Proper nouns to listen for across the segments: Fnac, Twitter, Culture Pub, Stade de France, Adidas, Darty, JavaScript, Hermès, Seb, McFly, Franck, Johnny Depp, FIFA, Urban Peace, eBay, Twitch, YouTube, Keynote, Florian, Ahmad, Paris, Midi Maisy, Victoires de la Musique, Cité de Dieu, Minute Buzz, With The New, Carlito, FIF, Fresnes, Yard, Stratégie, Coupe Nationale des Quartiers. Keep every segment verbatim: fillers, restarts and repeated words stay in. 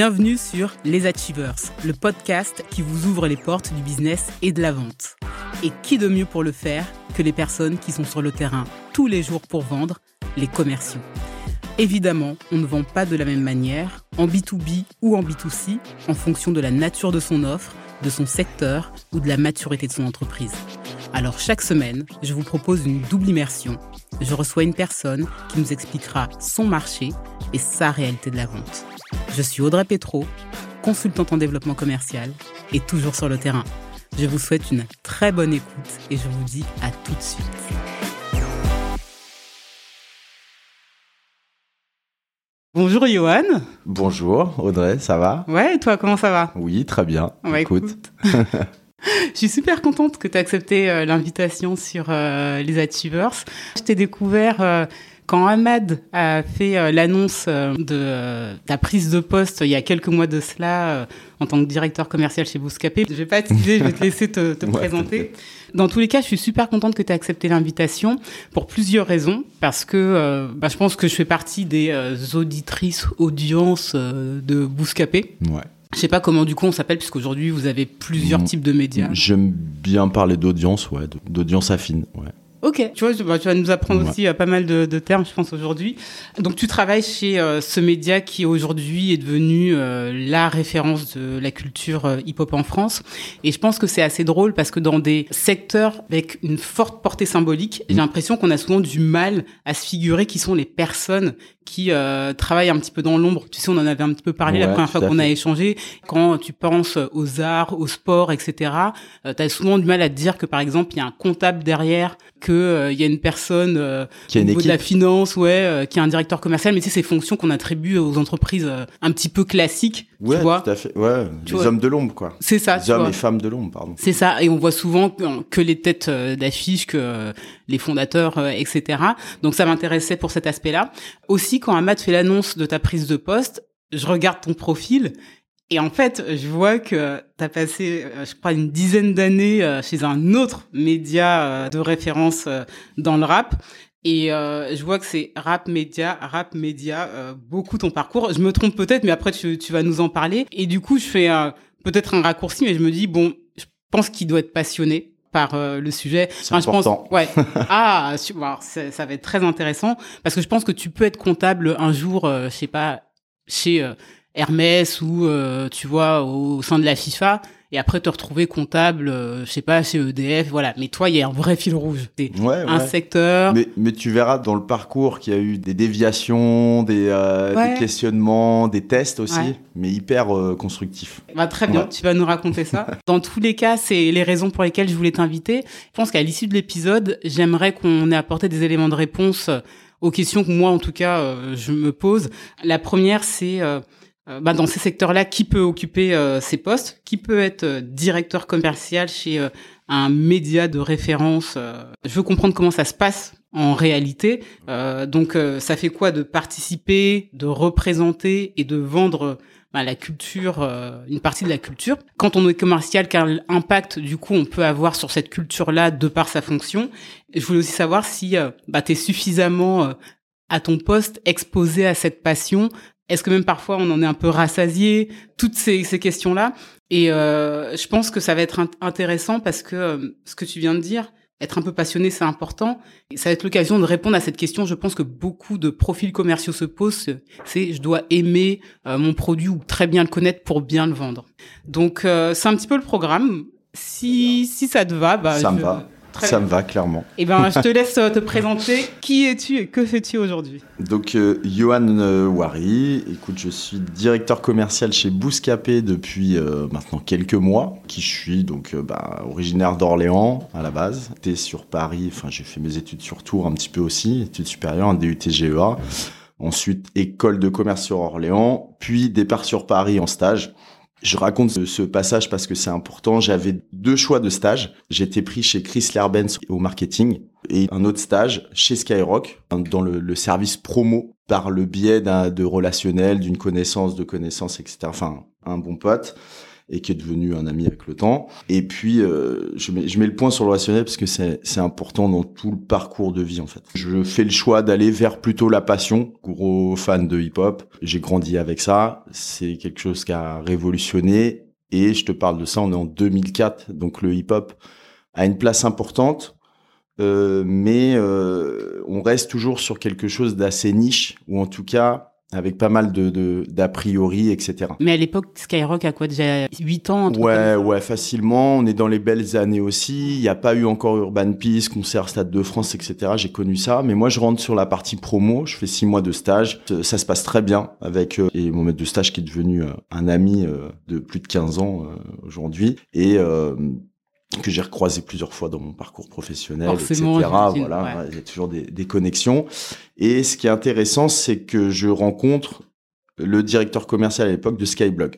Bienvenue sur Les Achievers, le podcast qui vous ouvre les portes du business et de la vente. Et qui de mieux pour le faire que les personnes qui sont sur le terrain tous les jours pour vendre, les commerciaux. Évidemment, on ne vend pas de la même manière, en B deux B ou en B deux C, en fonction de la nature de son offre, de son secteur ou de la maturité de son entreprise. Alors chaque semaine, je vous propose une double immersion. Je reçois une personne qui nous expliquera son marché et sa réalité de la vente. Je suis Audrey Pétrault, consultante en développement commercial et toujours sur le terrain. Je vous souhaite une très bonne écoute et je vous dis à tout de suite. Bonjour Yohan. Bonjour Audrey, ça va ? Ouais, et toi, comment ça va ? Oui, très bien. Ouais, écoute. écoute. Je suis super contente que tu aies accepté euh, l'invitation sur euh, les Achievers. Je t'ai découvert euh, quand Ahmad a fait euh, l'annonce euh, de euh, ta prise de poste euh, il y a quelques mois de cela euh, en tant que directeur commercial chez Booska-P. Je vais pas t'aider, je vais te laisser te, te ouais, présenter. Dans tous les cas, je suis super contente que tu aies accepté l'invitation pour plusieurs raisons. Parce que euh, bah, je pense que je fais partie des euh, auditrices, audiences euh, de Booska-P. Ouais. Je sais pas comment du coup on s'appelle, puisqu'aujourd'hui vous avez plusieurs mmh, types de médias. J'aime bien parler d'audience, ouais, d'audience affine, ouais. Ok, tu vois, tu vas nous apprendre ouais. aussi euh, pas mal de, de termes, je pense, aujourd'hui. Donc tu travailles chez euh, ce média qui aujourd'hui est devenu euh, la référence de la culture euh, hip-hop en France. Et je pense que c'est assez drôle parce que dans des secteurs avec une forte portée symbolique, mmh. j'ai l'impression qu'on a souvent du mal à se figurer qui sont les personnes qui euh, travaillent un petit peu dans l'ombre. Tu sais, on en avait un petit peu parlé ouais, la première fois qu'on fait. a échangé. Quand tu penses aux arts, au sport, et cetera, euh, tu as souvent du mal à te dire que, par exemple, il y a un comptable derrière, qu'il euh, y a une personne euh, qui a une au niveau équipe. de la finance, ouais, euh, qui a un directeur commercial. Mais tu sais, ces fonctions qu'on attribue aux entreprises euh, un petit peu classiques, ouais, tu vois. Tout à fait. Ouais, tu les vois. hommes de l'ombre, quoi. C'est ça. Les hommes vois. et femmes de l'ombre, pardon. C'est ça. Et on voit souvent que, que les têtes d'affiche, que euh, les fondateurs, euh, et cetera. Donc ça m'intéressait pour cet aspect-là. Aussi, quand Ahmad fait l'annonce de ta prise de poste, je regarde ton profil et en fait, je vois que tu as passé, je crois, une dizaine d'années chez un autre média de référence dans le rap. Et euh, je vois que c'est rap média, rap média, euh, beaucoup ton parcours. Je me trompe peut-être, mais après, tu, tu vas nous en parler. Et du coup, je fais euh, peut-être un raccourci, mais je me dis, bon, je pense qu'il doit être passionné par euh, le sujet. C'est enfin, important. Je pense, ouais. Ah, alors, ça, ça va être très intéressant parce que je pense que tu peux être comptable un jour, euh, je sais pas, chez euh, Hermès ou euh, tu vois au, au sein de la FIFA et après te retrouver comptable, euh, je sais pas, chez E D F, voilà. Mais toi, il y a un vrai fil rouge. T'es ouais, un ouais. secteur. Mais, mais tu verras dans le parcours qu'il y a eu des déviations, des, euh, ouais. des questionnements, des tests aussi, ouais. mais hyper euh, constructifs. Bah, très bien, ouais. tu vas nous raconter ça. Dans tous les cas, c'est les raisons pour lesquelles je voulais t'inviter. Je pense qu'à l'issue de l'épisode, j'aimerais qu'on ait apporté des éléments de réponse aux questions que moi, en tout cas, euh, je me pose. La première, c'est... Euh, Bah, dans ces secteurs-là, qui peut occuper euh, ces postes ? Qui peut être euh, directeur commercial chez euh, un média de référence ? euh, Je veux comprendre comment ça se passe en réalité. Euh, donc, euh, ça fait quoi de participer, de représenter et de vendre euh, bah, la culture, euh, une partie de la culture ? Quand on est commercial, quel impact du coup on peut avoir sur cette culture-là de par sa fonction ? Je voulais aussi savoir si euh, bah, tu es suffisamment euh, à ton poste exposé à cette passion. Est-ce que même parfois on en est un peu rassasié ? Toutes ces, ces questions-là. Et euh, je pense que ça va être int- intéressant parce que euh, ce que tu viens de dire, être un peu passionné, c'est important. Et ça va être l'occasion de répondre à cette question. Je pense que beaucoup de profils commerciaux se posent. C'est je dois aimer euh, mon produit ou très bien le connaître pour bien le vendre. Donc euh, c'est un petit peu le programme. Si si ça te va, bah ça je... me va. Ça me va, clairement. Eh ben, je te laisse te présenter. Qui es-tu et que fais-tu aujourd'hui ? Donc, euh, Yohan Houari. Écoute, je suis directeur commercial chez Booska-P depuis euh, maintenant quelques mois. Qui je suis, donc, euh, bah, originaire d'Orléans, à la base. J'étais sur Paris, enfin, j'ai fait mes études sur Tours un petit peu aussi, études supérieures, un D U T G E A. Ensuite, école de commerce sur Orléans, puis départ sur Paris en stage. Je raconte ce passage parce que c'est important. J'avais deux choix de stage. J'étais pris chez Chrysler Benz au marketing et un autre stage chez Skyrock dans le, le service promo par le biais d'un, de relationnel, d'une connaissance, de connaissance, et cetera. Enfin, un bon pote. et qui est devenu un ami avec le temps. Et puis, euh, je, mets, je mets le point sur le rationnel parce que c'est, c'est important dans tout le parcours de vie, en fait. Je fais le choix d'aller vers plutôt la passion. Gros fan de hip-hop. J'ai grandi avec ça. C'est quelque chose qui a révolutionné. Et je te parle de ça, on est en deux mille quatre. Donc, le hip-hop a une place importante. Euh, mais euh, on reste toujours sur quelque chose d'assez niche, ou en tout cas avec pas mal de, de d'a priori, et cetera. Mais à l'époque, Skyrock a quoi, déjà huit ans? Ouais, ouais, facilement. On est dans les belles années aussi. Il n'y a pas eu encore Urban Peace, concert Stade de France, et cetera. J'ai connu ça. Mais moi, je rentre sur la partie promo. Je fais six mois de stage. Ça se passe très bien avec euh, et mon maître de stage qui est devenu euh, un ami euh, de plus de quinze ans euh, aujourd'hui. Et... Euh, que j'ai recroisé plusieurs fois dans mon parcours professionnel, forcément, et cetera. Voilà, ouais. Il y a toujours des, des connexions. Et ce qui est intéressant, c'est que je rencontre le directeur commercial à l'époque de Skyblog.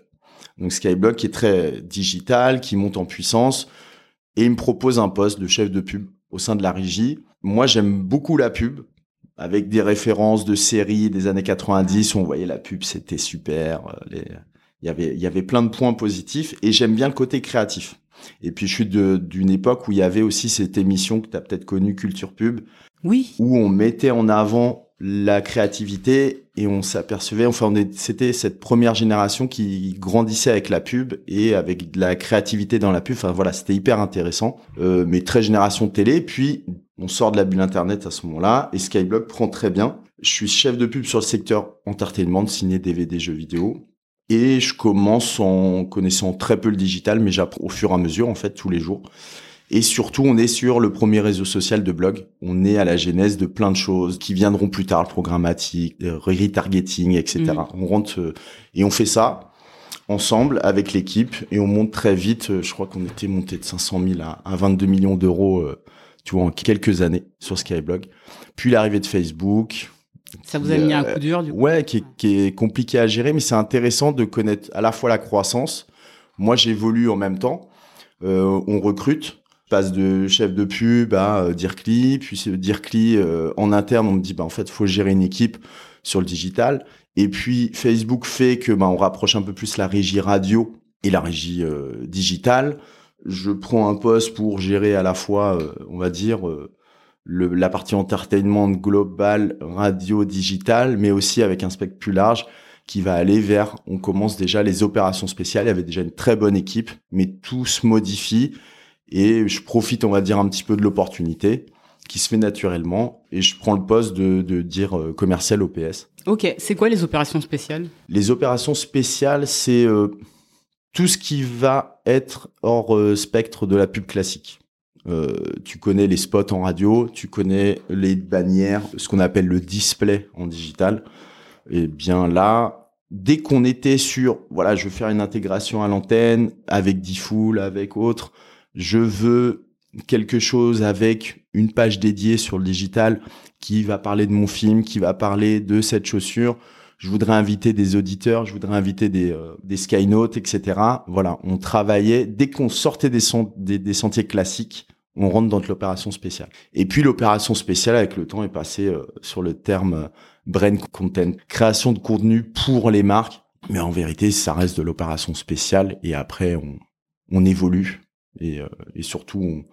Donc Skyblog qui est très digital, qui monte en puissance, et il me propose un poste de chef de pub au sein de la régie. Moi, j'aime beaucoup la pub, avec des références de séries des années quatre-vingt-dix, où on voyait la pub, c'était super. Les... Il y avait, il y avait plein de points positifs, et j'aime bien le côté créatif. Et puis, je suis de, d'une époque où il y avait aussi cette émission que tu as peut-être connue, Culture Pub. Oui. Où on mettait en avant la créativité et on s'apercevait, enfin, on est, c'était cette première génération qui grandissait avec la pub et avec de la créativité dans la pub. Enfin, voilà, c'était hyper intéressant. Euh, mais très génération télé. Puis, on sort de la bulle Internet à ce moment-là et Skyblog prend très bien. Je suis chef de pub sur le secteur entertainment, ciné, D V D, jeux vidéo. Et je commence en connaissant très peu le digital, mais j'apprends au fur et à mesure, en fait, tous les jours. Et surtout, on est sur le premier réseau social de blog. On est à la genèse de plein de choses qui viendront plus tard, le programmatique, le retargeting, et cetera. Mmh. On rentre et on fait ça ensemble avec l'équipe et on monte très vite. Je crois qu'on était monté de cinq cent mille à vingt-deux millions d'euros, tu vois, en quelques années sur Skyblog. Puis l'arrivée de Facebook... Ça vous a mis euh, un coup dur, du coup. Ouais, qui est, qui est compliqué à gérer, mais c'est intéressant de connaître à la fois la croissance. Moi, j'évolue en même temps. Euh, on recrute, je passe de chef de pub à euh, Dirkly, puis euh, Dirkly euh, en interne, on me dit bah en fait, faut gérer une équipe sur le digital. Et puis Facebook fait que bah on rapproche un peu plus la régie radio et la régie euh, digitale. Je prends un poste pour gérer à la fois, euh, on va dire. Euh, Le, la partie entertainment globale, radio, digitale, mais aussi avec un spectre plus large qui va aller vers, on commence déjà les opérations spéciales, il y avait déjà une très bonne équipe, mais tout se modifie et je profite, on va dire, un petit peu de l'opportunité qui se fait naturellement et je prends le poste de, de dire commercial O P S. Ok, c'est quoi les opérations spéciales ? Les opérations spéciales, c'est euh, tout ce qui va être hors euh, spectre de la pub classique. Euh, tu connais les spots en radio, tu connais les bannières, ce qu'on appelle le display en digital. Et bien là, dès qu'on était sur, voilà, je veux faire une intégration à l'antenne avec Diffoul, avec autre, je veux quelque chose avec une page dédiée sur le digital qui va parler de mon film, qui va parler de cette chaussure. Je voudrais inviter des auditeurs, je voudrais inviter des, euh, des Skynotes, et cetera. Voilà, on travaillait. Dès qu'on sortait des, son- des, des sentiers classiques, on rentre dans de l'opération spéciale. Et puis, l'opération spéciale, avec le temps, est passée euh, sur le terme euh, brand content, création de contenu pour les marques. Mais en vérité, ça reste de l'opération spéciale. Et après, on, on évolue. Et, euh, et surtout, on...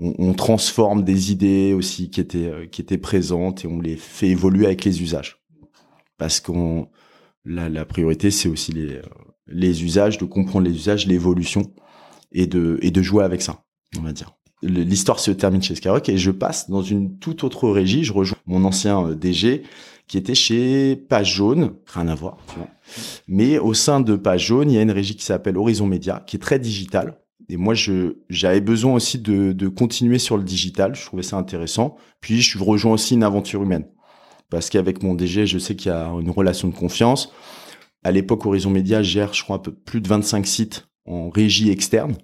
On, on transforme des idées aussi qui étaient, euh, qui étaient présentes et on les fait évoluer avec les usages. Parce que la, la priorité, c'est aussi les, les usages, de comprendre les usages, l'évolution et de, et de jouer avec ça, on va dire. L'histoire se termine chez Skyrock et je passe dans une toute autre régie. Je rejoins mon ancien D G qui était chez Page Jaune, rien à voir, tu vois. Mais au sein de Page Jaune, il y a une régie qui s'appelle Horizon Média, qui est très digitale. Et moi, je, j'avais besoin aussi de, de continuer sur le digital. Je trouvais ça intéressant. Puis, je rejoins aussi une aventure humaine. Parce qu'avec mon D G, je sais qu'il y a une relation de confiance. À l'époque, Horizon Média gère, je crois, un peu plus de vingt-cinq sites en régie externe.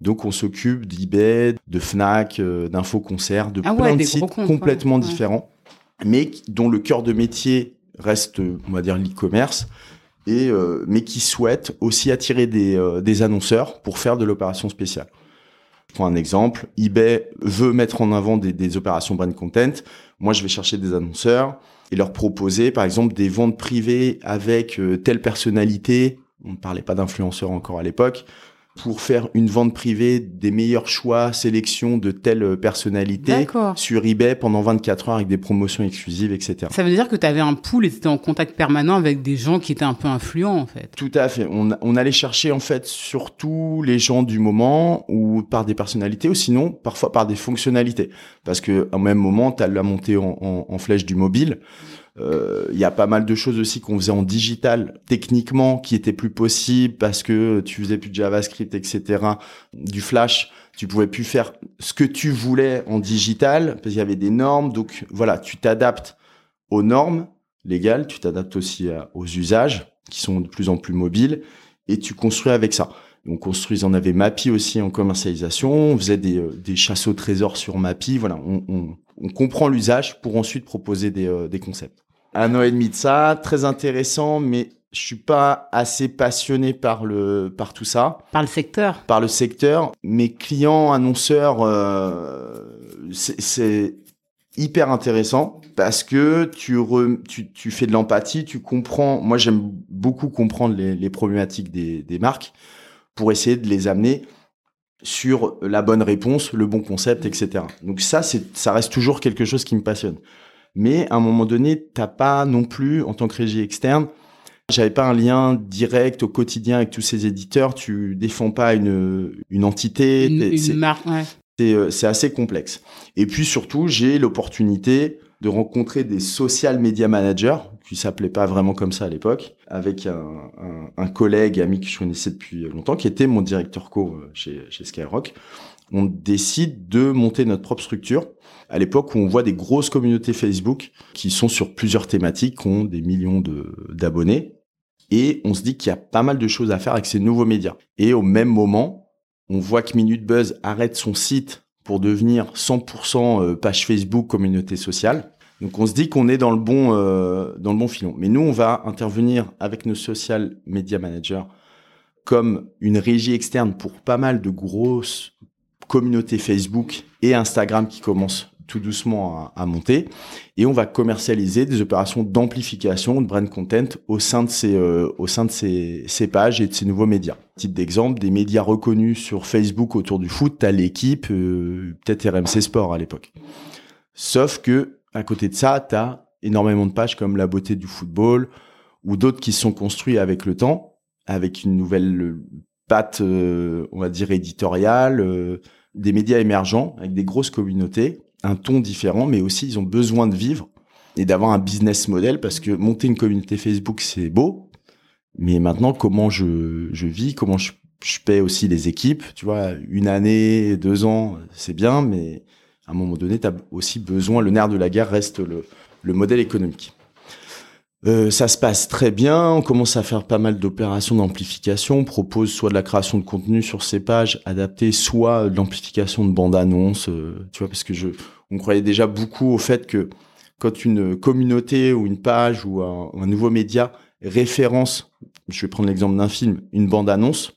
Donc, on s'occupe d'eBay, de Fnac, euh, d'info-concerts, de ah plein ouais, de sites comptes, complètement ouais. différents, mais dont le cœur de métier reste, on va dire, l'e-commerce. Et, euh, mais qui souhaitent aussi attirer des, euh, des annonceurs pour faire de l'opération spéciale. Je prends un exemple, eBay veut mettre en avant des, des opérations brand content. Moi, je vais chercher des annonceurs et leur proposer, par exemple, des ventes privées avec euh, telle personnalité on ne parlait pas d'influenceurs encore à l'époque, pour faire une vente privée des meilleurs choix, sélection de telle personnalité. D'accord. Sur eBay pendant vingt-quatre heures avec des promotions exclusives, et cetera. Ça veut dire que tu avais un pool et tu étais en contact permanent avec des gens qui étaient un peu influents, en fait. Tout à fait. On, on allait chercher, en fait, surtout les gens du moment ou par des personnalités ou sinon, parfois par des fonctionnalités. Parce que, au même moment, tu as la montée en, en, en flèche du mobile. Il euh, y a pas mal de choses aussi qu'on faisait en digital, techniquement, qui étaient plus possibles parce que tu faisais plus de JavaScript, et cetera, du Flash. Tu pouvais plus faire ce que tu voulais en digital parce qu'il y avait des normes. Donc voilà, tu t'adaptes aux normes légales, tu t'adaptes aussi à, aux usages qui sont de plus en plus mobiles et tu construis avec ça. On construisait, on avait Mappy aussi en commercialisation, on faisait des, des chasses au trésor sur Mappy. Voilà, on, on, on comprend l'usage pour ensuite proposer des, euh, des concepts. Un an et demi de ça, très intéressant, mais je suis pas assez passionné par le par tout ça. Par le secteur. Par le secteur. Mes clients annonceurs, euh, c'est, c'est hyper intéressant parce que tu, re, tu tu fais de l'empathie, tu comprends. Moi, j'aime beaucoup comprendre les, les problématiques des, des marques pour essayer de les amener sur la bonne réponse, le bon concept, et cetera. Donc ça, c'est, ça reste toujours quelque chose qui me passionne. Mais à un moment donné, t'as pas non plus, en tant que régie externe, j'avais pas un lien direct au quotidien avec tous ces éditeurs, tu défends pas une, une entité. Une, une c'est, marque, ouais. C'est, c'est assez complexe. Et puis surtout, j'ai l'opportunité de rencontrer des social media managers, qui s'appelaient pas vraiment comme ça à l'époque, avec un, un, un collègue, ami que je connaissais depuis longtemps, qui était mon directeur co chez, chez Skyrock. On décide de monter notre propre structure à l'époque où on voit des grosses communautés Facebook qui sont sur plusieurs thématiques, qui ont des millions de, d'abonnés. Et on se dit qu'il y a pas mal de choses à faire avec ces nouveaux médias. Et au même moment, on voit que Minute Buzz arrête son site pour devenir cent pour cent page Facebook, communauté sociale. Donc on se dit qu'on est dans le bon euh, dans le bon filon. Mais nous, on va intervenir avec nos social media managers comme une régie externe pour pas mal de grosses communautés Facebook et Instagram qui commencent tout doucement à, à monter. Et on va commercialiser des opérations d'amplification de brand content au sein de ces euh, au sein de ces, ces pages et de ces nouveaux médias. Type d'exemple, des médias reconnus sur Facebook autour du foot, t'as l'équipe, euh, peut-être R M C Sport à l'époque. Sauf que, à côté de ça, t'as énormément de pages comme La beauté du football ou d'autres qui sont construits avec le temps, avec une nouvelle patte, euh, on va dire éditoriale, euh, des médias émergents avec des grosses communautés, un ton différent, mais aussi ils ont besoin de vivre et d'avoir un business model parce que monter une communauté Facebook, c'est beau, mais maintenant, comment je, je vis, comment je, je paie aussi les équipes, tu vois, une année, deux ans, c'est bien, mais à un moment donné, t'as aussi besoin, le nerf de la guerre reste le, le modèle économique. Euh, ça se passe très bien, on commence à faire pas mal d'opérations d'amplification, on propose soit de la création de contenu sur ces pages adaptées, soit de l'amplification de bandes-annonces, euh, tu vois, parce que je, on croyait déjà beaucoup au fait que quand une communauté ou une page ou un, un nouveau média référence, je vais prendre l'exemple d'un film, une bande-annonce,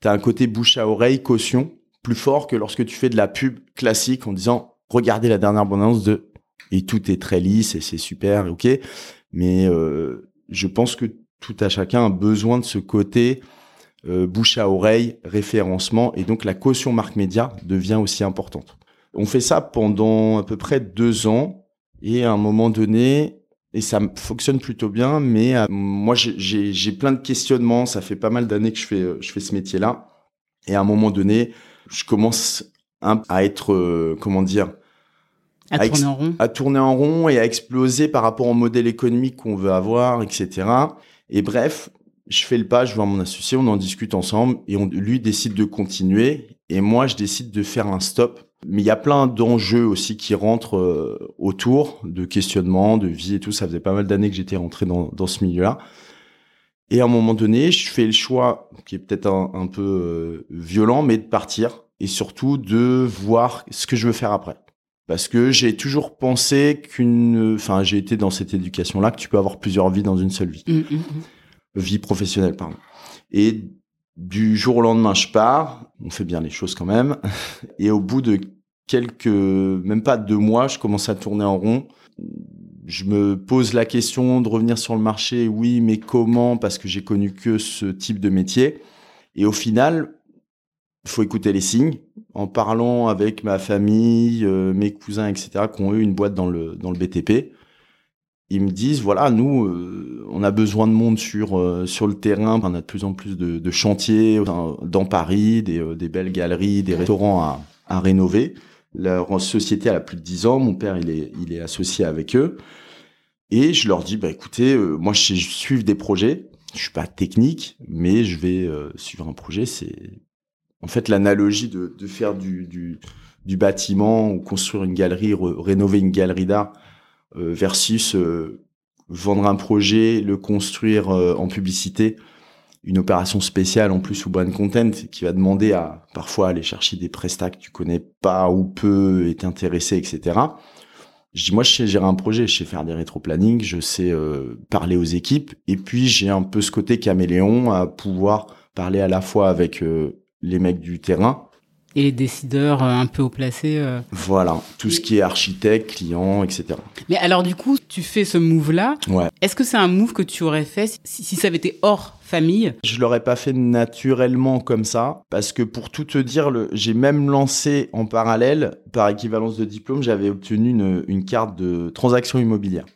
t'as un côté bouche à oreille, caution, plus fort que lorsque tu fais de la pub classique en disant « Regardez la dernière bande-annonce de... » Et tout est très lisse et c'est super, ok. Mais euh, je pense que tout à chacun a besoin de ce côté euh, bouche à oreille, référencement. Et donc, la caution marque média devient aussi importante. On fait ça pendant à peu près deux ans. Et à un moment donné, et ça fonctionne plutôt bien, mais euh, moi, j'ai, j'ai plein de questionnements. Ça fait pas mal d'années que je fais, je fais ce métier-là. Et à un moment donné, je commence à être, euh, comment dire, à, à, tourner ex- en rond. à tourner en rond et à exploser par rapport au modèle économique qu'on veut avoir, et cetera. Et bref, je fais le pas, je vois mon associé, on en discute ensemble et on, lui décide de continuer et moi, je décide de faire un stop. Mais il y a plein d'enjeux aussi qui rentrent euh, autour de questionnements, de vie et tout. Ça faisait pas mal d'années que j'étais rentré dans, dans ce milieu-là. Et à un moment donné, je fais le choix, qui est peut-être un, un peu euh, violent, mais de partir et surtout de voir ce que je veux faire après. Parce que j'ai toujours pensé qu'une... Enfin, j'ai été dans cette éducation-là que tu peux avoir plusieurs vies dans une seule vie. Mmh, mmh. Vie professionnelle, pardon. Et du jour au lendemain, je pars. On fait bien les choses quand même. Et au bout de quelques... Même pas deux mois, je commence à tourner en rond. je me pose la question de revenir sur le marché, oui, mais comment? Parce que j'ai connu que ce type de métier. Et au final, il faut écouter les signes. En parlant avec ma famille, euh, mes cousins, et cetera, qui ont eu une boîte dans le, dans le B T P, ils me disent, voilà, nous, euh, on a besoin de monde sur, euh, sur le terrain. On a de plus en plus de, de chantiers dans, dans Paris, des, euh, des belles galeries, des restaurants à, à rénover. Leur société, elle a plus de dix ans. Mon père, il est, il est associé avec eux. Et je leur dis, bah, écoutez, euh, moi, je, je suis des projets. Je suis pas technique, mais je vais euh, suivre un projet. C'est en fait l'analogie de, de faire du, du, du bâtiment ou construire une galerie, re, rénover une galerie d'art euh, versus euh, vendre un projet, le construire euh, en publicité, une opération spéciale en plus ou brand content qui va demander à parfois aller chercher des prestats que tu connais pas ou peu et t'intéresser, et cetera. Je dis, moi, je sais gérer un projet, je sais faire des rétro-planning, je sais euh, parler aux équipes. Et puis, j'ai un peu ce côté caméléon à pouvoir parler à la fois avec euh, les mecs du terrain. Et les décideurs euh, un peu haut placés. Euh... Voilà, tout et... ce qui est architecte, client, et cetera. Mais alors, du coup, tu fais ce move-là. Ouais. Est-ce que c'est un move que tu aurais fait si, si ça avait été hors famille? Je l'aurais pas fait naturellement comme ça. Parce que pour tout te dire, le, j'ai même lancé en parallèle, par équivalence de diplôme, j'avais obtenu une, une carte de transaction immobilière.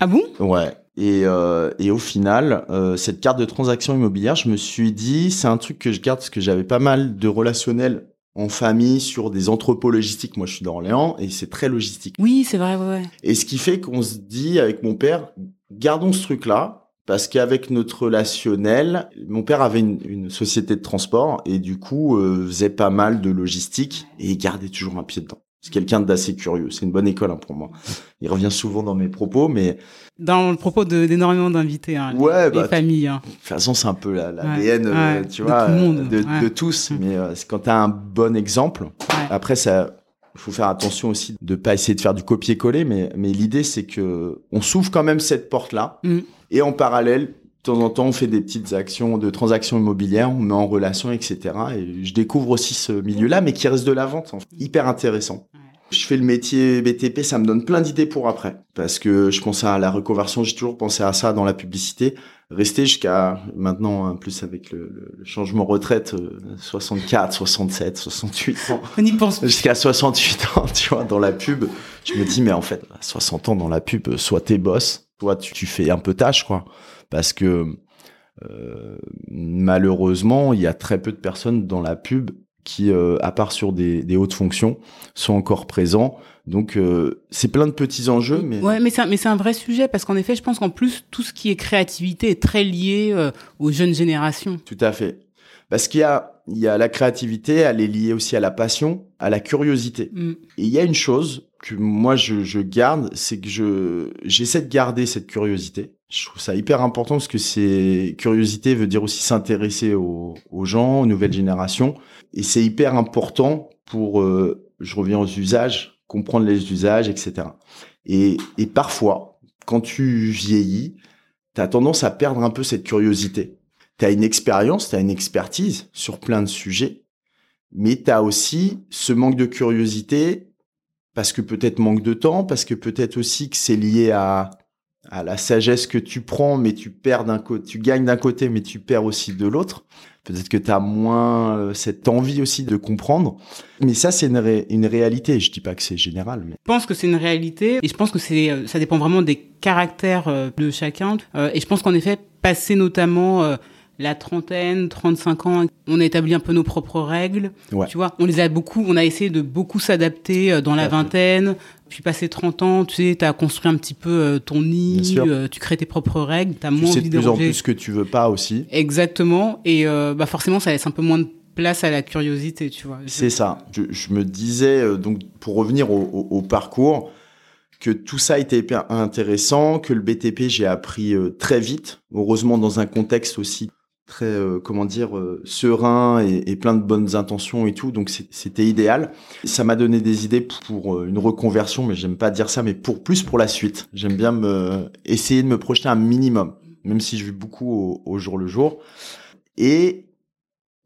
Ah bon? Ouais. Et, euh, et au final, euh, cette carte de transaction immobilière, je me suis dit, c'est un truc que je garde parce que j'avais pas mal de relationnels en famille sur des entrepôts logistiques. Moi, je suis d'Orléans et c'est très logistique. Oui, c'est vrai, ouais. Et ce qui fait qu'on se dit avec mon père, gardons ce truc-là. Parce qu'avec notre relationnel, mon père avait une, une société de transport et du coup euh, faisait pas mal de logistique et il gardait toujours un pied dedans. C'est quelqu'un d'assez curieux. C'est une bonne école hein, pour moi. Il revient souvent dans mes propos, mais... Dans le propos de, d'énormément d'invités, hein, ouais, les, bah, les familles. Hein. De toute façon, c'est un peu la, l'A D N ouais, euh, ouais, tu de vois, tout le monde, de, ouais. de tous. Mais euh, quand tu as un bon exemple, ouais. Après, ça... Il faut faire attention aussi de pas essayer de faire du copier-coller, mais, mais l'idée, c'est que on s'ouvre quand même cette porte-là. Mmh. Et en parallèle, de temps en temps, on fait des petites actions de transactions immobilières, on met en relation, et cetera. Et je découvre aussi ce milieu-là, mais qui reste de la vente. En fait. Hyper intéressant. Ouais. Je fais le métier B T P, ça me donne plein d'idées pour après. Parce que je pense à la reconversion, j'ai toujours pensé à ça dans la publicité. Rester jusqu'à maintenant, en plus avec le, le changement retraite, soixante-quatre, soixante-sept, soixante-huit ans. On y pense. Jusqu'à soixante-huit ans, tu vois, dans la pub. Je me dis, mais en fait, à soixante ans dans la pub, soit t'es boss, soit tu, tu fais un peu tâche, quoi. Parce que euh, malheureusement, il y a très peu de personnes dans la pub qui, euh, à part sur des, des hautes fonctions, sont encore présents. Donc, euh, c'est plein de petits enjeux. Mais... Ouais, mais c'est, un, mais c'est un vrai sujet, parce qu'en effet, je pense qu'en plus, tout ce qui est créativité est très lié euh, aux jeunes générations. Tout à fait. Parce qu'il y a, il y a la créativité, elle est liée aussi à la passion, à la curiosité. Mm. Et il y a une chose que moi, je, je garde, c'est que je, j'essaie de garder cette curiosité. Je trouve ça hyper important parce que c'est curiosité veut dire aussi s'intéresser aux, aux gens, aux nouvelles générations. Et c'est hyper important pour, euh, je reviens aux usages, comprendre les usages, et cetera. Et, et parfois, quand tu vieillis, tu as tendance à perdre un peu cette curiosité. Tu as une expérience, tu as une expertise sur plein de sujets, mais tu as aussi ce manque de curiosité parce que peut-être manque de temps, parce que peut-être aussi que c'est lié à... à la sagesse que tu prends, mais tu perds d'un côté, tu gagnes d'un côté, mais tu perds aussi de l'autre. Peut-être que tu as moins euh, cette envie aussi de comprendre. Mais ça, c'est une, ré- une réalité. Je dis pas que c'est général. Mais... Je pense que c'est une réalité. Et je pense que c'est, ça dépend vraiment des caractères euh, de chacun. Euh, et je pense qu'en effet, passer notamment... Euh, la trentaine, trente-cinq ans, on a établi un peu nos propres règles, ouais. Tu vois, on les a beaucoup, on a essayé de beaucoup s'adapter dans la vingtaine, puis passé trente ans, tu sais, t'as construit un petit peu ton nid, tu crées tes propres règles, t'as moins envie de déranger. Tu sais de plus en plus ce que tu veux pas aussi. Exactement, et euh, bah forcément ça laisse un peu moins de place à la curiosité, tu vois. C'est ça, je, je me disais, euh, donc pour revenir au, au, au parcours... que tout ça était intéressant, que le B T P, j'ai appris euh, très vite, heureusement dans un contexte aussi très, euh, comment dire, euh, serein et, et plein de bonnes intentions et tout, donc c'est, c'était idéal. Ça m'a donné des idées pour, pour euh, une reconversion, mais j'aime pas dire ça, mais pour plus pour la suite. J'aime bien me, essayer de me projeter un minimum, même si je vis beaucoup au, au jour le jour. Et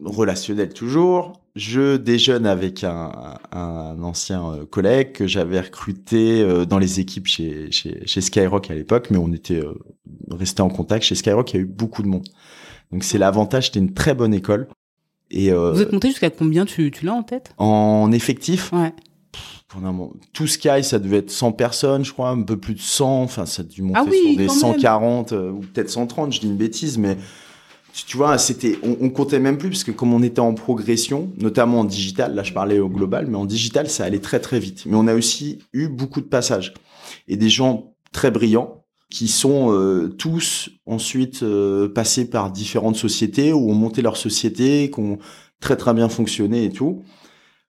relationnel toujours, Je déjeune avec un, un ancien collègue que j'avais recruté dans les équipes chez, chez, chez Skyrock à l'époque, mais on était resté en contact. Chez Skyrock, il y a eu beaucoup de monde. Donc, c'est l'avantage, c'était une très bonne école. Et, euh, vous êtes monté jusqu'à combien tu, tu l'as en tête? En effectif? Ouais. Pff, pendant, tout Sky, ça devait être cent personnes, je crois, un peu plus de cent. Enfin, ça a dû monter ah oui, sur des cent quarante euh, ou peut-être cent trente, je dis une bêtise, mais... Tu vois, c'était, on, on comptait même plus parce que comme on était en progression, notamment en digital, là je parlais au global, mais en digital ça allait très très vite. Mais on a aussi eu beaucoup de passages et des gens très brillants qui sont euh, tous ensuite euh, passés par différentes sociétés ou ont monté leur société, qui ont très très bien fonctionné et tout.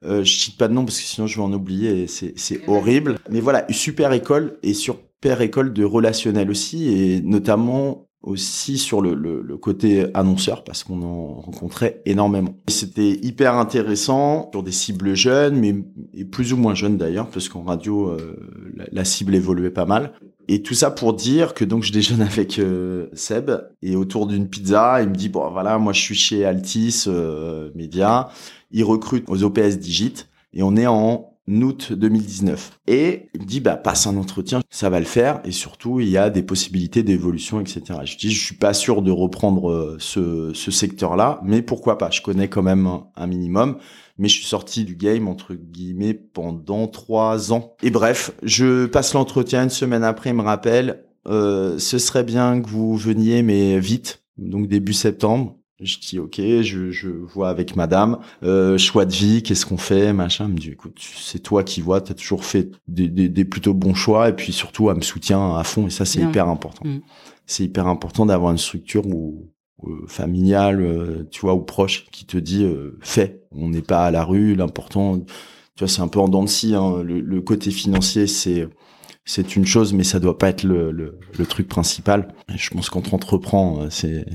Euh, je cite pas de nom parce que sinon je vais en oublier, et c'est, c'est horrible. Mais voilà, super école et super école de relationnel aussi et notamment aussi sur le, le, le côté annonceur parce qu'on en rencontrait énormément. Et c'était hyper intéressant sur des cibles jeunes, mais et plus ou moins jeunes d'ailleurs, parce qu'en radio, euh, la, la cible évoluait pas mal. Et tout ça pour dire que donc je déjeune avec euh, Seb et autour d'une pizza, il me dit « Bon voilà, moi je suis chez Altice euh, Média, ils recrutent aux O P S Digit et on est en août deux mille dix-neuf. » Et il me dit, bah, passe un entretien, ça va le faire. Et surtout, il y a des possibilités d'évolution, et cetera. Je dis, je suis pas sûr de reprendre ce, ce secteur-là, mais pourquoi pas? Je connais quand même un, un minimum, mais je suis sorti du game, entre guillemets, pendant trois ans. Et bref, je passe l'entretien. Une semaine après, il me rappelle, euh, ce serait bien que vous veniez, mais vite. Donc, début septembre. Je dis ok, je, je vois avec madame, euh, choix de vie, qu'est-ce qu'on fait, machin. Elle me dit écoute, c'est toi qui vois, t'as toujours fait des, des, des plutôt bons choix et puis surtout elle me soutient à fond et ça c'est bien. Hyper important. Mmh. C'est hyper important d'avoir une structure où, où, familiale, euh, tu vois, ou proche qui te dit euh, fais. On n'est pas à la rue, l'important, tu vois, c'est un peu en dents de scie. Hein, le, le côté financier c'est c'est une chose, mais ça doit pas être le, le, le truc principal. Et je pense quand on entreprend, c'est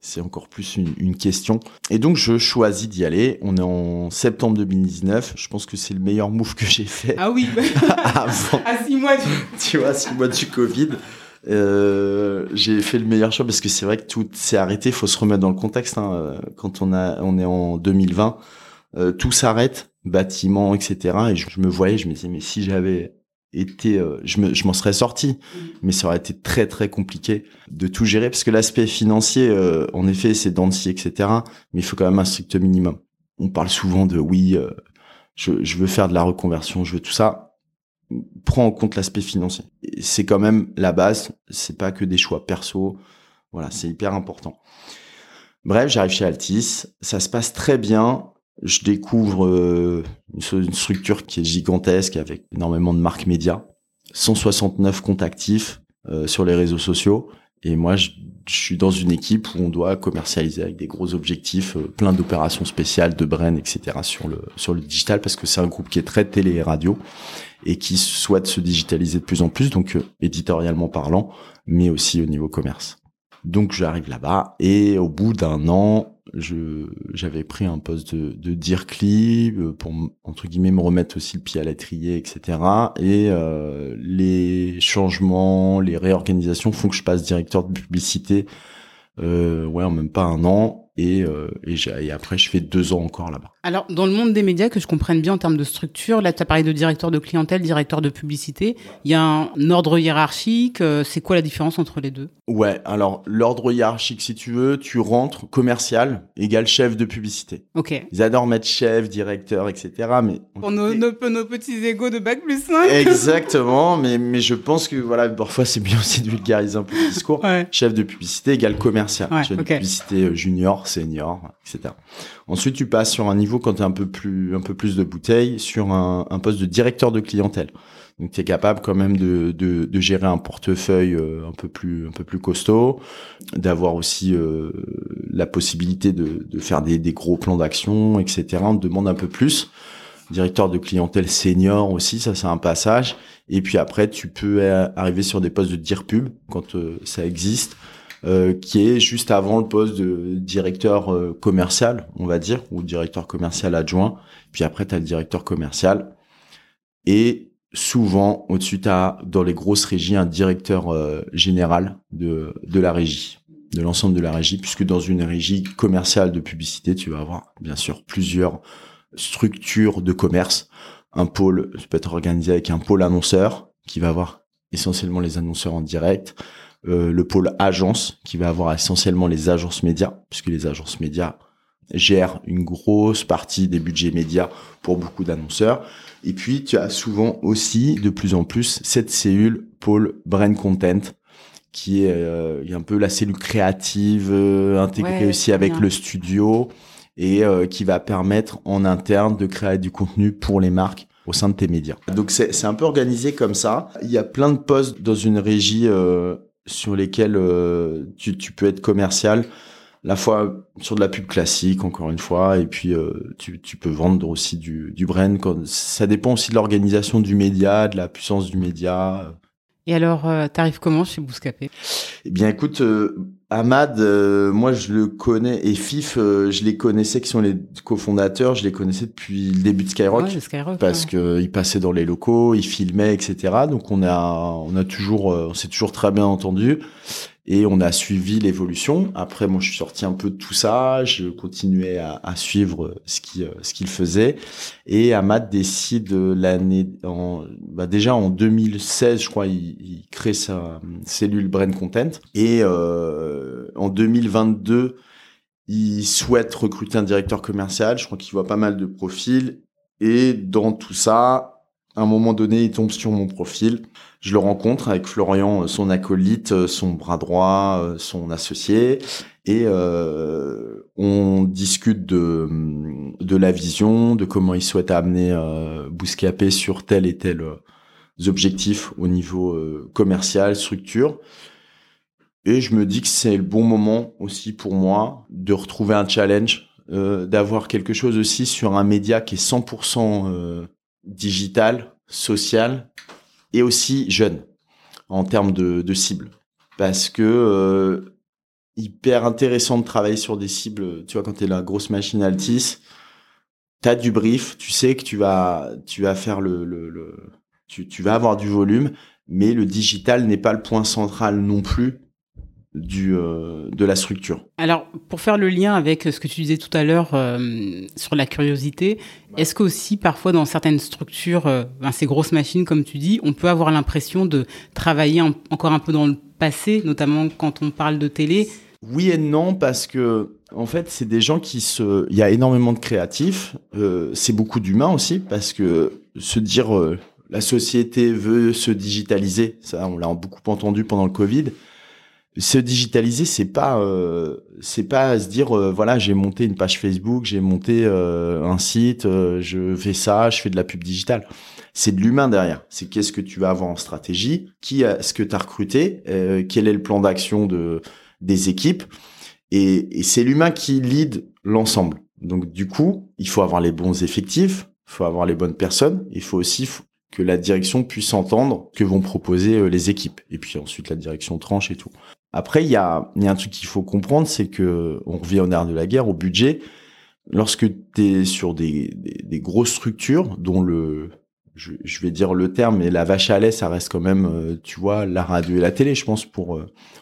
C'est encore plus une, une question. Et donc, je choisis d'y aller. On est en septembre deux mille dix-neuf. Je pense que c'est le meilleur move que j'ai fait. Ah oui avant. À six mois du... Tu vois, six mois du Covid. Euh, j'ai fait le meilleur choix parce que c'est vrai que tout s'est arrêté. Il faut se remettre dans le contexte. Hein. Quand on, a, on est en deux mille vingt, euh, tout s'arrête. Bâtiment, et cetera. Et je, je me voyais, je me disais, mais si j'avais... était euh, je me je m'en serais sorti mais ça aurait été très très compliqué de tout gérer parce que l'aspect financier euh, en effet c'est dents de scie etc mais il faut quand même un strict minimum. On parle souvent de oui euh, je je veux faire de la reconversion, je veux tout ça, prends en compte l'aspect financier. Et c'est quand même la base, c'est pas que des choix perso, voilà, c'est hyper important. Bref, j'arrive chez Altice, ça se passe très bien. Je découvre euh, une, une structure qui est gigantesque avec énormément de marques médias, cent soixante-neuf comptes actifs euh, sur les réseaux sociaux. Et moi, je, je suis dans une équipe où on doit commercialiser avec des gros objectifs, euh, plein d'opérations spéciales, de brand, et cetera sur le sur le digital parce que c'est un groupe qui est très télé et radio et qui souhaite se digitaliser de plus en plus, donc euh, éditorialement parlant, mais aussi au niveau commerce. Donc, j'arrive là-bas et au bout d'un an, Je, j'avais pris un poste de, de dire clip pour, entre guillemets, me remettre aussi le pied à l'étrier, et cetera. Et euh, les changements, les réorganisations font que je passe directeur de publicité, euh, ouais, en même pas un an. Et, euh, et, j'ai, et après, je fais deux ans encore là-bas. Alors, dans le monde des médias, que je comprenne bien en termes de structure, là, tu as parlé de directeur de clientèle, directeur de publicité. Il y a un ordre hiérarchique. Euh, c'est quoi la différence entre les deux? Ouais, alors, l'ordre hiérarchique, si tu veux, tu rentres commercial égale chef de publicité. OK. Ils adorent mettre chef, directeur, et cetera. Mais Pour nos, nos, nos petits égos de Bac plus cinq. Exactement. mais, mais je pense que, voilà, parfois, c'est bien aussi de vulgariser un peu le discours. Ouais. Chef de publicité égale commercial. Ouais, chef okay. de publicité junior, senior, et cetera. Ensuite, tu passes sur un niveau quand tu as un peu plus, un peu plus de bouteilles, sur un, un poste de directeur de clientèle. Donc, tu es capable quand même de, de, de gérer un portefeuille un peu plus, un peu plus costaud, d'avoir aussi euh, la possibilité de, de faire des, des gros plans d'action, et cetera. On te demande un peu plus. Directeur de clientèle senior aussi, ça c'est un passage. Et puis après, tu peux arriver sur des postes de dire pub quand euh, ça existe. Euh, qui est juste avant le poste de directeur euh, commercial, on va dire, ou directeur commercial adjoint. Puis après, tu as le directeur commercial. Et souvent, au-dessus, tu as dans les grosses régies un directeur euh, général de, de la régie, de l'ensemble de la régie, puisque dans une régie commerciale de publicité, tu vas avoir bien sûr plusieurs structure de commerce. Un pôle, ça peut être organisé avec un pôle annonceur qui va avoir essentiellement les annonceurs en direct. Euh, le pôle agence qui va avoir essentiellement les agences médias, puisque les agences médias gèrent une grosse partie des budgets médias pour beaucoup d'annonceurs. Et puis, tu as souvent aussi, de plus en plus, cette cellule pôle brand content qui est, euh, un peu la cellule créative euh, intégrée ouais, aussi avec bien. le studio et euh, qui va permettre en interne de créer du contenu pour les marques au sein de tes médias. Donc, c'est, c'est un peu organisé comme ça. Il y a plein de postes dans une régie euh, sur lesquels euh, tu, tu peux être commercial, la fois sur de la pub classique, encore une fois, et puis euh, tu, tu peux vendre aussi du, du brand. Quand, ça dépend aussi de l'organisation du média, de la puissance du média. Et alors, euh, t'arrives comment chez Booska-P ? Eh bien, écoute, euh, Ahmad, euh, moi, je le connais, et F I F, euh, je les connaissais, qui sont les cofondateurs, je les connaissais depuis le début de Skyrock, ouais, de Skyrock parce ouais. qu'ils passaient dans les locaux, ils filmaient, et cetera. Donc, on a, on a toujours, euh, on s'est toujours très bien entendu, et on a suivi l'évolution. Après, moi, je suis sorti un peu de tout ça, je continuais à, à suivre ce qui, euh, ce qu'il faisait, et Ahmad décide l'année, en, bah, déjà en deux mille seize, je crois, il, il crée sa cellule Brand Content, et euh, en deux mille vingt-deux, il souhaite recruter un directeur commercial. Je crois qu'il voit pas mal de profils. Et dans tout ça, à un moment donné, il tombe sur mon profil. Je le rencontre avec Florian, son acolyte, son bras droit, son associé. Et euh, on discute de, de la vision, de comment il souhaite amener euh, Booska-P sur tel et tel euh, objectif au niveau euh, commercial, structure. Et je me dis que c'est le bon moment aussi pour moi de retrouver un challenge, euh, d'avoir quelque chose aussi sur un média qui est cent pour cent euh, digital, social et aussi jeune en termes de, de cible. Parce que euh, hyper intéressant de travailler sur des cibles, tu vois, quand t'es la grosse machine Altice, t'as du brief, tu sais que tu vas, tu vas faire le, le, le tu, tu vas avoir du volume, mais le digital n'est pas le point central non plus. Du, euh, de la structure. Alors, pour faire le lien avec ce que tu disais tout à l'heure euh, sur la curiosité, ouais. est-ce qu'aussi, parfois, dans certaines structures, euh, ben, ces grosses machines, comme tu dis, on peut avoir l'impression de travailler en, encore un peu dans le passé, notamment quand on parle de télé ? Oui et non, parce que, en fait, c'est des gens qui se... Il y a énormément de créatifs, euh, c'est beaucoup d'humains aussi, parce que se dire euh, la société veut se digitaliser, ça, on l'a beaucoup entendu pendant le Covid. Se digitaliser, c'est pas, euh, c'est pas se dire euh, voilà, j'ai monté une page Facebook, j'ai monté euh, un site, euh, je fais ça, je fais de la pub digitale. C'est de l'humain derrière. C'est qu'est-ce que tu vas avoir en stratégie, qui est-ce que tu as recruté, euh, quel est le plan d'action de des équipes, et, et c'est l'humain qui lead l'ensemble. Donc du coup, il faut avoir les bons effectifs, il faut avoir les bonnes personnes, il faut aussi faut que la direction puisse entendre que vont proposer euh, les équipes, et puis ensuite la direction tranche et tout. Après, il y a, y a un truc qu'il faut comprendre, c'est que on revient au nerf de la guerre, au budget. Lorsque tu es sur des, des, des grosses structures, dont le, je, je vais dire le terme, mais la vache à lait, ça reste quand même, tu vois, la radio et la télé, je pense, pour,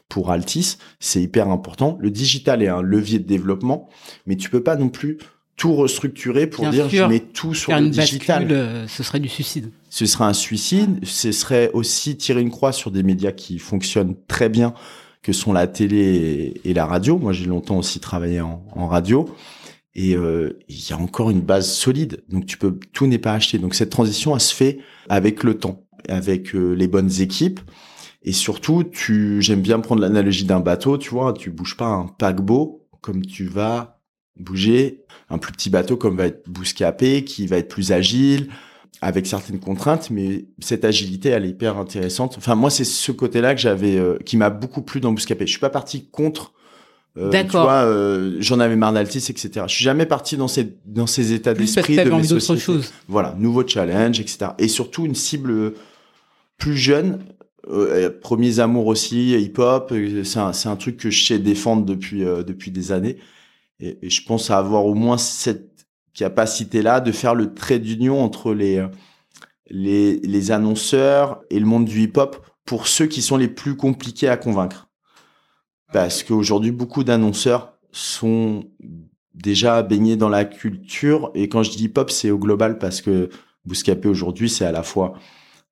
pour Altice, c'est hyper important. Le digital est un levier de développement, mais tu peux pas non plus tout restructurer pour Bien dire sûr, je mets tout sur le digital. Bascule, ce serait du suicide. Ce serait un suicide. Ce serait aussi tirer une croix sur des médias qui fonctionnent très bien, que sont la télé et la radio. Moi, j'ai longtemps aussi travaillé en, en radio. Et il euh, y a encore une base solide. Donc, tu peux, tout n'est pas acheté. Donc, cette transition, elle se fait avec le temps, avec euh, les bonnes équipes. Et surtout, tu, j'aime bien prendre l'analogie d'un bateau. Tu vois, tu bouges pas un paquebot comme tu vas bouger un plus petit bateau comme va être Booska-P, qui va être plus agile, avec certaines contraintes, mais cette agilité, elle est hyper intéressante. Enfin, moi, c'est ce côté-là que j'avais, euh, qui m'a beaucoup plu dans Booska-P. Je suis pas parti contre, euh, D'accord. tu vois, euh, j'en avais marre d'Altice, et cetera. Je suis jamais parti dans ces, dans ces états plus d'esprit de mes sociétés. Chose. Voilà, nouveau challenge, et cetera. Et surtout, une cible plus jeune, euh, premiers amours aussi, hip-hop, c'est un, c'est un truc que je sais défendre depuis, euh, depuis des années. Et, et je pense à avoir au moins cette capacité-là de faire le trait d'union entre les, les, les annonceurs et le monde du hip-hop pour ceux qui sont les plus compliqués à convaincre. Parce qu'aujourd'hui, beaucoup d'annonceurs sont déjà baigné dans la culture. Et quand je dis hip-hop, c'est au global, parce que Booska-P aujourd'hui, c'est à la fois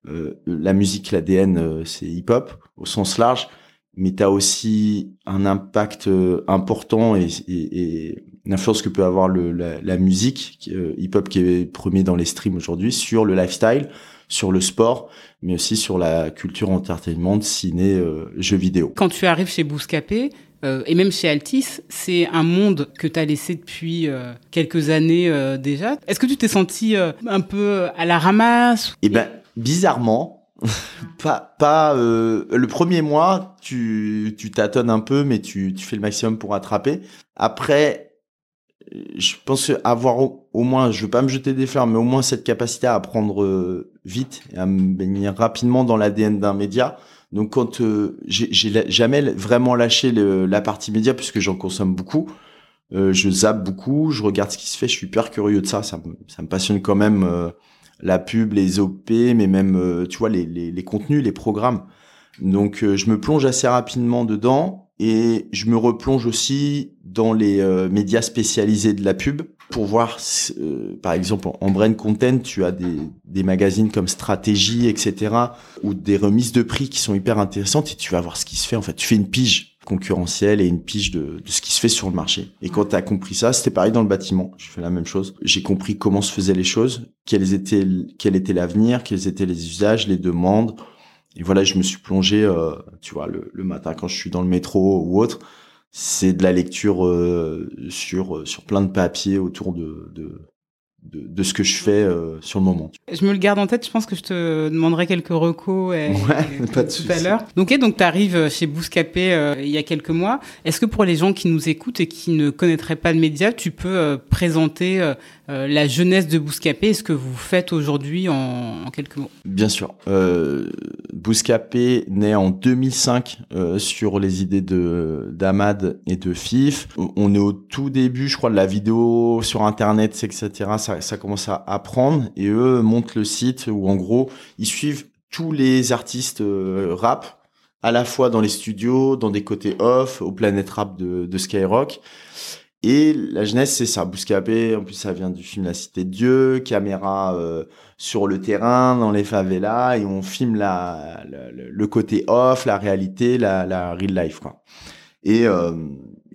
euh, la musique, l'A D N, euh, c'est hip-hop au sens large, mais tu as aussi un impact euh, important et, et, et l'influence que peut avoir le, la, la musique, euh, hip-hop qui est premier dans les streams aujourd'hui, sur le lifestyle, sur le sport, mais aussi sur la culture entertainment, ciné, euh, jeux vidéo. Quand tu arrives chez Booska-P, euh, et même chez Altice, c'est un monde que tu as laissé depuis euh, quelques années euh, déjà. Est-ce que tu t'es senti euh, un peu à la ramasse? Eh ben, bizarrement, pas, pas euh, le premier mois, tu, tu tâtonnes un peu, mais tu, tu fais le maximum pour attraper. Après, je pense avoir au, au moins, je veux pas me jeter des fleurs, mais au moins cette capacité à apprendre euh, vite et à me baigner rapidement dans l'A D N d'un média. Donc quand euh, j'ai, j'ai jamais vraiment lâché le, la partie média, puisque j'en consomme beaucoup, euh, je zappe beaucoup, je regarde ce qui se fait, je suis hyper curieux de ça, ça me, ça me passionne quand même, euh, la pub, les O P, mais même euh, tu vois les, les, les contenus, les programmes. Donc euh, je me plonge assez rapidement dedans. Et je me replonge aussi dans les euh, médias spécialisés de la pub pour voir, euh, par exemple, en brand content, tu as des, des magazines comme Stratégie, et cetera, ou des remises de prix qui sont hyper intéressantes, et tu vas voir ce qui se fait. En fait, tu fais une pige concurrentielle et une pige de, de ce qui se fait sur le marché. Et quand tu as compris ça, c'était pareil dans le bâtiment. Je fais la même chose. J'ai compris comment se faisaient les choses, quels étaient, quel était l'avenir, quels étaient les usages, les demandes. Et voilà, je me suis plongé, euh, tu vois, le, le matin quand je suis dans le métro ou autre, c'est de la lecture euh, sur euh, sur plein de papiers autour de de, de, de ce que je fais euh, sur le moment. Je me le garde en tête, je pense que je te demanderai quelques recos et, ouais, et, pas de tout soucis. À l'heure. Donc, et donc tu arrives chez Booska-P euh, il y a quelques mois. Est-ce que pour les gens qui nous écoutent et qui ne connaîtraient pas le média, tu peux euh, présenter euh, euh, la jeunesse de Booska-P et ce que vous faites aujourd'hui en, en quelques mots? Bien sûr. Euh... Booska-P naît en deux mille cinq euh, sur les idées de d'Ahmad et de F I F. On est au tout début, je crois, de la vidéo sur Internet, et cetera. Ça, ça commence à apprendre, et eux montent le site où, en gros, ils suivent tous les artistes euh, rap, à la fois dans les studios, dans des côtés off, au Planète Rap de, de Skyrock. Et la jeunesse, c'est ça. Booska-P, en plus, ça vient du film La Cité de Dieu, caméra euh, sur le terrain, dans les favelas, et on filme la, la, le côté off, la réalité, la, la real life, quoi. Et euh,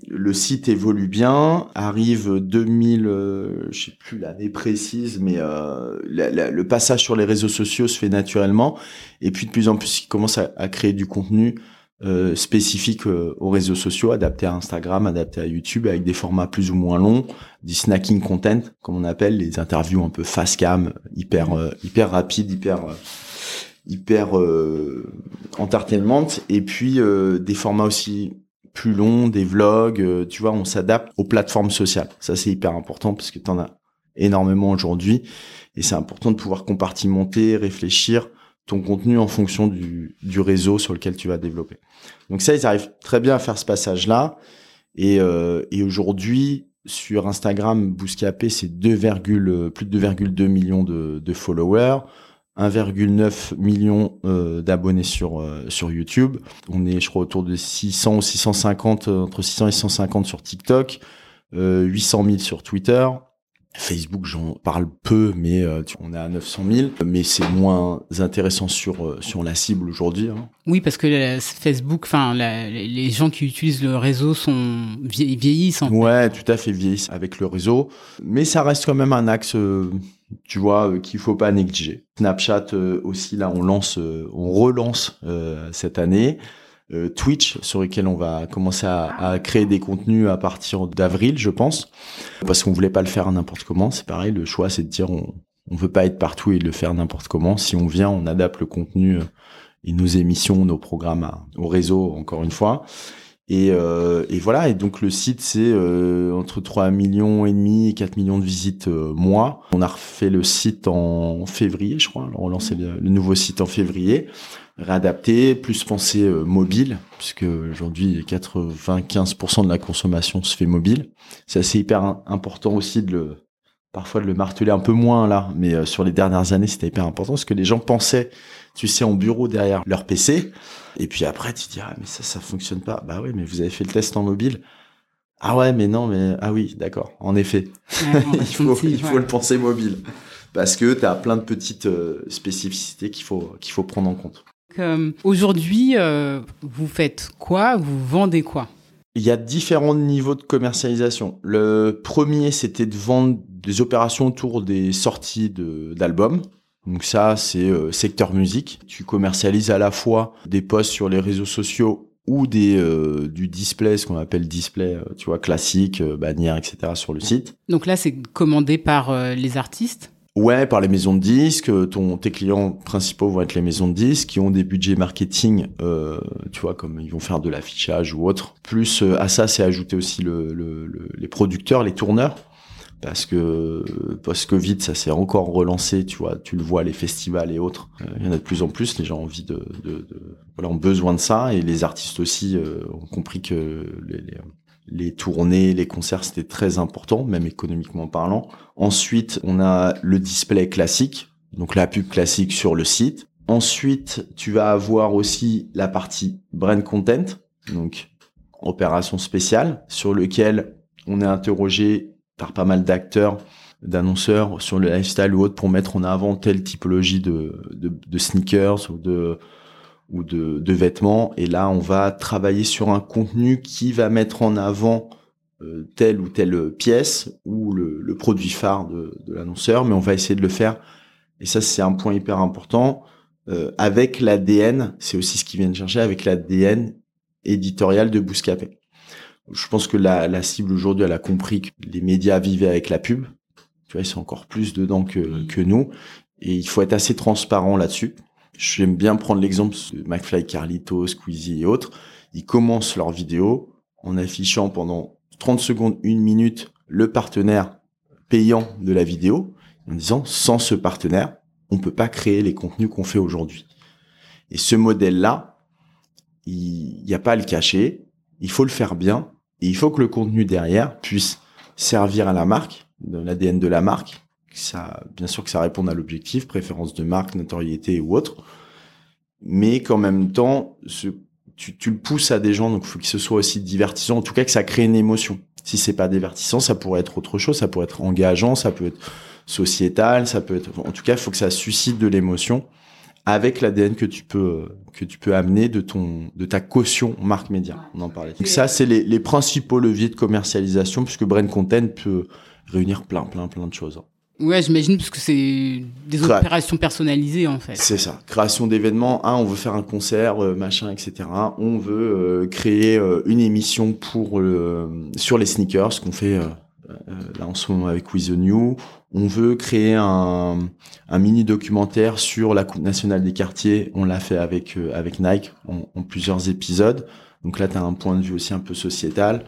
le site évolue bien. Arrive deux mille, euh, je sais plus l'année précise, mais euh, la, la, le passage sur les réseaux sociaux se fait naturellement. Et puis, de plus en plus, ils commencent à, à créer du contenu Euh, spécifique euh, aux réseaux sociaux, adapté à Instagram, adapté à YouTube, avec des formats plus ou moins longs, du snacking content, comme on appelle, les interviews un peu fast cam, hyper euh, hyper rapide, hyper euh, hyper euh, entertainment, et puis euh, des formats aussi plus longs, des vlogs, euh, tu vois, on s'adapte aux plateformes sociales. Ça, c'est hyper important, parce que t'en as énormément aujourd'hui, et c'est important de pouvoir compartimenter, réfléchir ton contenu en fonction du, du réseau sur lequel tu vas développer. Donc ça, ils arrivent très bien à faire ce passage-là. Et, euh, et aujourd'hui, sur Instagram, Booska-P, c'est deux, plus de deux virgule deux millions de, de followers, un virgule neuf million euh, d'abonnés sur, euh, sur YouTube. On est, je crois, autour de six cents ou six cent cinquante, entre six cents et six cent cinquante sur TikTok, euh, huit cent mille sur Twitter. Facebook, j'en parle peu, mais euh, on est à neuf cent mille, mais c'est moins intéressant sur euh, sur la cible aujourd'hui, hein. Oui, parce que la, Facebook, enfin les gens qui utilisent le réseau sont vie- vieillissent. En ouais, fait. Tout à fait, vieillissent avec le réseau, mais ça reste quand même un axe, euh, tu vois, euh, qu'il faut pas négliger. Snapchat euh, aussi, là, on lance, euh, on relance euh, cette année. Euh, Twitch, sur lequel on va commencer à, à créer des contenus à partir d'avril, je pense, parce qu'on voulait pas le faire n'importe comment. C'est pareil, le choix, c'est de dire on on veut pas être partout et le faire n'importe comment. Si on vient, on adapte le contenu et nos émissions, nos programmes à, au réseau, encore une fois. Et, euh, et voilà. Et donc le site, c'est euh, entre trois millions et demi et quatre millions de visites euh, mois. On a refait le site en février, je crois. Alors, on lançait le, le nouveau site en février, réadapté, plus pensé euh, mobile, puisque aujourd'hui quatre-vingt-quinze pour cent de la consommation se fait mobile. C'est assez hyper important aussi de le, parfois de le marteler un peu moins là, mais euh, sur les dernières années, c'était hyper important parce que les gens pensaient, tu sais, en bureau derrière leur P C. Et puis après, tu te dis, ah, mais ça, ça fonctionne pas. Bah oui, mais vous avez fait le test en mobile. Ah ouais, mais non, mais... Ah oui, d'accord, en effet. Ouais, il faut, petit, il ouais. faut le penser mobile. Parce que tu as plein de petites euh, spécificités qu'il faut, qu'il faut prendre en compte. Euh, aujourd'hui, euh, vous faites quoi? Vous vendez quoi? Il y a différents niveaux de commercialisation. Le premier, c'était de vendre des opérations autour des sorties de, d'albums. Donc ça, c'est euh, secteur musique. Tu commercialises à la fois des posts sur les réseaux sociaux ou des euh, du display, ce qu'on appelle display, euh, tu vois, classique, euh, bannière, et cetera sur le site. Donc là, c'est commandé par euh, les artistes? Ouais, par les maisons de disques. Ton, tes clients principaux vont être les maisons de disques qui ont des budgets marketing, euh, tu vois, comme ils vont faire de l'affichage ou autre. Plus euh, à ça, c'est ajouté aussi le, le, le, les producteurs, les tourneurs. Parce que post-Covid, ça s'est encore relancé, tu vois, tu le vois, les festivals et autres. Il y en a de plus en plus, les gens ont envie de, de, de voilà, ont besoin de ça, et les artistes aussi euh, ont compris que les, les, les tournées, les concerts, c'était très important, même économiquement parlant. Ensuite, on a le display classique, donc la pub classique sur le site. Ensuite, tu vas avoir aussi la partie brand content, donc opération spéciale, sur lequel on est interrogé par pas mal d'acteurs, d'annonceurs sur le lifestyle ou autre pour mettre en avant telle typologie de, de, de sneakers ou de, ou de, de vêtements. Et là, on va travailler sur un contenu qui va mettre en avant euh, telle ou telle pièce ou le, le produit phare de, de l'annonceur, mais on va essayer de le faire. Et ça, c'est un point hyper important. Euh, avec l'A D N, c'est aussi ce qu'ils viennent chercher, avec l'A D N éditorial de Booska-P. Je pense que la, la cible aujourd'hui, elle a compris que les médias vivaient avec la pub. Tu vois, ils sont encore plus dedans que, que nous. Et il faut être assez transparent là-dessus. J'aime bien prendre l'exemple de McFly, Carlito, Squeezie et autres. Ils commencent leurs vidéos en affichant pendant trente secondes, une minute, le partenaire payant de la vidéo, en disant, sans ce partenaire, on peut pas créer les contenus qu'on fait aujourd'hui. Et ce modèle-là, il n'y a pas à le cacher. Il faut le faire bien. Et il faut que le contenu derrière puisse servir à la marque, dans l'A D N de la marque. Ça, bien sûr que ça réponde à l'objectif, préférence de marque, notoriété ou autre. Mais qu'en même temps, ce, tu, tu le pousses à des gens, donc il faut que ce soit aussi divertissant. En tout cas, que ça crée une émotion. Si c'est pas divertissant, ça pourrait être autre chose. Ça pourrait être engageant, ça peut être sociétal, ça peut être. En tout cas, il faut que ça suscite de l'émotion avec l'A D N que tu peux que tu peux amener de ton de ta caution marque média. On en parlait. Donc ça, c'est les, les principaux leviers de commercialisation, puisque brand content peut réunir plein plein plein de choses. Ouais, j'imagine, parce que c'est des Cré... opérations personnalisées en fait. C'est ça. Création d'événements. Ah, on veut faire un concert, euh, machin, et cetera. On veut euh, créer euh, une émission pour euh, sur les sneakers qu'on fait. Euh, Euh, là en ce moment avec With The New, on veut créer un, un mini documentaire sur la Coupe nationale des quartiers. On l'a fait avec euh, avec Nike en, en plusieurs épisodes. Donc là, tu as un point de vue aussi un peu sociétal.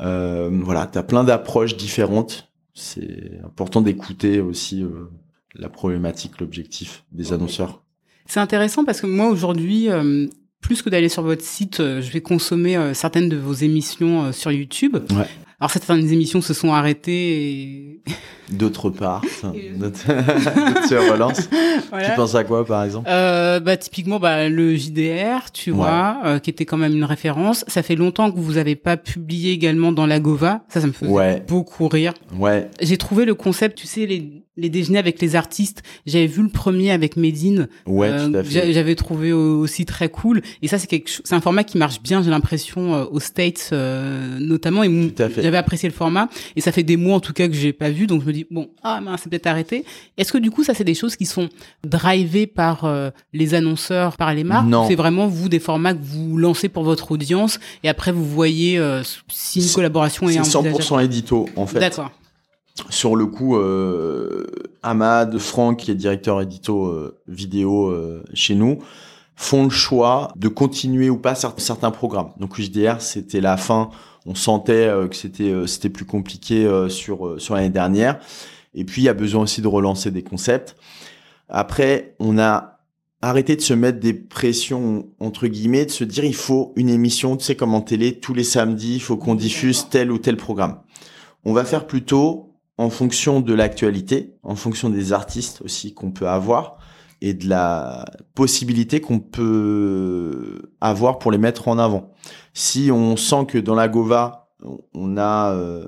Euh, voilà, tu as plein d'approches différentes. C'est important d'écouter aussi euh, la problématique, l'objectif des annonceurs. C'est intéressant parce que moi aujourd'hui, euh, plus que d'aller sur votre site, euh, je vais consommer euh, certaines de vos émissions euh, sur YouTube. Ouais. Alors, certaines émissions se sont arrêtées et... D'autres partent, d'autres, d'autres se relancent. Voilà. Tu penses à quoi, par exemple? euh, bah, Typiquement, bah, le J D R, tu ouais. vois, euh, qui était quand même une référence. Ça fait longtemps que vous n'avez pas publié également dans la Gova. Ça, ça me faisait ouais. beaucoup rire. Ouais. J'ai trouvé le concept, tu sais, les, les déjeuners avec les artistes. J'avais vu le premier avec Médine. Ouais, euh, tout à fait. J'avais trouvé aussi très cool. Et ça, c'est, quelque chose, c'est un format qui marche bien, j'ai l'impression, euh, aux States euh, notamment. Et m- tout à fait. J'avais apprécié le format et ça fait des mois en tout cas que j'ai pas vu, donc je me dis bon, ah mince, c'est peut-être arrêté. Est-ce que du coup ça c'est des choses qui sont drivées par euh, les annonceurs, par les marques? Non. C'est vraiment vous des formats que vous lancez pour votre audience et après vous voyez euh, si une c'est, collaboration est envisagée. C'est cent pour cent édito en fait. D'accord. Sur le coup, euh, Ahmad, Franck qui est directeur édito euh, vidéo euh, chez nous, font le choix de continuer ou pas certains programmes. Donc J D R, c'était la fin. On sentait que c'était c'était plus compliqué sur sur l'année dernière. Et puis il y a besoin aussi de relancer des concepts. Après, on a arrêté de se mettre des pressions entre guillemets, de se dire il faut une émission, tu sais comme en télé tous les samedis, il faut qu'on diffuse tel ou tel programme. On va faire plutôt en fonction de l'actualité, en fonction des artistes aussi qu'on peut avoir et de la possibilité qu'on peut avoir pour les mettre en avant. Si on sent que dans la Gova, on a euh,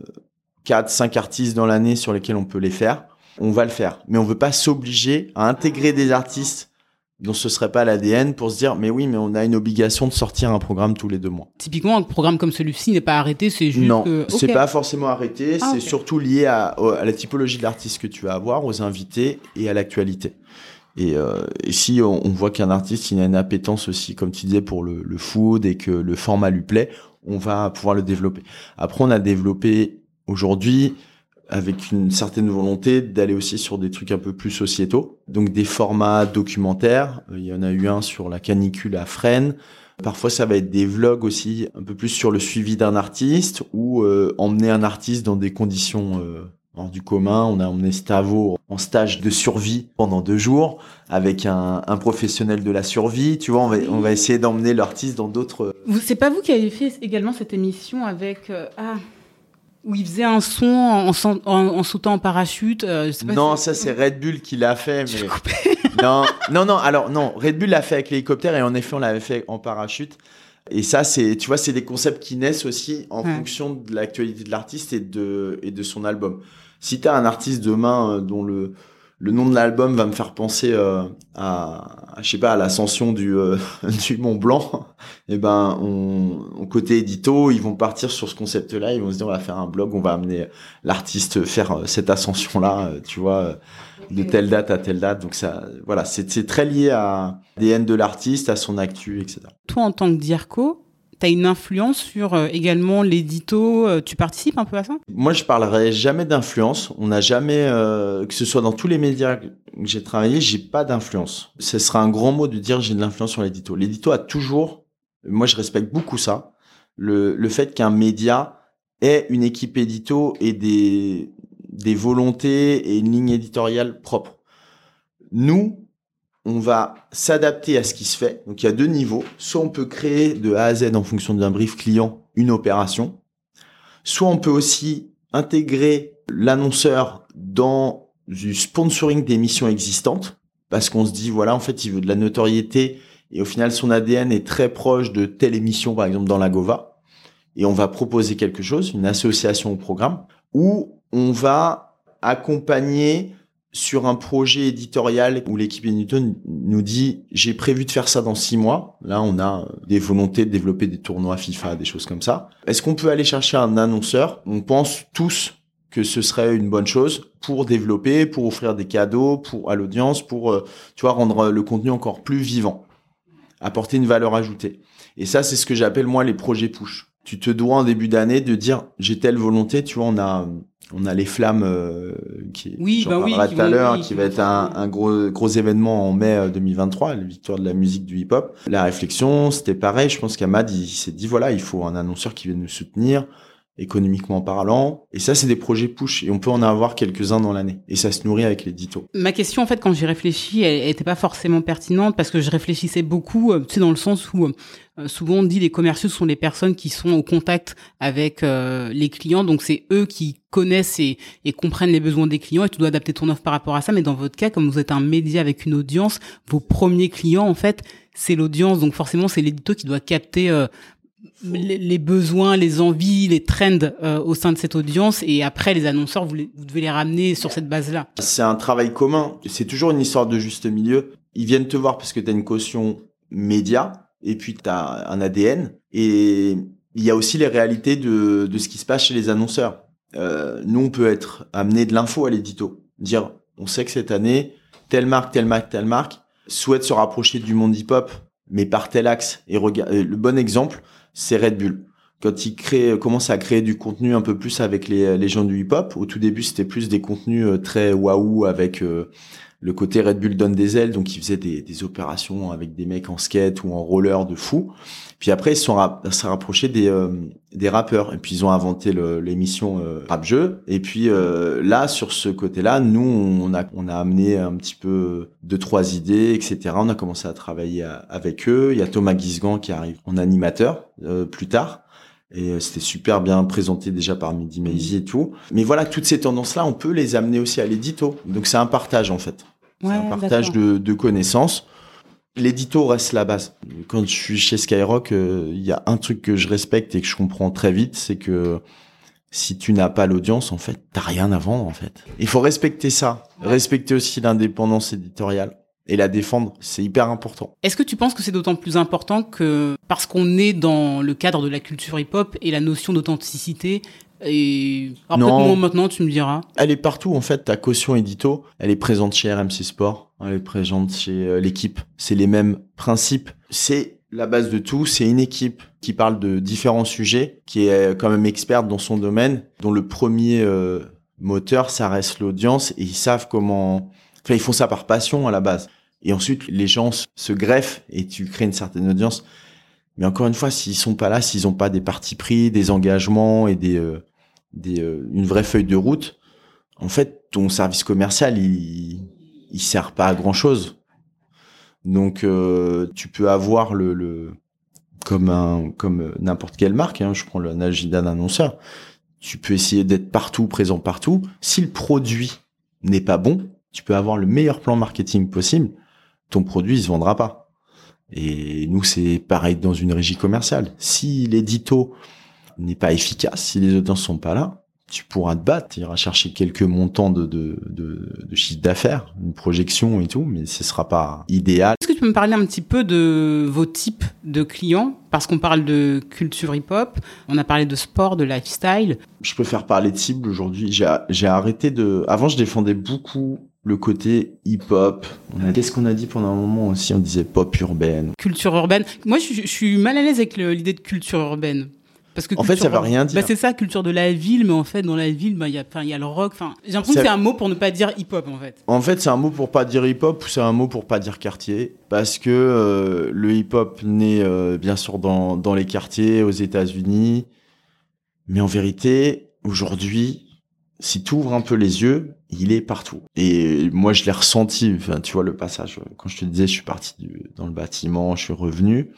quatre, cinq artistes dans l'année sur lesquels on peut les faire, on va le faire. Mais on ne veut pas s'obliger à intégrer des artistes dont ce ne serait pas l'A D N pour se dire « mais oui, mais on a une obligation de sortir un programme tous les deux mois ». Typiquement, un programme comme celui-ci n'est pas arrêté, c'est juste non, que... c'est okay. pas forcément arrêté, ah, c'est okay. surtout lié à, à la typologie de l'artiste que tu vas avoir, aux invités et à l'actualité. Et, euh, et si on, on voit qu'un artiste il a une appétence aussi, comme tu disais, pour le, le food et que le format lui plaît, on va pouvoir le développer. Après, on a développé aujourd'hui... avec une certaine volonté d'aller aussi sur des trucs un peu plus sociétaux. Donc des formats documentaires, il y en a eu un sur la canicule à Fresnes. Parfois ça va être des vlogs aussi, un peu plus sur le suivi d'un artiste ou euh, emmener un artiste dans des conditions euh, hors du commun. On a emmené Stavo en stage de survie pendant deux jours avec un, un professionnel de la survie. Tu vois, on va, on va essayer d'emmener l'artiste dans d'autres... Vous, c'est pas vous qui avez fait également cette émission avec... Euh, ah. Où il faisait un son en, en, en sautant en parachute. Euh, je sais pas non, si... ça c'est Red Bull qui l'a fait. Mais... Je vais couper. non, non, non. Alors non, Red Bull l'a fait avec l'hélicoptère et en effet on l'avait fait en parachute. Et ça, c'est, tu vois, c'est des concepts qui naissent aussi en ouais. fonction de l'actualité de l'artiste et de et de son album. Si t'as un artiste demain euh, dont le le nom de l'album va me faire penser euh, à, à, je sais pas, à l'ascension du euh, du Mont Blanc. Et ben, on, on côté édito, ils vont partir sur ce concept-là. Ils vont se dire, on va faire un blog, on va amener l'artiste faire cette ascension-là, tu vois, de telle date à telle date. Donc ça, voilà, c'est, c'est très lié à l'A D N de l'artiste, à son actu, et cetera. Toi, en tant que Diarco, t'as une influence sur euh, également l'édito, euh, tu participes un peu à ça? Moi, je parlerai jamais d'influence. On n'a jamais, euh, que ce soit dans tous les médias que j'ai travaillé, j'ai pas d'influence. Ce sera un grand mot de dire j'ai de l'influence sur l'édito. L'édito a toujours, moi, je respecte beaucoup ça, le, le fait qu'un média ait une équipe édito et des, des volontés et une ligne éditoriale propre. Nous, on va s'adapter à ce qui se fait. Donc, il y a deux niveaux. Soit on peut créer de A à Z en fonction d'un brief client une opération. Soit on peut aussi intégrer l'annonceur dans du sponsoring d'émissions existantes parce qu'on se dit, voilà, en fait, il veut de la notoriété et au final, son A D N est très proche de telle émission, par exemple, dans la Gova. Et on va proposer quelque chose, une association au programme où on va accompagner sur un projet éditorial où l'équipe édito nous dit « j'ai prévu de faire ça dans six mois ». Là, on a des volontés de développer des tournois FIFA, des choses comme ça. Est-ce qu'on peut aller chercher un annonceur? On pense tous que ce serait une bonne chose pour développer, pour offrir des cadeaux pour à l'audience, pour tu vois, rendre le contenu encore plus vivant, apporter une valeur ajoutée. Et ça, c'est ce que j'appelle moi les projets push. Tu te dois en début d'année de dire « j'ai telle volonté ». Tu vois, on a... On a les Flammes euh, qui, oui, j'en bah parlerai oui, tout à l'heure, oui, qui va être un, un gros gros événement en mai deux mille vingt-trois, la victoire de la musique du hip-hop. La réflexion, c'était pareil. Je pense qu'Ahmad il, il s'est dit voilà, il faut un annonceur qui vienne nous soutenir économiquement parlant. Et ça, c'est des projets push et on peut en avoir quelques-uns dans l'année. Et ça se nourrit avec l'édito. Ma question, en fait, quand j'y réfléchis, elle était pas forcément pertinente parce que je réfléchissais beaucoup, euh, tu sais, dans le sens où. Euh, Souvent, on dit les commerciaux sont les personnes qui sont au contact avec euh, les clients. Donc, c'est eux qui connaissent et, et comprennent les besoins des clients. Et tu dois adapter ton offre par rapport à ça. Mais dans votre cas, comme vous êtes un média avec une audience, vos premiers clients, en fait, c'est l'audience. Donc, forcément, c'est l'édito qui doit capter euh, les, les besoins, les envies, les trends euh, au sein de cette audience. Et après, les annonceurs, vous, les, vous devez les ramener sur cette base-là. C'est un travail commun. C'est toujours une histoire de juste milieu. Ils viennent te voir parce que tu as une caution média. Et puis, tu as un A D N. Et il y a aussi les réalités de, de ce qui se passe chez les annonceurs. Euh, nous, on peut être amené de l'info à l'édito. Dire, on sait que cette année, telle marque, telle marque, telle marque souhaite se rapprocher du monde hip-hop, mais par tel axe. Et rega- le bon exemple, c'est Red Bull. Quand ils créent, commencent à créer du contenu un peu plus avec les, les gens du hip-hop, au tout début, c'était plus des contenus très waouh avec... Euh, le côté Red Bull donne des ailes, donc ils faisaient des, des opérations avec des mecs en skate ou en roller de fou. Puis après, ils se sont ra- se rapprochés des, euh, des rappeurs. Et puis, ils ont inventé le, l'émission euh, Rap-Jeu. Et puis euh, là, sur ce côté-là, nous, on a, on a amené un petit peu deux, trois idées, et cetera. On a commencé à travailler à, avec eux. Il y a Thomas Guisgan qui arrive en animateur euh, plus tard. Et c'était super bien présenté déjà par Midi Maisy et tout. Mais voilà, toutes ces tendances-là, on peut les amener aussi à l'édito. Donc, c'est un partage, en fait. Ouais, c'est un partage de, de connaissances. l'édito reste la base. Quand je suis chez Skyrock, il euh, y a un truc que je respecte et que je comprends très vite, c'est que si tu n'as pas l'audience, en fait, t'as rien à vendre, en fait. Il faut respecter ça. Ouais. Respecter aussi l'indépendance éditoriale et la défendre. C'est hyper important. Est-ce que tu penses que c'est d'autant plus important que parce qu'on est dans le cadre de la culture hip-hop et la notion d'authenticité et... Alors peut-être moi, maintenant, tu me diras. Elle est partout, en fait. Ta caution édito, elle est présente chez R M C Sport. Elle est présente chez l'équipe. C'est les mêmes principes. C'est... la base de tout, c'est une équipe qui parle de différents sujets, qui est quand même experte dans son domaine, dont le premier euh, moteur, ça reste l'audience, et ils savent comment... Enfin, ils font ça par passion à la base. Et ensuite, les gens se greffent et tu crées une certaine audience. Mais encore une fois, s'ils sont pas là, s'ils n'ont pas des partis pris, des engagements et des, euh, des euh, une vraie feuille de route, en fait, ton service commercial, il il sert pas à grand-chose. Donc, euh, tu peux avoir le, le comme un comme n'importe quelle marque. Hein, je prends l'analogie d'un annonceur. Tu peux essayer d'être partout, présent partout. Si le produit n'est pas bon, tu peux avoir le meilleur plan marketing possible. Ton produit, il se vendra pas. Et nous, c'est pareil dans une régie commerciale. Si l'édito n'est pas efficace, si les audiences sont pas là, tu pourras te battre. Tu iras chercher quelques montants de, de, de, de chiffre d'affaires, une projection et tout, mais ce sera pas idéal. Tu peux me parler un petit peu de vos types de clients? Parce qu'on parle de culture hip-hop, on a parlé de sport, de lifestyle. Je préfère parler de cible aujourd'hui. J'ai, j'ai arrêté de... Avant, je défendais beaucoup le côté hip-hop. On a... Qu'est-ce qu'on a dit pendant un moment aussi? On disait pop urbaine. Culture urbaine. Moi, je, je suis mal à l'aise avec le, l'idée de culture urbaine. Parce que en fait, ça ne veut rien dire. Bah, c'est ça, culture de la ville, mais en fait, dans la ville, bah, y a, y a le rock. J'ai l'impression ça... que c'est un mot pour ne pas dire hip-hop, en fait. En fait, c'est un mot pour ne pas dire hip-hop ou c'est un mot pour ne pas dire quartier. Parce que euh, le hip-hop naît, euh, bien sûr, dans, dans les quartiers, aux États-Unis. Mais en vérité, aujourd'hui, si tu ouvres un peu les yeux, il est partout. Et moi, je l'ai ressenti. Enfin, tu vois, le passage, quand je te disais, je suis parti du, dans le bâtiment, je suis revenu.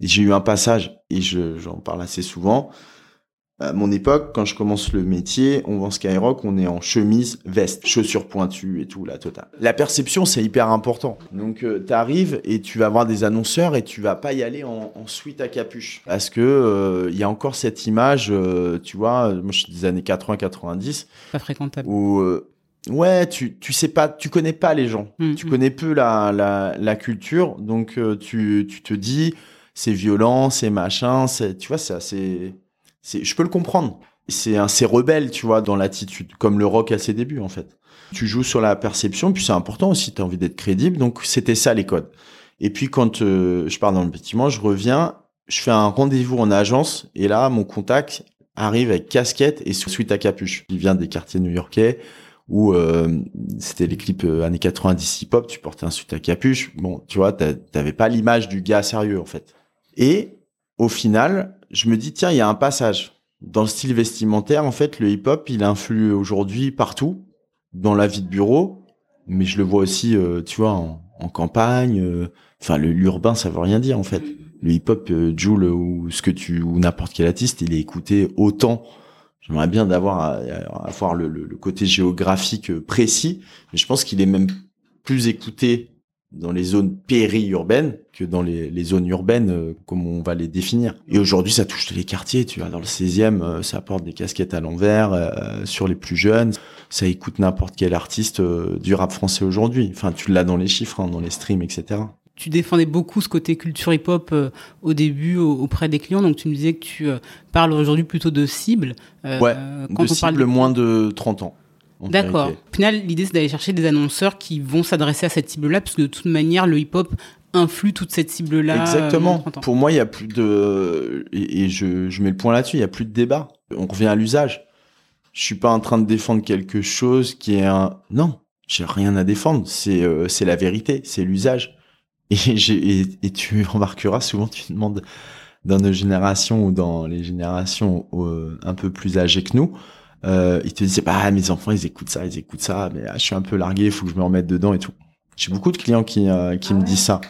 Et j'ai eu un passage, et je, j'en parle assez souvent. À mon époque, quand je commence le métier, on vend Skyrock, on est en chemise, veste, chaussures pointues et tout, la totale. La perception, c'est hyper important. Donc, euh, t'arrives et tu vas voir des annonceurs et tu vas pas y aller en, en sweat à capuche. Parce que euh, y a encore cette image, euh, tu vois, moi je suis des années quatre-vingts quatre-vingt-dix. Pas fréquentable. Où, euh, ouais, tu tu sais pas, tu connais pas les gens. Mmh, tu mmh. connais peu la, la, la culture, donc euh, tu, tu te dis... C'est violent, c'est machin, c'est, tu vois, c'est assez, c'est, je peux le comprendre. C'est un, c'est rebelle, tu vois, dans l'attitude, comme le rock à ses débuts, en fait. Tu joues sur la perception, puis c'est important aussi, t'as envie d'être crédible, donc c'était ça, les codes. Et puis, quand euh, je pars dans le bâtiment, je reviens, je fais un rendez-vous en agence, et là, mon contact arrive avec casquette et sweat à capuche. Il vient des quartiers new-yorkais, où euh, c'était les clips euh, années quatre-vingt-dix hip-hop, tu portais un sweat à capuche, bon, tu vois, t'a, t'avais pas l'image du gars sérieux, en fait. Et au final, je me dis, tiens, il y a un passage. Dans le style vestimentaire, en fait, le hip-hop, il influe aujourd'hui partout, dans la vie de bureau, mais je le vois aussi, euh, tu vois, en, en campagne. Euh, enfin, le, l'urbain, ça veut rien dire, en fait. Le hip-hop, euh, Jul, ou ce que tu, ou n'importe quel artiste, il est écouté autant. J'aimerais bien d'avoir à, à avoir le, le, le côté géographique précis, mais je pense qu'il est même plus écouté dans les zones périurbaines que dans les, les zones urbaines, euh, comme on va les définir. Et aujourd'hui, ça touche tous les quartiers, tu vois. Dans le seizième, euh, ça porte des casquettes à l'envers, euh, sur les plus jeunes. Ça écoute n'importe quel artiste euh, du rap français aujourd'hui. Enfin, tu l'as dans les chiffres, hein, dans les streams, et cetera. Tu défendais beaucoup ce côté culture hip-hop euh, au début auprès des clients. Donc, tu me disais que tu euh, parles aujourd'hui plutôt de cible. Euh, ouais, quand de on cible parle de... moins de trente ans. D'accord. Vérité. Au final, l'idée, c'est d'aller chercher des annonceurs qui vont s'adresser à cette cible-là, parce que de toute manière, le hip-hop influe toute cette cible-là. Exactement. Pour moi, il n'y a plus de... Et, et je, je mets le point là-dessus, il n'y a plus de débat. On revient à l'usage. Je ne suis pas en train de défendre quelque chose qui est un... Non, j'ai rien à défendre. C'est, euh, c'est la vérité, c'est l'usage. Et, j'ai, et, et tu remarqueras, souvent, tu demandes dans nos générations ou dans les générations euh, un peu plus âgées que nous, Euh, ils te disaient, bah, mes enfants, ils écoutent ça, ils écoutent ça, mais ah, je suis un peu largué, il faut que je me remette dedans et tout. J'ai beaucoup de clients qui, euh, qui ah me ouais. disent ça.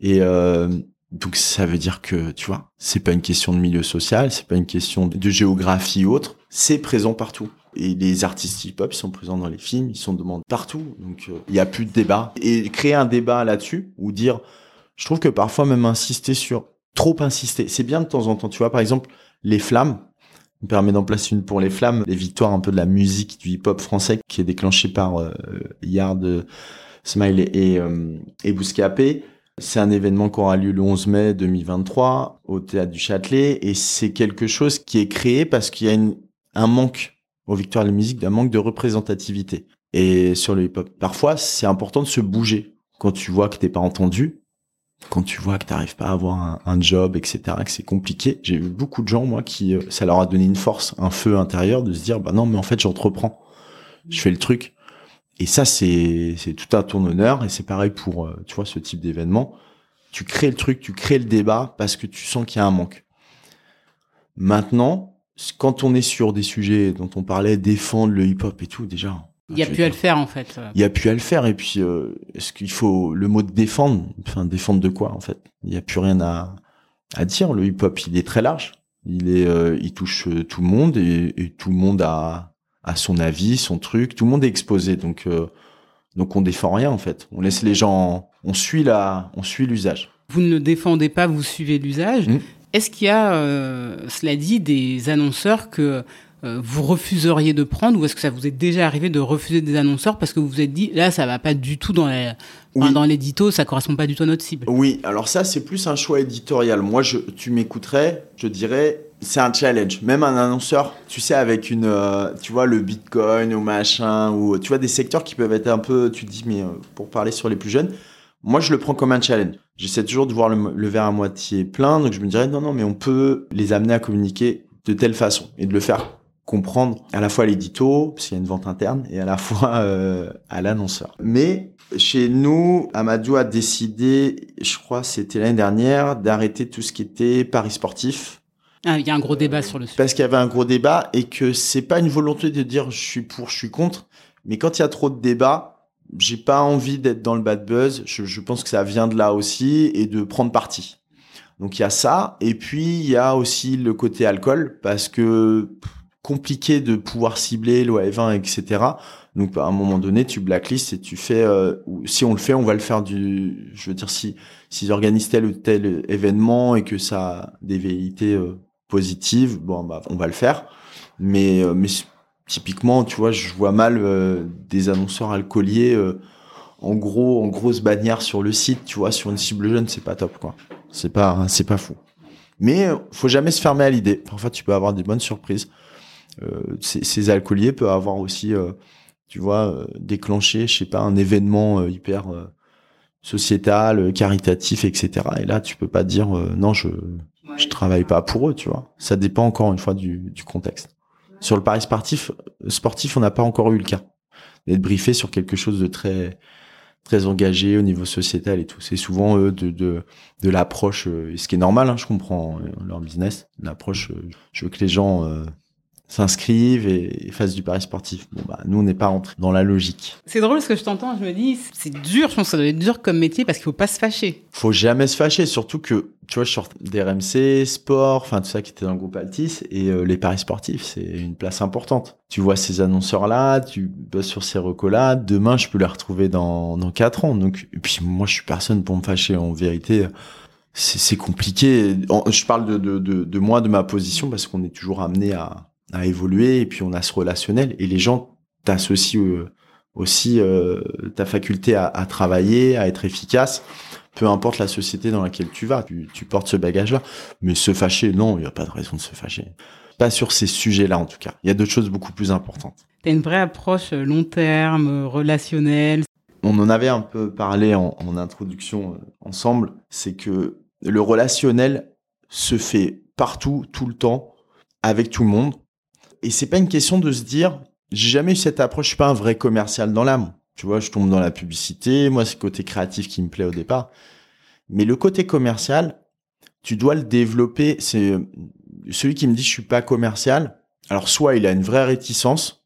Et euh, donc, ça veut dire que, tu vois, c'est pas une question de milieu social, c'est pas une question de géographie ou autre, c'est présent partout. Et les artistes hip-hop, ils sont présents dans les films, ils sont demandés partout, donc il euh, n'y a plus de débat. Et créer un débat là-dessus, ou dire, je trouve que parfois même insister sur, trop insister, c'est bien de temps en temps. Tu vois, par exemple, Les Flammes, me permet d'en placer une pour Les Flammes, les victoires un peu de la musique du hip-hop français qui est déclenchée par euh, Yard, Smile et, et, euh, et Booska-P. C'est un événement qui aura lieu le onze mai deux mille vingt-trois au Théâtre du Châtelet, et c'est quelque chose qui est créé parce qu'il y a une, un manque aux victoires de la musique, d'un manque de représentativité. Et sur le hip-hop, parfois, c'est important de se bouger. Quand tu vois que t'es pas entendu, quand tu vois que t'arrives pas à avoir un, un job, et cetera, que c'est compliqué, j'ai vu beaucoup de gens, moi, qui, ça leur a donné une force, un feu intérieur de se dire, bah non, mais en fait, j'entreprends. Je fais le truc. Et ça, c'est, c'est tout à ton honneur. Et c'est pareil pour, tu vois, ce type d'événement. Tu crées le truc, tu crées le débat parce que tu sens qu'il y a un manque. Maintenant, quand on est sur des sujets dont on parlait, défendre le hip-hop et tout, déjà, il y a plus à le faire, en fait. Il y a plus à le faire. Et puis, euh, est-ce qu'il faut le mot de défendre? Enfin, défendre de quoi, en fait? Il n'y a plus rien à, à dire. Le hip-hop, il est très large. Il est, euh, il touche tout le monde et, et tout le monde a, a son avis, son truc. Tout le monde est exposé. Donc, euh, donc on défend rien, en fait. On laisse les gens, on suit la, on suit l'usage. Vous ne défendez pas, vous suivez l'usage. Mmh. Est-ce qu'il y a, euh, cela dit, des annonceurs que, vous refuseriez de prendre, ou est-ce que ça vous est déjà arrivé de refuser des annonceurs parce que vous vous êtes dit, là, ça va pas du tout dans les, oui. enfin, dans l'édito, ça correspond pas du tout à notre cible? Oui, alors ça, c'est plus un choix éditorial. Moi, je, tu m'écouterais, je dirais, c'est un challenge. Même un annonceur, tu sais, avec une, euh, tu vois, le bitcoin ou machin, ou tu vois, des secteurs qui peuvent être un peu, tu te dis, mais euh, pour parler sur les plus jeunes, moi, je le prends comme un challenge. J'essaie toujours de voir le, le verre à moitié plein, donc je me dirais, non, non, mais on peut les amener à communiquer de telle façon et de le faire comprendre à la fois l'édito, parce qu'il y a une vente interne, et à la fois euh, à l'annonceur. Mais chez nous, Amadou a décidé, je crois c'était l'année dernière, d'arrêter tout ce qui était paris sportif. Ah, il y a un gros débat euh, sur le sujet. Parce qu'il y avait un gros débat, et que c'est pas une volonté de dire je suis pour, je suis contre, mais quand il y a trop de débats, j'ai pas envie d'être dans le bad buzz, je, je pense que ça vient de là aussi, et de prendre parti. Donc il y a ça, et puis il y a aussi le côté alcool, parce que compliqué de pouvoir cibler l'O A vingt, et cetera. Donc, à un moment donné, tu blacklistes et tu fais, euh, si on le fait, on va le faire du, je veux dire, si, s'ils organisent tel ou tel événement et que ça a des velléités euh, positives, bon, bah, on va le faire. Mais, euh, mais typiquement, tu vois, je vois mal euh, des annonceurs alcooliers, euh, en gros, en grosse bannière sur le site, tu vois, sur une cible jeune, c'est pas top, quoi. C'est pas, c'est pas fou. Mais, euh, faut jamais se fermer à l'idée. Parfois, tu peux avoir des bonnes surprises. Euh, ces, ces alcooliers peuvent avoir aussi, euh, tu vois, euh, déclenché, je sais pas, un événement euh, hyper euh, sociétal, euh, caritatif, et cetera. Et là, tu peux pas dire euh, non, je je travaille pas pour eux, tu vois. Ça dépend encore une fois du, du contexte. Sur le pari sportif, sportif, on n'a pas encore eu le cas d'être briefé sur quelque chose de très très engagé au niveau sociétal et tout. C'est souvent euh, de de de l'approche, euh, ce qui est normal. Hein, je comprends euh, leur business, l'approche. Euh, je veux que les gens euh, s'inscrivent et fassent du pari sportif. Bon, bah, nous, on n'est pas rentrés dans la logique. C'est drôle ce que je t'entends, je me dis, c'est dur, je pense que ça doit être dur comme métier parce qu'il faut pas se fâcher. Faut jamais se fâcher, surtout que, tu vois, je sors d'R M C Sport, enfin, tout ça qui était dans le groupe Altice, et euh, les paris sportifs, c'est une place importante. Tu vois ces annonceurs-là, tu bosses sur ces recos-là, demain, je peux les retrouver dans, dans quatre ans. Donc, et puis, moi, je suis personne pour me fâcher, en vérité. C'est, c'est compliqué. Je parle de, de, de, de moi, de ma position, parce qu'on est toujours amené à, à évoluer, et puis on a ce relationnel, et les gens t'associent euh, aussi euh, ta faculté à, à travailler, à être efficace, peu importe la société dans laquelle tu vas, tu, tu portes ce bagage-là. Mais se fâcher, non, il n'y a pas de raison de se fâcher. Pas sur ces sujets-là, en tout cas. Il y a d'autres choses beaucoup plus importantes. T'as une vraie approche long terme, relationnelle. On en avait un peu parlé en, en introduction euh, ensemble, c'est que le relationnel se fait partout, tout le temps, avec tout le monde. Et c'est pas une question de se dire, j'ai jamais eu cette approche, je suis pas un vrai commercial dans l'âme. Tu vois, je tombe dans la publicité, moi c'est le côté créatif qui me plaît au départ. Mais le côté commercial, tu dois le développer. C'est celui qui me dit je suis pas commercial. Alors soit il a une vraie réticence,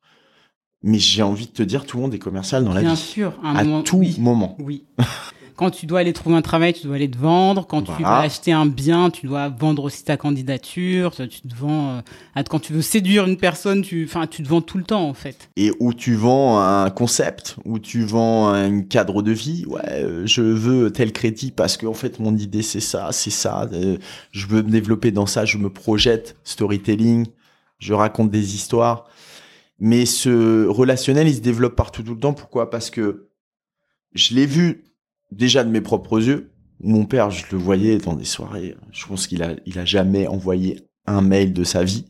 mais j'ai envie de te dire tout le monde est commercial dans la vie. Bien sûr, à un moment, à tout oui, moment. Oui. Quand tu dois aller trouver un travail, tu dois aller te vendre. Quand voilà. tu vas acheter un bien, tu dois vendre aussi ta candidature. Tu te vends. Euh, quand tu veux séduire une personne, tu, enfin, tu te vends tout le temps en fait. Et où tu vends un concept, où tu vends un cadre de vie. Ouais, je veux tel crédit parce que en fait mon idée c'est ça, c'est ça. Euh, je veux me développer dans ça. Je me projette, storytelling. Je raconte des histoires. Mais ce relationnel, il se développe partout tout le temps. Pourquoi ? Parce que je l'ai vu déjà de mes propres yeux. Mon père, je le voyais dans des soirées. Je pense qu'il a, il a jamais envoyé un mail de sa vie.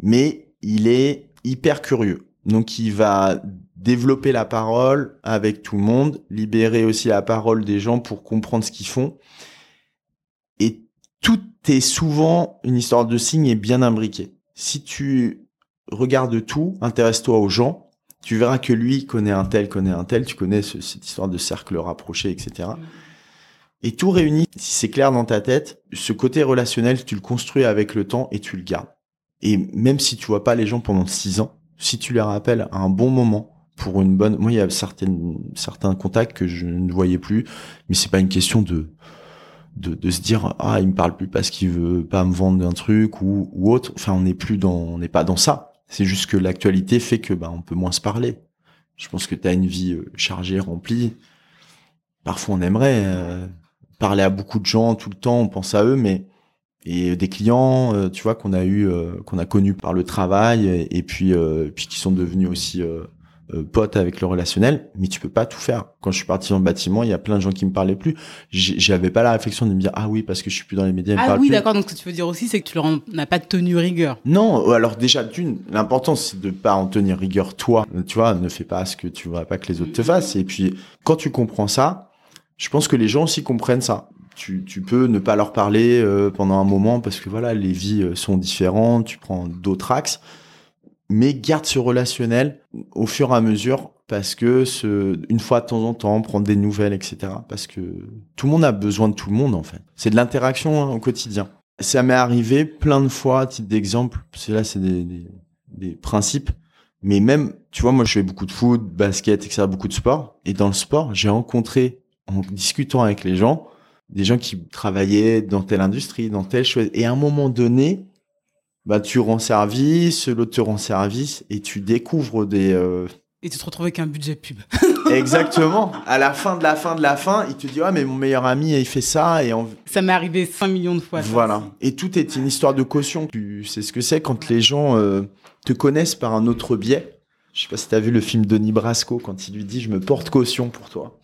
Mais il est hyper curieux. Donc, il va développer la parole avec tout le monde, libérer aussi la parole des gens pour comprendre ce qu'ils font. Et tout est souvent une histoire de signes et bien imbriquée. Si tu... regarde tout, intéresse-toi aux gens. Tu verras que lui connaît un tel, connaît un tel. Tu connais ce, cette histoire de cercle rapproché, et cetera. Et tout réuni, si c'est clair dans ta tête, ce côté relationnel, tu le construis avec le temps et tu le gardes. Et même si tu vois pas les gens pendant six ans, si tu les rappelles à un bon moment, pour une bonne... Moi, il y a certaines, certains contacts que je ne voyais plus, mais c'est pas une question de... De, de se dire ah il me parle plus parce qu'il veut pas me vendre un truc ou, ou autre. Enfin on n'est plus dans, on n'est pas dans ça. C'est juste que l'actualité fait que bah on peut moins se parler. Je pense que t'as une vie chargée, remplie. Parfois on aimerait euh, parler à beaucoup de gens tout le temps, on pense à eux, mais et des clients, euh, tu vois qu'on a eu, euh, qu'on a connu par le travail et, et puis euh, puis qui sont devenus aussi euh, potes avec le relationnel, mais tu peux pas tout faire. Quand je suis parti dans le bâtiment, il y a plein de gens qui me parlaient plus. J'avais pas la réflexion de me dire ah oui parce que je suis plus dans les médias. Ah oui plus. D'accord. Donc ce que tu veux dire aussi c'est que tu leur en as pas tenu rigueur. Non. Alors déjà d'une, l'important c'est de pas en tenir rigueur toi. Tu vois, ne fais pas ce que tu voudrais pas que les autres te fassent. Et puis quand tu comprends ça, je pense que les gens aussi comprennent ça. Tu, tu peux ne pas leur parler euh, pendant un moment parce que voilà les vies sont différentes. Tu prends d'autres axes. Mais garde ce relationnel au fur et à mesure parce que ce, une fois de temps en temps, prendre des nouvelles, et cetera. Parce que tout le monde a besoin de tout le monde, en fait. C'est de l'interaction hein, au quotidien. Ça m'est arrivé plein de fois, à titre d'exemple. Parce que là, c'est des, des, des principes. Mais même, tu vois, moi, je fais beaucoup de foot, basket, et cetera, beaucoup de sport. Et dans le sport, j'ai rencontré, en discutant avec les gens, des gens qui travaillaient dans telle industrie, dans telle chose. Et à un moment donné... Bah, tu rends service, l'autre te rend service et tu découvres des... Euh... Et tu te retrouves avec un budget pub. Exactement. À la fin de la fin de la fin, il te dit « Ah, mais mon meilleur ami, il fait ça. » et en... Ça m'est arrivé cinq millions de fois. Voilà. Et tout est une histoire de caution. Tu sais ce que c'est quand les gens euh, te connaissent par un autre biais. Je sais pas si tu as vu le film Donnie Brasco quand il lui dit « Je me porte caution pour toi. »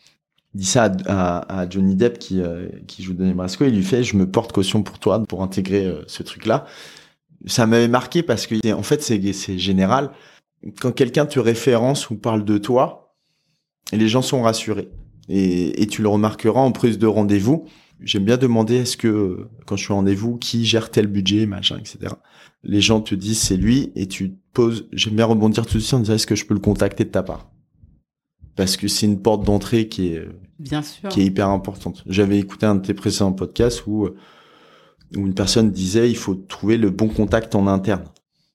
Il dit ça à, à, à Johnny Depp qui, euh, qui joue Donnie Brasco. Il lui fait « Je me porte caution pour toi pour intégrer euh, ce truc-là. » Ça m'avait marqué parce que, en fait, c'est, c'est général. Quand quelqu'un te référence ou parle de toi, les gens sont rassurés. Et, et tu le remarqueras en prise de rendez-vous. J'aime bien demander, est-ce que, quand je suis en rendez-vous, qui gère tel budget, machin, et cetera. Les gens te disent, c'est lui, et tu te poses, j'aime bien rebondir tout de suite en disant, est-ce que je peux le contacter de ta part? Parce que c'est une porte d'entrée qui est, bien sûr, qui est hyper importante. J'avais écouté un de tes précédents podcasts où, où une personne disait il faut trouver le bon contact en interne,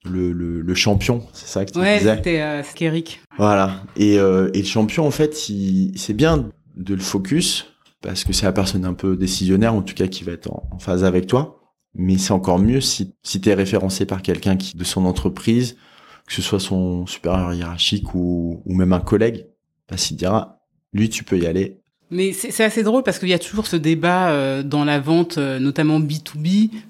le le, le champion, c'est ça que tu ouais, disais. Ouais, c'était euh, Skyrock. Voilà. Et euh, et le champion en fait, il, c'est bien de le focus parce que c'est la personne un peu décisionnaire en tout cas qui va être en, en phase avec toi. Mais c'est encore mieux si si t'es référencé par quelqu'un qui de son entreprise, que ce soit son supérieur hiérarchique ou ou même un collègue, bah s'il dira lui tu peux y aller. Mais c'est, c'est assez drôle parce qu'il y a toujours ce débat euh, dans la vente, euh, notamment B deux B.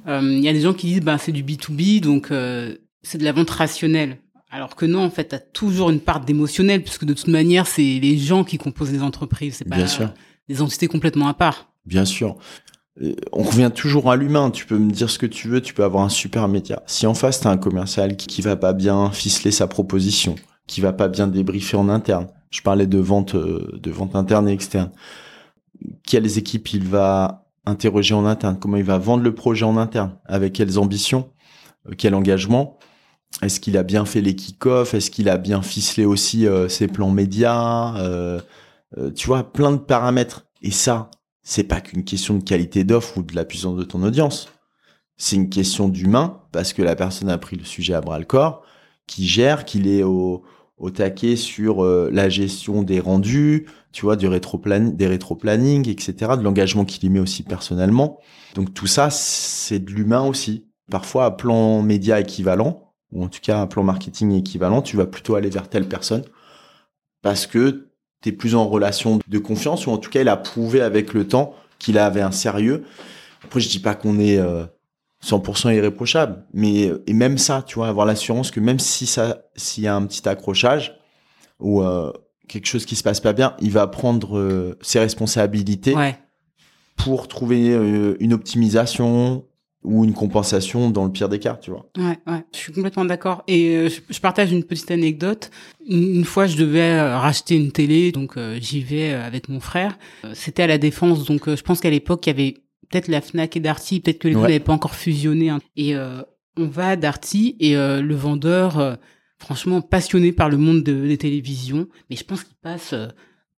Euh, il y a des gens qui disent ben c'est du B deux B, donc euh, c'est de la vente rationnelle. Alors que non, en fait, t'as toujours une part d'émotionnel puisque de toute manière, c'est les gens qui composent les entreprises, c'est pas euh, des entités complètement à part. Bien sûr. Euh, on revient toujours à l'humain. Tu peux me dire ce que tu veux, tu peux avoir un super média. Si en face, t'as un commercial qui, qui va pas bien ficeler sa proposition, qui va pas bien débriefer en interne. Je parlais de vente, de vente interne et externe. Quelles équipes il va interroger en interne? Comment il va vendre le projet en interne? Avec quelles ambitions? Quel engagement? Est-ce qu'il a bien fait les kick-off? Est-ce qu'il a bien ficelé aussi euh, ses plans médias? euh, euh, Tu vois, plein de paramètres. Et ça, c'est pas qu'une question de qualité d'offre ou de la puissance de ton audience. C'est une question d'humain parce que la personne a pris le sujet à bras-le-corps, qui gère, qu'il est au... au taquet sur euh, la gestion des rendus, tu vois, du rétro-planning, des rétro-planning, et cetera, de l'engagement qu'il y met aussi personnellement. Donc tout ça, c'est de l'humain aussi. Parfois, à plan média équivalent, ou en tout cas à plan marketing équivalent, tu vas plutôt aller vers telle personne parce que tu es plus en relation de confiance, ou en tout cas, il a prouvé avec le temps qu'il avait un sérieux. Après, je dis pas qu'on est euh, cent pour cent irréprochable, mais et même ça, tu vois, avoir l'assurance que même si ça, s'il y a un petit accrochage ou euh, quelque chose qui se passe pas bien, il va prendre euh, ses responsabilités ouais. pour trouver euh, une optimisation ou une compensation dans le pire des cas, tu vois. Ouais, ouais, je suis complètement d'accord. Et euh, je partage une petite anecdote. Une, une fois, je devais euh, racheter une télé, donc euh, j'y vais euh, avec mon frère. Euh, c'était à la Défense, donc euh, je pense qu'à l'époque, il y avait peut-être la Fnac et Darty, peut-être que les deux ouais. n'avaient pas encore fusionné. Hein. Et euh, on va à Darty et euh, le vendeur, euh, franchement passionné par le monde de, des télévisions, mais je pense qu'il passe euh,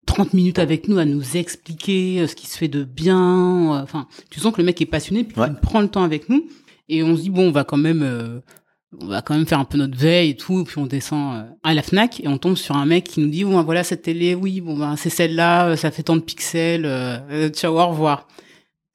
trente minutes avec nous à nous expliquer euh, ce qui se fait de bien. Enfin, euh, tu sens que le mec est passionné, puis ouais. il prend le temps avec nous. Et on se dit, bon, on va quand même, euh, on va quand même faire un peu notre veille et tout. Puis on descend euh, à la Fnac et on tombe sur un mec qui nous dit, bon, voilà cette télé, oui, bon, ben, c'est celle-là, ça fait tant de pixels, euh, ciao, au revoir.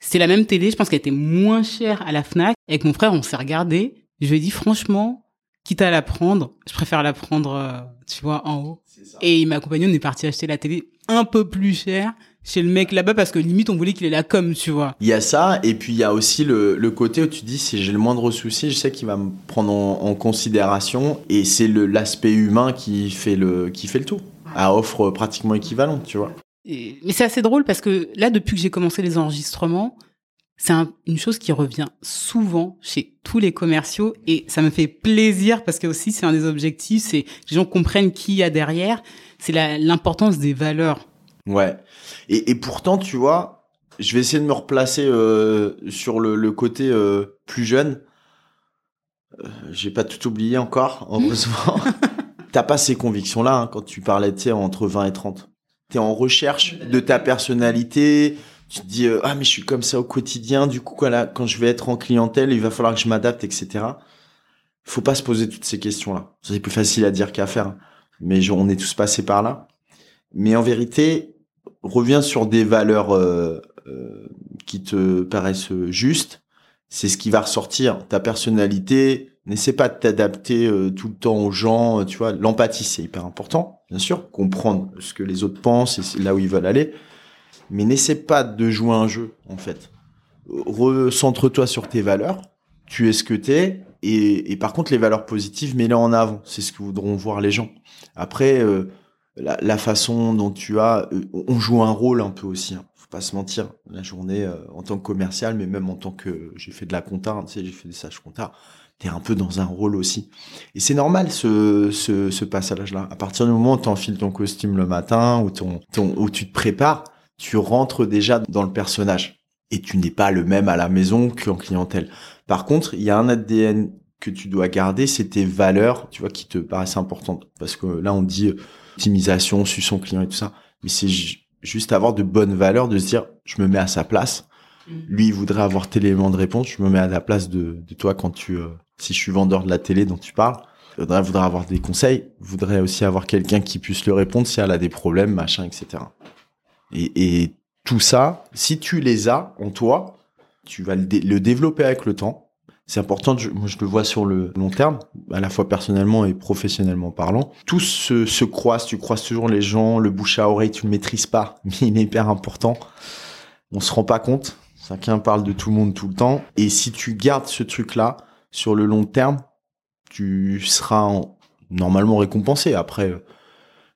C'est la même télé, je pense qu'elle était moins chère à la Fnac. Avec mon frère, on s'est regardé. Je lui ai dit, franchement, quitte à la prendre, je préfère la prendre, euh, tu vois, en haut. Et il m'a accompagné, on est parti acheter la télé un peu plus chère chez le mec là-bas parce que limite, on voulait qu'il ait la com, tu vois. Il y a ça, et puis il y a aussi le, le côté où tu dis, si j'ai le moindre souci, je sais qu'il va me prendre en, en considération. Et c'est le, l'aspect humain qui fait le, qui fait le tout, à offre pratiquement équivalente, tu vois. Et, mais c'est assez drôle parce que là, depuis que j'ai commencé les enregistrements, c'est un, une chose qui revient souvent chez tous les commerciaux et ça me fait plaisir parce que aussi c'est un des objectifs, c'est que les gens comprennent qui il y a derrière, c'est la, l'importance des valeurs. Ouais. Et, et pourtant, tu vois, je vais essayer de me replacer euh, sur le, le côté euh, plus jeune. Euh, j'ai pas tout oublié encore, heureusement. T'as pas ces convictions-là hein, quand tu parlais, tu sais, entre vingt et trente. T'es en recherche de ta personnalité, tu te dis euh, ah mais je suis comme ça au quotidien, du coup voilà, quand je vais être en clientèle, il va falloir que je m'adapte, et cetera. Faut pas se poser toutes ces questions-là. C'est plus facile à dire qu'à faire, mais je, on est tous passés par là. Mais en vérité, reviens sur des valeurs euh, euh, qui te paraissent justes. C'est ce qui va ressortir. Ta personnalité. N'essaie pas de t'adapter euh, tout le temps aux gens, euh, tu vois. L'empathie, c'est hyper important, bien sûr. Comprendre ce que les autres pensent et là où ils veulent aller. Mais n'essaie pas de jouer un jeu, en fait. Recentre-toi sur tes valeurs. Tu es ce que t'es. Et, et par contre, les valeurs positives, mets-les en avant. C'est ce que voudront voir les gens. Après, euh, la, la façon dont tu as... Euh, on joue un rôle un peu aussi, hein. Faut pas se mentir. La journée, euh, en tant que commercial, mais même en tant que... Euh, j'ai fait de la compta, hein, tu sais, j'ai fait des sages compta. T'es un peu dans un rôle aussi. Et c'est normal, ce, ce, ce passage-là. À partir du moment où t'enfiles ton costume le matin, ou ton, ton, où tu te prépares, tu rentres déjà dans le personnage. Et tu n'es pas le même à la maison qu'en clientèle. Par contre, il y a un A D N que tu dois garder, c'est tes valeurs, tu vois, qui te paraissent importantes. Parce que là, on dit optimisation, suçon client et tout ça. Mais c'est juste avoir de bonnes valeurs, de se dire, je me mets à sa place. Lui, il voudrait avoir tel élément de réponse. Je me mets à la place de, de toi quand tu... Euh, si je suis vendeur de la télé dont tu parles, il voudrait avoir des conseils. Il voudrait aussi avoir quelqu'un qui puisse lui répondre si elle a des problèmes, machin, et cetera. Et, et tout ça, si tu les as en toi, tu vas le, dé- le développer avec le temps. C'est important, je, moi je le vois sur le long terme, à la fois personnellement et professionnellement parlant. Tous se, se croisent, tu croises toujours les gens, le bouche à oreille, tu ne le maîtrises pas, mais il est hyper important. On ne se rend pas compte. Chacun parle de tout le monde tout le temps. Et si tu gardes ce truc-là, sur le long terme, tu seras en, normalement récompensé. Après,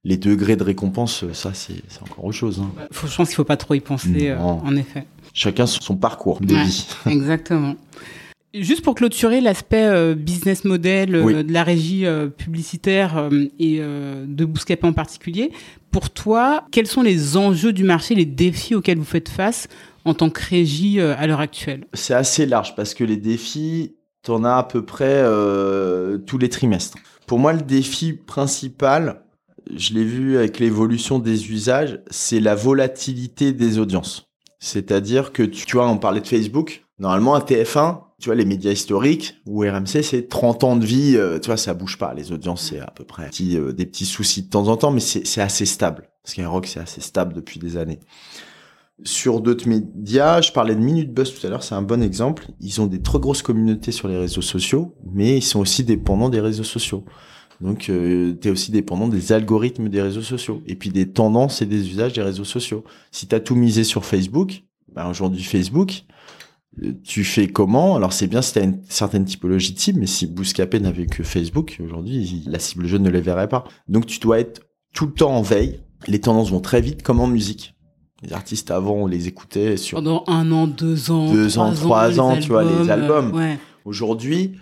les degrés de récompense, ça, c'est, c'est encore autre chose. Hein. Faut, je pense qu'il ne faut pas trop y penser, euh, en effet. Chacun son parcours de ouais, vie. Exactement. Juste pour clôturer l'aspect euh, business model euh, oui. de la régie euh, publicitaire euh, et euh, de Booska-P en particulier, pour toi, quels sont les enjeux du marché, les défis auxquels vous faites face en tant que régie euh, à l'heure actuelle? C'est assez large parce que les défis... T'en as à peu près euh, tous les trimestres. Pour moi, le défi principal, je l'ai vu avec l'évolution des usages, c'est la volatilité des audiences. C'est-à-dire que, tu, tu vois, on parlait de Facebook. Normalement, à T F un, tu vois, les médias historiques ou R M C, c'est trente ans de vie, euh, tu vois, ça bouge pas. Les audiences, c'est à peu près petit, euh, des petits soucis de temps en temps, mais c'est, c'est assez stable. Skyrock, c'est assez stable depuis des années. Sur d'autres médias, je parlais de Minute Buzz tout à l'heure, c'est un bon exemple. Ils ont des trop grosses communautés sur les réseaux sociaux, mais ils sont aussi dépendants des réseaux sociaux. Donc, euh, t'es aussi dépendant des algorithmes des réseaux sociaux et puis des tendances et des usages des réseaux sociaux. Si t'as tout misé sur Facebook, bah aujourd'hui Facebook, euh, tu fais comment? Alors, c'est bien si t'as une certaine typologie de cible, mais si Booska-P n'avait que Facebook, aujourd'hui, la cible jeune ne les verrait pas. Donc, tu dois être tout le temps en veille. Les tendances vont très vite, comme en musique. Les artistes avant, on les écoutait sur... Pendant un an, deux ans, deux trois ans, trois ans, ans tu albums, vois, les albums. Euh, ouais. Aujourd'hui,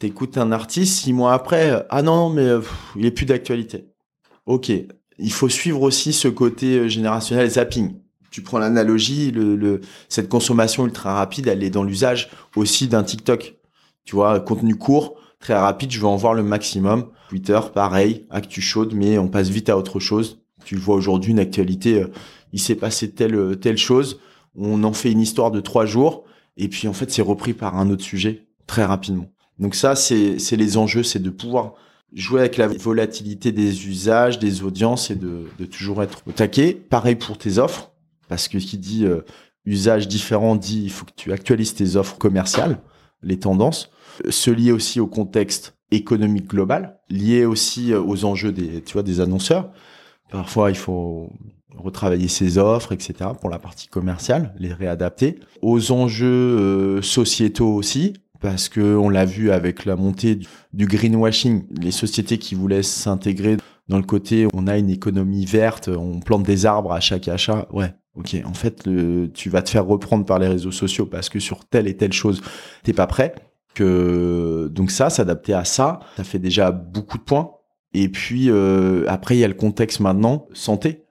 t'écoutes un artiste, six mois après, ah non, mais pff, il est plus d'actualité. Ok, il faut suivre aussi ce côté générationnel zapping. Tu prends l'analogie, le, le, cette consommation ultra rapide, elle est dans l'usage aussi d'un TikTok. Tu vois, contenu court, très rapide, je veux en voir le maximum. Twitter, pareil, actu chaude, mais on passe vite à autre chose. Tu vois aujourd'hui une actualité... il s'est passé telle, telle chose, on en fait une histoire de trois jours, et puis en fait, c'est repris par un autre sujet très rapidement. Donc ça, c'est, c'est les enjeux, c'est de pouvoir jouer avec la volatilité des usages, des audiences, et de, de toujours être au taquet. Pareil pour tes offres, parce que qui dit euh, usage différent dit il faut que tu actualises tes offres commerciales, les tendances, se lier aussi au contexte économique global, lié aussi aux enjeux des, tu vois, des annonceurs. Parfois, il faut... retravailler ses offres, et cetera pour la partie commerciale, les réadapter. Aux enjeux euh, sociétaux aussi, parce que on l'a vu avec la montée du, du greenwashing, les sociétés qui voulaient s'intégrer dans le côté on a une économie verte, on plante des arbres à chaque achat. Ouais, ok, en fait, le, tu vas te faire reprendre par les réseaux sociaux parce que sur telle et telle chose, t'es pas prêt. Que, donc ça, s'adapter à ça, ça fait déjà beaucoup de points. Et puis, euh, après, il y a le contexte maintenant, santé.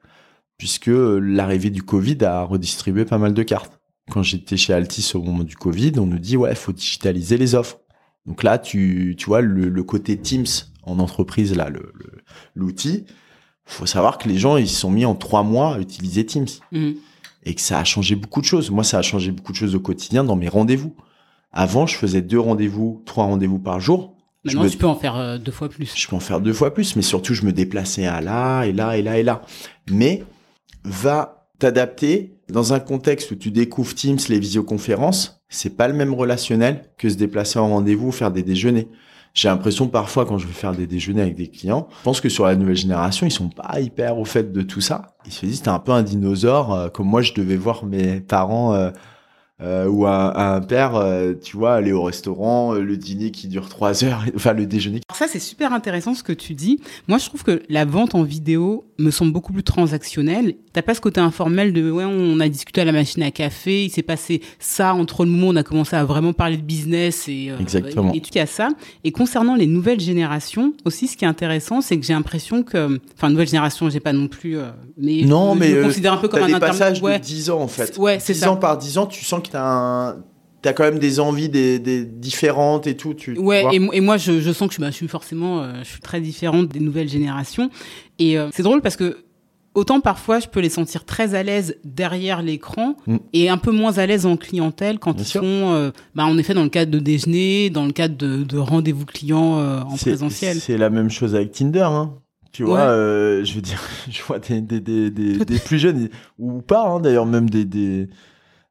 Puisque l'arrivée du Covid a redistribué pas mal de cartes. Quand j'étais chez Altice au moment du Covid, on nous dit « ouais, il faut digitaliser les offres ». Donc là, tu, tu vois, le, le côté Teams en entreprise, là, le, le, l'outil, faut savoir que les gens, ils se sont mis en trois mois à utiliser Teams. Mmh. Et que ça a changé beaucoup de choses. Moi, ça a changé beaucoup de choses au quotidien dans mes rendez-vous. Avant, je faisais deux rendez-vous, trois rendez-vous par jour. Maintenant, me... tu peux en faire deux fois plus. Je peux en faire deux fois plus, mais surtout, je me déplaçais à là, et là, et là, et là. Mais... va t'adapter dans un contexte où tu découvres Teams, les visioconférences, c'est pas le même relationnel que se déplacer en rendez-vous ou faire des déjeuners. J'ai l'impression parfois quand je vais faire des déjeuners avec des clients, je pense que sur la nouvelle génération, ils sont pas hyper au fait de tout ça. Ils se disent t'es un peu un dinosaure, euh, comme moi je devais voir mes parents euh, euh, ou un, un père, euh, tu vois, aller au restaurant, euh, le dîner qui dure trois heures, enfin le déjeuner. Alors ça c'est super intéressant ce que tu dis. Moi je trouve que la vente en vidéo me semble beaucoup plus transactionnel. T'as pas ce côté informel de ouais, on a discuté à la machine à café, il s'est passé ça entre le moment où on a commencé à vraiment parler de business et euh, exactement. Et tout à ça. Et concernant les nouvelles générations aussi, ce qui est intéressant, c'est que j'ai l'impression que, enfin, nouvelle génération, j'ai pas non plus, euh, mais non, je, mais je me euh, considère un peu comme un intermédiaire. T'as des passages ouais. de dix ans en fait. Ouais, c'est dix ans par dix ans, tu sens que t'as un T'as quand même des envies des, des différentes et tout. Tu, ouais, tu et, et moi, je, je sens que je, bah, je suis forcément euh, je suis très différente des nouvelles générations. Et euh, c'est drôle parce que autant parfois, je peux les sentir très à l'aise derrière l'écran mmh. et un peu moins à l'aise en clientèle quand Bien ils sûr. sont, euh, bah, en effet, dans le cadre de déjeuner, dans le cadre de, de rendez-vous clients euh, en c'est, présentiel. C'est la même chose avec Tinder, hein. Tu vois, ouais. euh, je veux dire, je vois des, des, des, des, des plus jeunes, ou pas, hein, d'ailleurs, même des... des...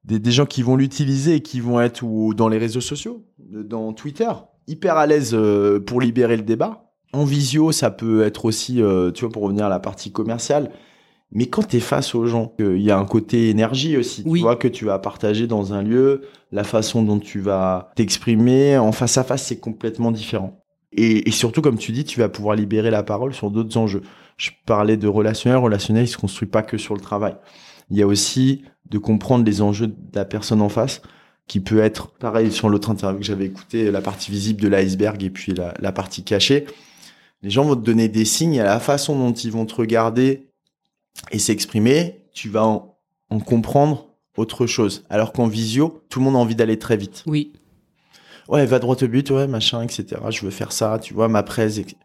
Des, des gens qui vont l'utiliser et qui vont être ou dans les réseaux sociaux, dans Twitter, hyper à l'aise euh, pour libérer le débat. En visio, ça peut être aussi, euh, tu vois, pour revenir à la partie commerciale. Mais quand t'es face aux gens, il euh, y a un côté énergie aussi, oui. tu vois, que tu vas partager dans un lieu, la façon dont tu vas t'exprimer, en face à face, c'est complètement différent. Et, et surtout, comme tu dis, tu vas pouvoir libérer la parole sur d'autres enjeux. Je parlais de relationnel, relationnel, il se construit pas que sur le travail. Il y a aussi de comprendre les enjeux de la personne en face, qui peut être, pareil sur l'autre interview que j'avais écouté, la partie visible de l'iceberg et puis la, la partie cachée. Les gens vont te donner des signes à la façon dont ils vont te regarder et s'exprimer. Tu vas en, en comprendre autre chose. Alors qu'en visio, tout le monde a envie d'aller très vite. Oui. Ouais, va droit au but, ouais, machin, et cetera. Je veux faire ça, tu vois, ma presse. Et cetera.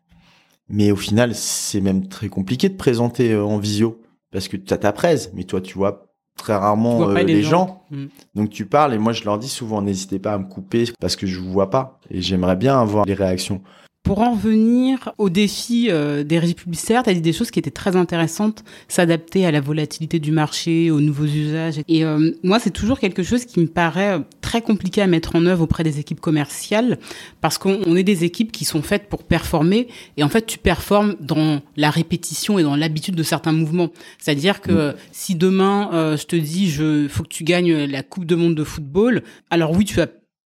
Mais au final, c'est même très compliqué de présenter en visio. Parce que tu as ta presse, mais toi, tu vois très rarement euh, les gens. gens. Mmh. Donc tu parles et moi je leur dis souvent, n'hésitez pas à me couper parce que je vous vois pas et j'aimerais bien avoir les réactions. Pour en revenir au défi euh, des régies publicitaires, tu as dit des choses qui étaient très intéressantes, s'adapter à la volatilité du marché, aux nouveaux usages. Et euh, moi, c'est toujours quelque chose qui me paraît très compliqué à mettre en œuvre auprès des équipes commerciales, parce qu'on est des équipes qui sont faites pour performer, et en fait, tu performes dans la répétition et dans l'habitude de certains mouvements. C'est-à-dire que si demain, euh, je te dis, je faut que tu gagnes la Coupe du Monde de football, alors oui, tu vas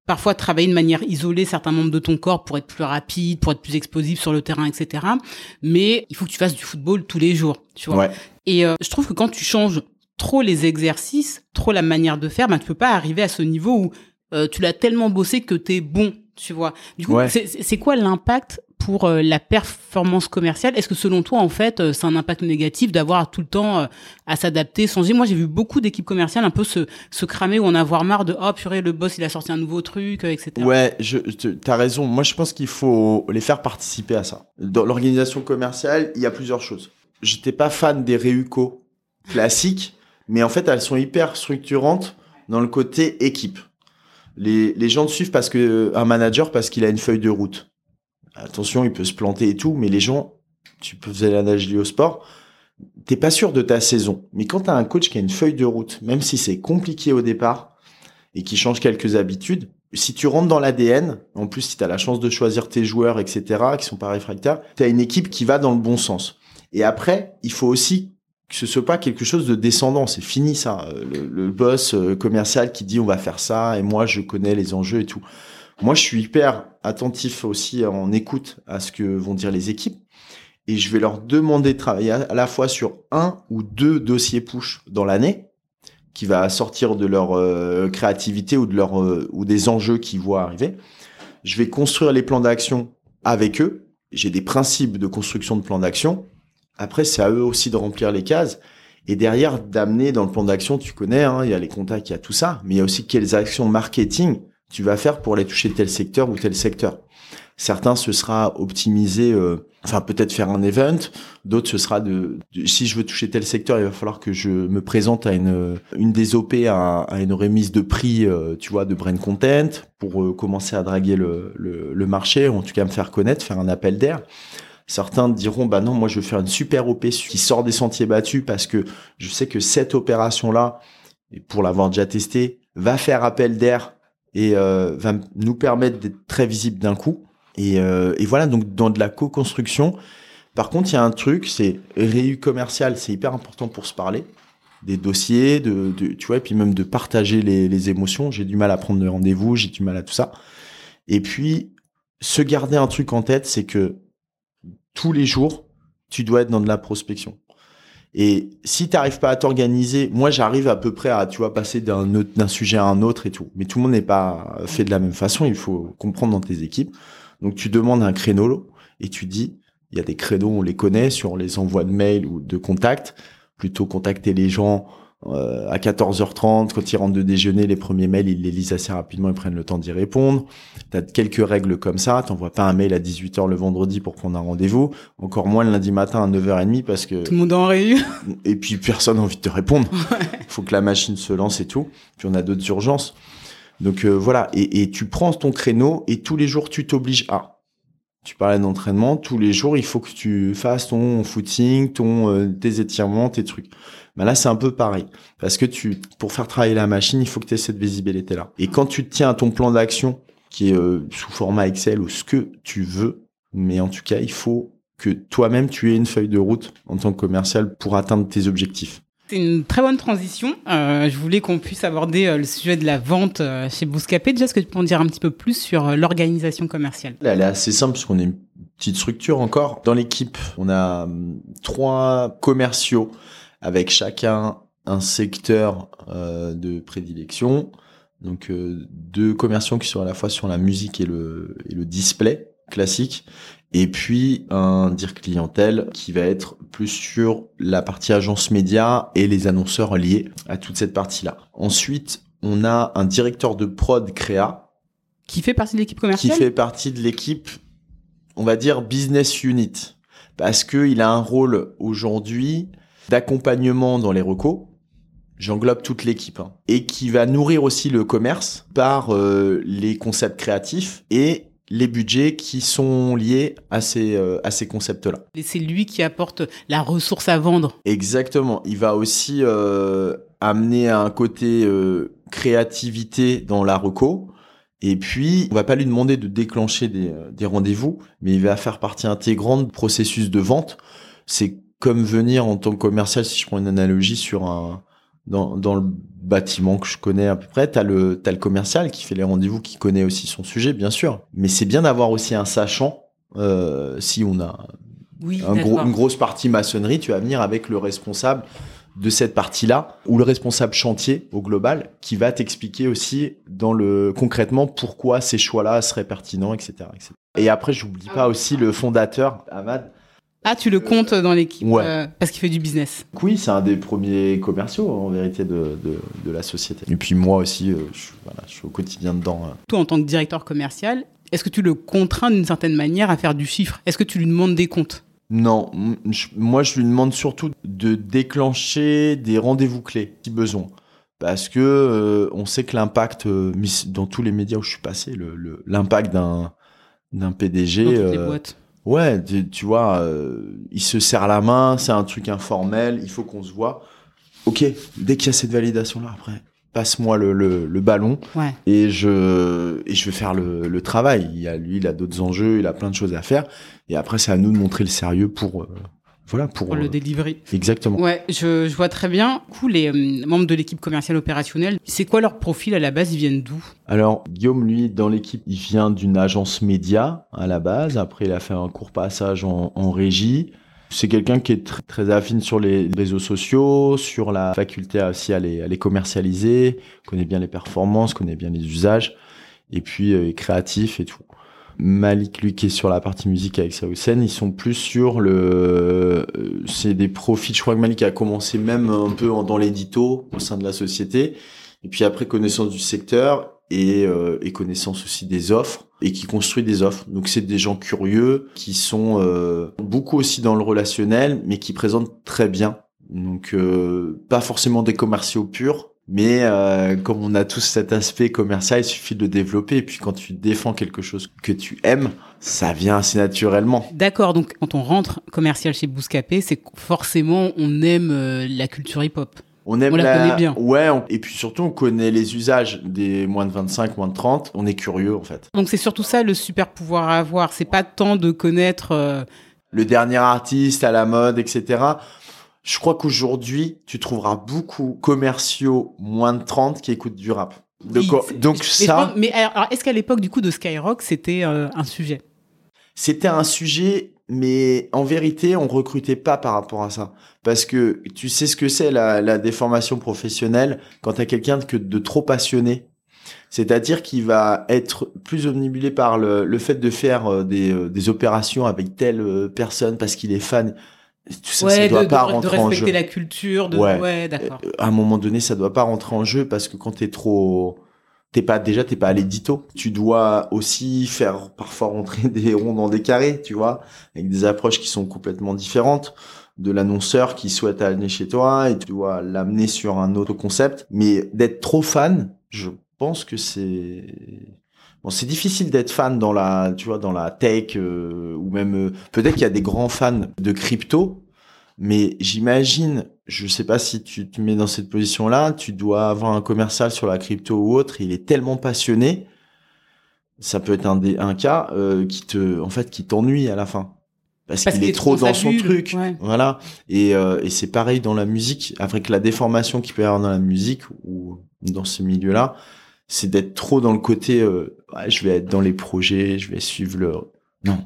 parfois travailler de manière isolée certains membres de ton corps pour être plus rapide, pour être plus explosif sur le terrain, et cetera. Mais il faut que tu fasses du football tous les jours, tu vois. Ouais. Et euh, je trouve que quand tu changes trop les exercices, trop la manière de faire, ben, tu peux pas arriver à ce niveau où euh, tu l'as tellement bossé que t'es bon, tu vois. Du coup, ouais. c'est, c'est quoi l'impact pour euh, la performance commerciale? Est-ce que selon toi, en fait, euh, c'est un impact négatif d'avoir tout le temps euh, à s'adapter, changer? Moi, j'ai vu beaucoup d'équipes commerciales un peu se, se cramer ou en avoir marre de « Oh purée, le boss, il a sorti un nouveau truc, euh, et cetera » Ouais, je, t'as raison. Moi, je pense qu'il faut les faire participer à ça. Dans l'organisation commerciale, il y a plusieurs choses. J'étais pas fan des réucos classiques, mais en fait, elles sont hyper structurantes dans le côté équipe. Les, les gens te suivent parce que, un manager parce qu'il a une feuille de route. Attention, il peut se planter et tout, mais les gens, tu faisais la nage liée au sport, t'es pas sûr de ta saison. Mais quand t'as un coach qui a une feuille de route, même si c'est compliqué au départ et qui change quelques habitudes, si tu rentres dans l'A D N, en plus si t'as la chance de choisir tes joueurs, et cetera, qui sont pas réfractaires, t'as une équipe qui va dans le bon sens. Et après, il faut aussi que ce soit pas quelque chose de descendant. C'est fini ça, le, le boss commercial qui dit on va faire ça et moi je connais les enjeux et tout. Moi, je suis hyper attentif aussi en écoute à ce que vont dire les équipes et je vais leur demander de travailler à la fois sur un ou deux dossiers push dans l'année qui va sortir de leur euh, créativité ou de leur euh, ou des enjeux qu'ils voient arriver. Je vais construire les plans d'action avec eux. J'ai des principes de construction de plans d'action. Après, c'est à eux aussi de remplir les cases. Et derrière, d'amener dans le plan d'action, tu connais, hein, il y a les contacts, il y a tout ça. Mais il y a aussi quelles actions marketing tu vas faire pour aller toucher tel secteur ou tel secteur. Certains, ce sera optimiser, euh, enfin peut-être faire un event. D'autres, ce sera de, de... Si je veux toucher tel secteur, il va falloir que je me présente à une une des O P, à, à une remise de prix, euh, tu vois, de brand content, pour euh, commencer à draguer le, le, le marché, ou en tout cas me faire connaître, faire un appel d'air. Certains diront, bah non, moi je veux faire une super O P qui sort des sentiers battus parce que je sais que cette opération-là, et pour l'avoir déjà testée, va faire appel d'air et euh, va nous permettre d'être très visible d'un coup. Et, euh, et voilà, donc dans de la co-construction. Par contre, il y a un truc, c'est réu commercial, c'est hyper important pour se parler, des dossiers, de, de tu vois, et puis même de partager les, les émotions. J'ai du mal à prendre le rendez-vous, j'ai du mal à tout ça. Et puis, se garder un truc en tête, c'est que tous les jours, tu dois être dans de la prospection. Et si t'arrives pas à t'organiser, moi j'arrive à peu près à, tu vois, passer d'un, autre, d'un sujet à un autre et tout. Mais tout le monde n'est pas fait de la même façon. Il faut comprendre dans tes équipes. Donc tu demandes un créneau et tu dis, il y a des créneaux, on les connaît sur les envois de mails ou de contacts. Plutôt contacter les gens euh, à quatorze heures trente quand ils rentrent de déjeuner, les premiers mails ils les lisent assez rapidement, ils prennent le temps d'y répondre. T'as quelques règles comme ça. T'envoies pas un mail à dix-huit heures le vendredi pour prendre un rendez-vous, encore moins le lundi matin à neuf heures trente parce que tout le monde en réu. Et puis personne n'a envie de te répondre. Ouais. Faut que la machine se lance et tout. Puis on a d'autres urgences. Donc euh, voilà. Et, et tu prends ton créneau et tous les jours tu t'obliges à. Tu parlais d'entraînement, tous les jours il faut que tu fasses ton footing, ton euh, tes étirements, tes trucs. Ben là c'est un peu pareil parce que tu pour faire travailler la machine, il faut que tu aies cette visibilité là. Et quand tu te tiens à ton plan d'action qui est euh, sous format Excel ou ce que tu veux, mais en tout cas, il faut que toi-même tu aies une feuille de route en tant que commercial pour atteindre tes objectifs. C'est une très bonne transition. Euh, je voulais qu'on puisse aborder euh, le sujet de la vente euh, chez Booska-P. Déjà, est-ce que tu peux en dire un petit peu plus sur euh, l'organisation commerciale? Elle est assez simple parce qu'on est une petite structure encore. Dans l'équipe, on a hum, trois commerciaux avec chacun un secteur euh, de prédilection. Donc, euh, deux commerciaux qui sont à la fois sur la musique et le, et le display classique. Et puis, un dire clientèle qui va être plus sur la partie agence média et les annonceurs liés à toute cette partie-là. Ensuite, on a un directeur de prod créa. Qui fait partie de l'équipe commerciale? Qui fait partie de l'équipe, on va dire, business unit. Parce que il a un rôle aujourd'hui d'accompagnement dans les recos. j'englobe toute l'équipe, hein, et qui va nourrir aussi le commerce par euh, les concepts créatifs et les budgets qui sont liés à ces, euh, à ces concepts-là. Et c'est lui qui apporte la ressource à vendre. Exactement. Il va aussi euh, amener un côté euh, créativité dans la reco. Et puis, on va pas lui demander de déclencher des, des rendez-vous, mais il va faire partie intégrante du processus de vente. C'est comme venir en tant que commercial, si je prends une analogie sur un... Dans, dans le bâtiment que je connais à peu près, t'as le, t'as le commercial qui fait les rendez-vous, qui connaît aussi son sujet, bien sûr. Mais c'est bien d'avoir aussi un sachant, euh, si on a oui, un gros, une grosse partie maçonnerie, tu vas venir avec le responsable de cette partie-là, ou le responsable chantier au global, qui va t'expliquer aussi dans le, concrètement pourquoi ces choix-là seraient pertinents, et cetera, et cetera. Et après, j'oublie pas aussi le fondateur, Ahmad. Ah, tu le comptes dans l'équipe, ouais. euh, parce qu'il fait du business. Oui, c'est un des premiers commerciaux, en vérité, de, de, de la société. Et puis moi aussi, euh, je, voilà, je suis au quotidien dedans. Euh. Toi, en tant que directeur commercial, est-ce que tu le contrains d'une certaine manière à faire du chiffre ? Est-ce que tu lui demandes des comptes ? Non, je, moi je lui demande surtout de déclencher des rendez-vous clés, si besoin. Parce que euh, on sait que l'impact, euh, dans tous les médias où je suis passé, le, le, l'impact d'un, d'un P D G... Dans toutes euh, les boîtes. Ouais, tu, tu vois, euh, il se serre la main, c'est un truc informel, il faut qu'on se voit. Ok, dès qu'il y a cette validation-là, après, passe-moi le, le, le ballon, ouais. et, je, et je vais faire le, le travail. Il a, lui, il a d'autres enjeux, il a plein de choses à faire. Et après, c'est à nous de montrer le sérieux pour... Euh, Voilà pour, pour le euh... delivery. Exactement. Ouais, je, je vois très bien. Du coup, les euh, membres de l'équipe commerciale opérationnelle, c'est quoi leur profil à la base ? Ils viennent d'où ? Alors, Guillaume, lui, dans l'équipe, il vient d'une agence média à la base. Après, il a fait un court passage en, en régie. C'est quelqu'un qui est très, très affine sur les réseaux sociaux, sur la faculté aussi à les, à les commercialiser, connaît bien les performances, connaît bien les usages, et puis euh, est créatif et tout. Malik, lui, qui est sur la partie musique avec Saoussen, ils sont plus sur le... C'est des profils. Je crois que Malik a commencé même un peu dans l'édito au sein de la société. Et puis après, connaissance du secteur et, euh, et connaissance aussi des offres et qui construit des offres. Donc, c'est des gens curieux qui sont euh, beaucoup aussi dans le relationnel, mais qui présentent très bien. Donc, euh, pas forcément des commerciaux purs. Mais euh, comme on a tous cet aspect commercial, il suffit de le développer. Et puis quand tu défends quelque chose que tu aimes, ça vient assez naturellement. D'accord, donc quand on rentre commercial chez Booska-P, c'est forcément on aime euh, la culture hip-hop. On aime on la... la connaît bien. Ouais, on... et puis surtout on connaît les usages des moins de vingt-cinq, moins de trente. On est curieux en fait. Donc c'est surtout ça le super pouvoir à avoir. C'est pas tant de connaître... Euh... le dernier artiste à la mode, et cetera. Je crois qu'aujourd'hui, tu trouveras beaucoup commerciaux moins de trente qui écoutent du rap. Donc, oui, donc ça... Mais, mais alors, est-ce qu'à l'époque du coup de Skyrock, c'était euh, un sujet ? C'était un sujet, mais en vérité, on recrutait pas par rapport à ça. Parce que tu sais ce que c'est la, la déformation professionnelle quand t'as quelqu'un de, de trop passionné. C'est-à-dire qu'il va être plus omnibulé par le, le fait de faire des, des opérations avec telle personne parce qu'il est fan... Tout ça, ouais, ça doit de, pas de, rentrer de en jeu. De respecter la culture. De... Ouais. ouais, d'accord. À un moment donné, ça doit pas rentrer en jeu parce que quand t'es trop, t'es pas déjà t'es pas à l'édito. Tu dois aussi faire parfois rentrer des ronds dans des carrés, tu vois, avec des approches qui sont complètement différentes de l'annonceur qui souhaite aller chez toi et tu dois l'amener sur un autre concept. Mais d'être trop fan, je pense que c'est Bon, c'est difficile d'être fan dans la, tu vois, dans la tech euh, ou même euh, peut-être qu'il y a des grands fans de crypto, mais j'imagine, je sais pas si tu te mets dans cette position-là, tu dois avoir un commercial sur la crypto ou autre, il est tellement passionné, ça peut être un des un cas euh, qui te, en fait, qui t'ennuie à la fin parce, parce qu'il, qu'il est trop dans son truc, ouais. Voilà. Et euh, et c'est pareil dans la musique, avec la déformation qu'il peut y avoir dans la musique ou dans ce milieu-là. C'est d'être trop dans le côté euh, ouais, je vais être dans les projets, je vais suivre le... Non,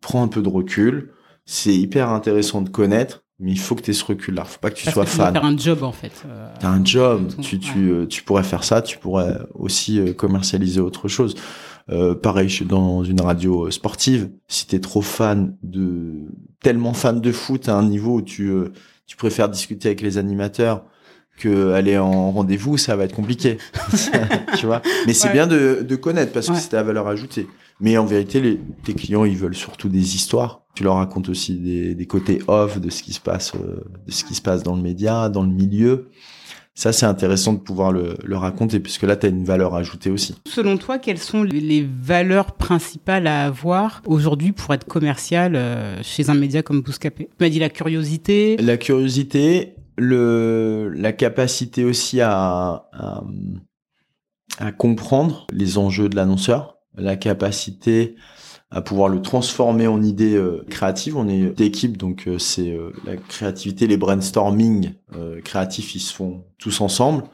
prends un peu de recul. C'est hyper intéressant de connaître, mais il faut que tu aies ce recul-là. Faut pas que tu Parce sois que tu fan. Tu vas faire un job, en fait. Euh, T'as un job. Ton... Tu, tu, ouais. tu pourrais faire ça. Tu pourrais aussi commercialiser autre chose. Euh, pareil, je suis dans une radio sportive. Si tu es trop fan de... Tellement fan de foot à un niveau où tu, euh, tu préfères discuter avec les animateurs... qu'aller en rendez-vous, ça va être compliqué. Tu vois ? Mais c'est ouais. bien de, de connaître parce que ouais. c'est ta valeur ajoutée. Mais en vérité, les, tes clients, ils veulent surtout des histoires. Tu leur racontes aussi des, des côtés off de ce qui se passe, euh, de ce qui se passe dans le média, dans le milieu. Ça, c'est intéressant de pouvoir le, le raconter, puisque là, tu as une valeur ajoutée aussi. Selon toi, quelles sont les valeurs principales à avoir aujourd'hui pour être commercial euh, chez un média comme Booska-P ? Tu m'as dit la curiosité. La curiosité, le, la capacité aussi à, à, à comprendre les enjeux de l'annonceur, la capacité à pouvoir le transformer en idées euh, créatives. On est d'équipe, donc euh, c'est euh, la créativité, les brainstorming euh, créatifs, ils se font tous ensemble.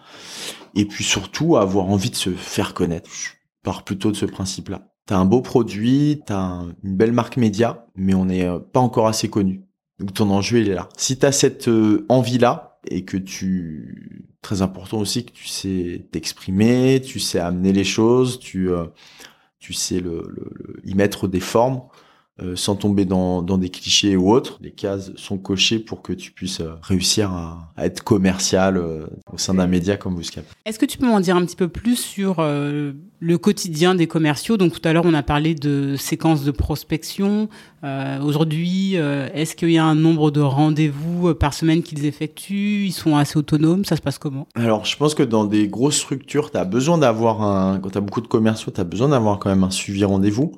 Et puis surtout, avoir envie de se faire connaître. Je pars plutôt de ce principe-là. T'as un beau produit, t'as un, une belle marque média, mais on n'est euh, pas encore assez connu. Donc ton enjeu, il est là. Si t'as cette euh, envie-là, et que tu... Très important aussi que tu sais t'exprimer, tu sais amener les choses, tu... Euh, tu sais le, le, le, y mettre des formes euh, sans tomber dans, dans des clichés ou autres. Les cases sont cochées pour que tu puisses euh, réussir à, à être commercial euh, au sein d'un média comme Booska-P. Est-ce que tu peux m'en dire un petit peu plus sur euh, le quotidien des commerciaux ? Donc tout à l'heure, on a parlé de séquences de prospection. Euh, aujourd'hui, euh, est-ce qu'il y a un nombre de rendez-vous par semaine qu'ils effectuent ? Ils sont assez autonomes ? Ça se passe comment ? Alors, je pense que dans des grosses structures, tu as besoin d'avoir un... Quand tu as beaucoup de commerciaux, tu as besoin d'avoir quand même un suivi rendez-vous.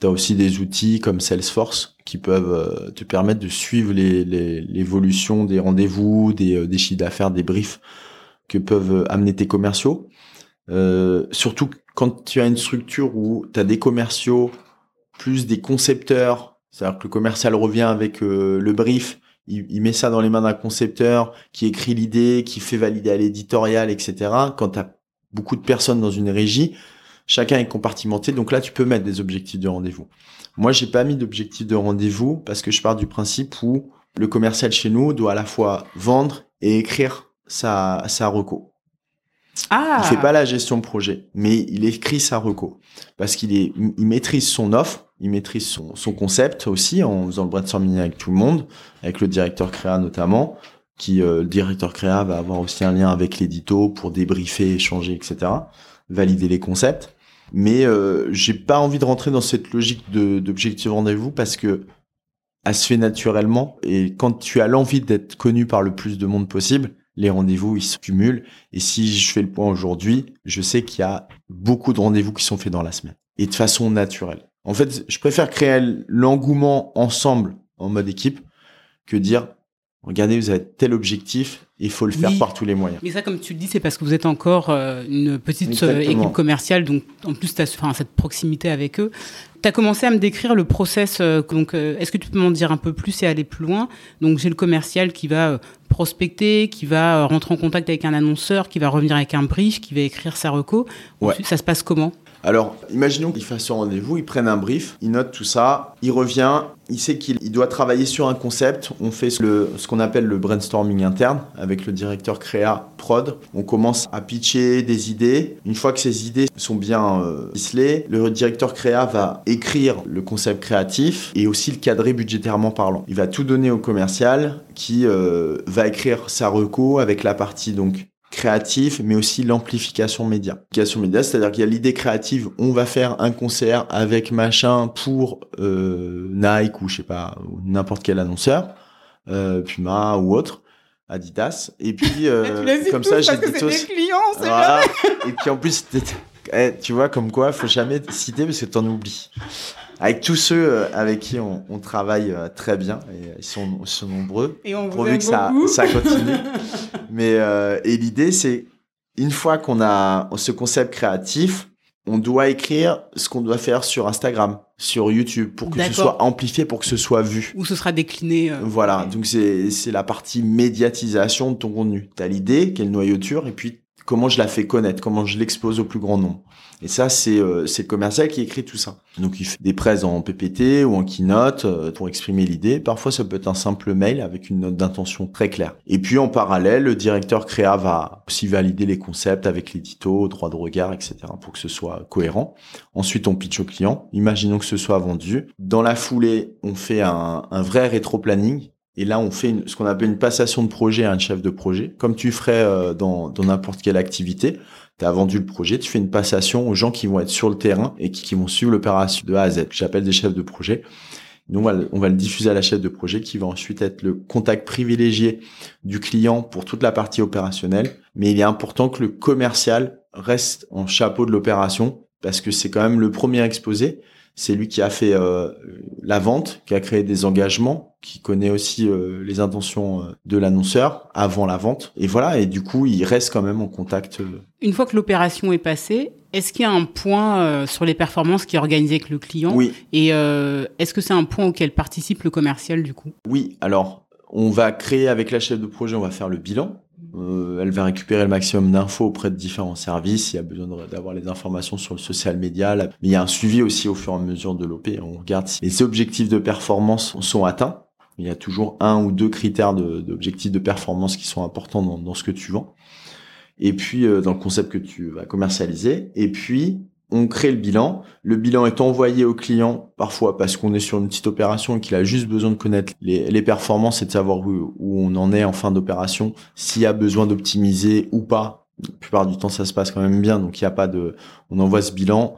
Tu as aussi des outils comme Salesforce qui peuvent te permettre de suivre les, les, l'évolution des rendez-vous, des, des chiffres d'affaires, des briefs que peuvent amener tes commerciaux. Euh, surtout quand tu as une structure où tu as des commerciaux plus des concepteurs, c'est-à-dire que le commercial revient avec euh, le brief, il, il met ça dans les mains d'un concepteur qui écrit l'idée, qui fait valider à l'éditorial, et cetera. Quand tu as beaucoup de personnes dans une régie, chacun est compartimenté, donc là, tu peux mettre des objectifs de rendez-vous. Moi, j'ai pas mis d'objectifs de rendez-vous parce que je pars du principe où le commercial chez nous doit à la fois vendre et écrire sa, sa reco. Ah. Il fait pas la gestion de projet, mais il écrit sa reco parce qu'il est, il maîtrise son offre, il maîtrise son, son concept aussi en faisant le brainstorming avec tout le monde, avec le directeur créa notamment, qui, euh, le directeur créa va avoir aussi un lien avec l'édito pour débriefer, échanger, et cetera, valider les concepts. Mais euh, j'ai pas envie de rentrer dans cette logique de, d'objectif rendez-vous parce que elle se fait naturellement. Et quand tu as l'envie d'être connu par le plus de monde possible, les rendez-vous, ils se cumulent. Et si je fais le point aujourd'hui, je sais qu'il y a beaucoup de rendez-vous qui sont faits dans la semaine et de façon naturelle. En fait, je préfère créer l'engouement ensemble en mode équipe que dire... Regardez, vous avez tel objectif, il faut le faire oui, par tous les moyens. Mais ça, comme tu le dis, c'est parce que vous êtes encore euh, une petite Exactement. équipe commerciale, donc en plus, tu as cette proximité avec eux. Tu as commencé à me décrire le process, euh, donc euh, est-ce que tu peux m'en dire un peu plus et aller plus loin ? Donc j'ai le commercial qui va euh, prospecter, qui va euh, rentrer en contact avec un annonceur, qui va revenir avec un brief, qui va écrire sa reco. Ouais. Ensuite, ça se passe comment ? Alors, imaginons qu'ils fassent un rendez-vous, ils prennent un brief, ils notent tout ça, il revient, il sait qu'il il doit travailler sur un concept, on fait le, ce qu'on appelle le brainstorming interne avec le directeur créa prod, on commence à pitcher des idées, une fois que ces idées sont bien euh, ficelées, le directeur créa va écrire le concept créatif et aussi le cadrer budgétairement parlant. Il va tout donner au commercial qui euh, va écrire sa reco avec la partie donc créatif, mais aussi l'amplification média. L'amplification média, c'est-à-dire qu'il y a l'idée créative, on va faire un concert avec machin pour euh, Nike ou je sais pas, ou n'importe quel annonceur, euh, Puma ou autre, Adidas. Et puis euh, et comme ça, j'ai dit tous. C'est des clients, c'est voilà. Et puis en plus, hey, tu vois, comme quoi, faut jamais citer parce que t'en oublies. Avec tous ceux avec qui on, on travaille très bien, et ils sont, ils sont nombreux, et on pourvu que ça, ça continue. Mais euh, et l'idée, c'est une fois qu'on a ce concept créatif, on doit écrire ce qu'on doit faire sur Instagram, sur YouTube, pour que D'accord. ce soit amplifié, pour que ce soit vu. Ou ce sera décliné. Euh... Voilà, donc c'est, c'est la partie médiatisation de ton contenu. T'as l'idée, quelle noyauture, et puis comment je la fais connaître, comment je l'expose au plus grand nombre. Et ça, c'est, euh, c'est le commercial qui écrit tout ça. Donc, il fait des prêts en P P T ou en Keynote euh, pour exprimer l'idée. Parfois, ça peut être un simple mail avec une note d'intention très claire. Et puis, en parallèle, le directeur créa va aussi valider les concepts avec l'édito, droit de regard, et cetera pour que ce soit cohérent. Ensuite, on pitch au client. Imaginons que ce soit vendu. Dans la foulée, on fait un, un vrai rétro-planning. Et là, on fait une, ce qu'on appelle une passation de projet à un chef de projet. Comme tu ferais euh, dans, dans n'importe quelle activité, tu as vendu le projet, tu fais une passation aux gens qui vont être sur le terrain et qui, qui vont suivre l'opération de A à Z. J'appelle des chefs de projet Nous, on va, on va le diffuser à la chef de projet qui va ensuite être le contact privilégié du client pour toute la partie opérationnelle. Mais il est important que le commercial reste en chapeau de l'opération parce que c'est quand même le premier exposé. C'est lui qui a fait euh, la vente, qui a créé des engagements, qui connaît aussi euh, les intentions euh, de l'annonceur avant la vente. Et voilà, et du coup, il reste quand même en contact. Euh... Une fois que l'opération est passée, est-ce qu'il y a un point euh, sur les performances qui est organisé avec le client ? Oui. Et euh, est-ce que c'est un point auquel participe le commercial du coup ? Oui, alors on va créer avec la chef de projet, on va faire le bilan. Euh, elle va récupérer le maximum d'infos auprès de différents services. Il y a besoin de, d'avoir les informations sur le social media. Là. Mais il y a un suivi aussi au fur et à mesure de l'O P. On regarde si les objectifs de performance sont atteints. Il y a toujours un ou deux critères de, d'objectifs de performance qui sont importants dans, dans ce que tu vends. Et puis, euh, dans le concept que tu vas commercialiser. Et puis, on crée le bilan. Le bilan est envoyé au client, parfois parce qu'on est sur une petite opération et qu'il a juste besoin de connaître les, les performances et de savoir où, où on en est en fin d'opération, s'il y a besoin d'optimiser ou pas. La plupart du temps, ça se passe quand même bien, donc il y a pas de, on envoie ce bilan.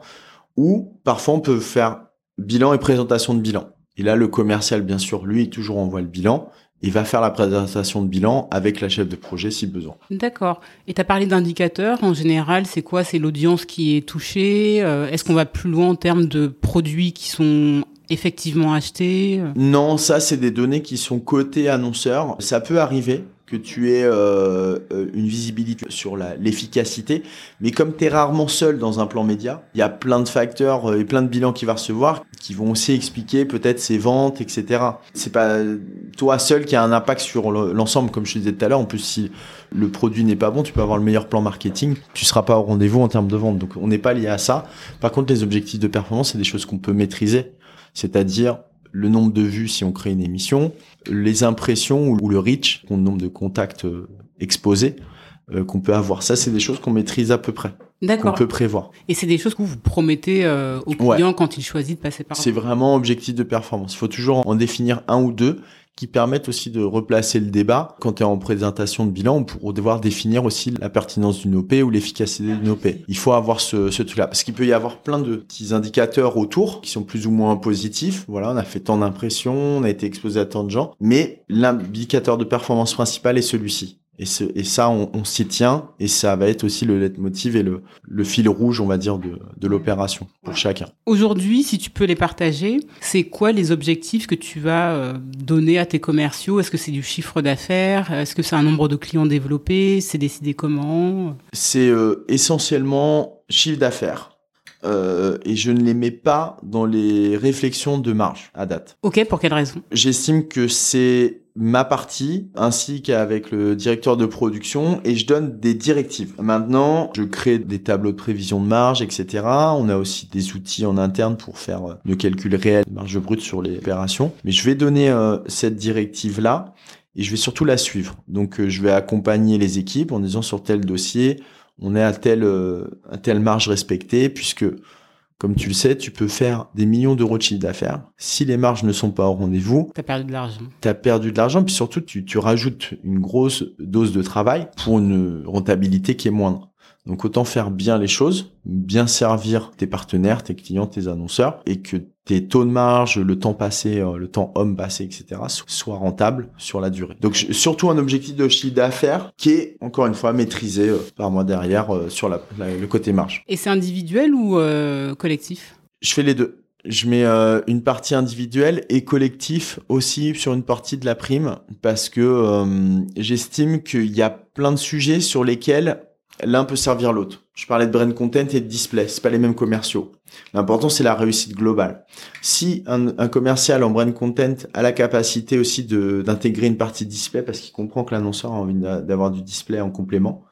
Ou parfois, on peut faire bilan et présentation de bilan. Et là, le commercial, bien sûr, lui, toujours envoie le bilan. Il va faire la présentation de bilan avec la chef de projet si besoin. D'accord. Et tu as parlé d'indicateurs. En général, c'est quoi ? C'est l'audience qui est touchée ? euh, Est-ce qu'on va plus loin en termes de produits qui sont effectivement achetés ? Non, ça, c'est des données qui sont côté annonceur. Ça peut arriver que tu aies euh, une visibilité sur la, l'efficacité. Mais comme tu es rarement seul dans un plan média, il y a plein de facteurs et plein de bilans qu'il va recevoir qui vont aussi expliquer peut-être ses ventes, et cetera. C'est pas toi seul qui a un impact sur l'ensemble, comme je te disais tout à l'heure. En plus, si le produit n'est pas bon, tu peux avoir le meilleur plan marketing, tu seras pas au rendez-vous en termes de vente. Donc, on n'est pas lié à ça. Par contre, les objectifs de performance, c'est des choses qu'on peut maîtriser. C'est-à-dire le nombre de vues si on crée une émission, les impressions ou le reach, le nombre de contacts exposés euh, qu'on peut avoir. Ça, c'est des choses qu'on maîtrise à peu près, D'accord. qu'on peut prévoir. Et c'est des choses que vous promettez euh, aux clients ouais. quand ils choisissent de passer par là. C'est vraiment objectif de performance. Il faut toujours en définir un ou deux qui permettent aussi de replacer le débat. Quand tu es en présentation de bilan, on pourra devoir définir aussi la pertinence d'une O P ou l'efficacité d'une O P. Il faut avoir ce, ce truc-là. Parce qu'il peut y avoir plein de petits indicateurs autour qui sont plus ou moins positifs. Voilà, on a fait tant d'impressions, on a été exposé à tant de gens. Mais l'indicateur de performance principal est celui-ci. Et, ce, et ça, on, on s'y tient. Et ça va être aussi le leitmotiv et le, le fil rouge, on va dire, de, de l'opération pour chacun. Aujourd'hui, si tu peux les partager, c'est quoi les objectifs que tu vas donner à tes commerciaux ? Est-ce que c'est du chiffre d'affaires ? Est-ce que c'est un nombre de clients développés ? C'est décidé comment ? C'est euh, essentiellement chiffre d'affaires. Euh, et je ne les mets pas dans les réflexions de marge à date. Ok, pour quelle raison ? J'estime que c'est ma partie, ainsi qu'avec le directeur de production, et je donne des directives. Maintenant, je crée des tableaux de prévision de marge, et cetera. On a aussi des outils en interne pour faire le calcul réel de marge brute sur les opérations. Mais je vais donner euh, cette directive-là, et je vais surtout la suivre. Donc, euh, je vais accompagner les équipes en disant sur tel dossier, on est à telle, à telle marge respectée, puisque, comme tu le sais, tu peux faire des millions d'euros de chiffre d'affaires. Si les marges ne sont pas au rendez-vous, t'as perdu de l'argent. T'as perdu de l'argent, puis surtout, tu, tu rajoutes une grosse dose de travail pour une rentabilité qui est moindre. Donc, autant faire bien les choses, bien servir tes partenaires, tes clients, tes annonceurs, et que tes taux de marge, le temps passé, le temps homme passé, et cetera, soient rentables sur la durée. Donc, surtout un objectif de chiffre d'affaires qui est, encore une fois, maîtrisé par moi derrière sur la, la, le côté marge. Et c'est individuel ou euh, collectif ? Je fais les deux. Je mets euh, une partie individuelle et collectif aussi sur une partie de la prime, parce que euh, j'estime qu'il y a plein de sujets sur lesquels l'un peut servir l'autre. Je parlais de brand content et de display. C'est pas les mêmes commerciaux. L'important, c'est la réussite globale. Si un, un commercial en brand content a la capacité aussi de, d'intégrer une partie display parce qu'il comprend que l'annonceur a envie d'avoir du display en complément,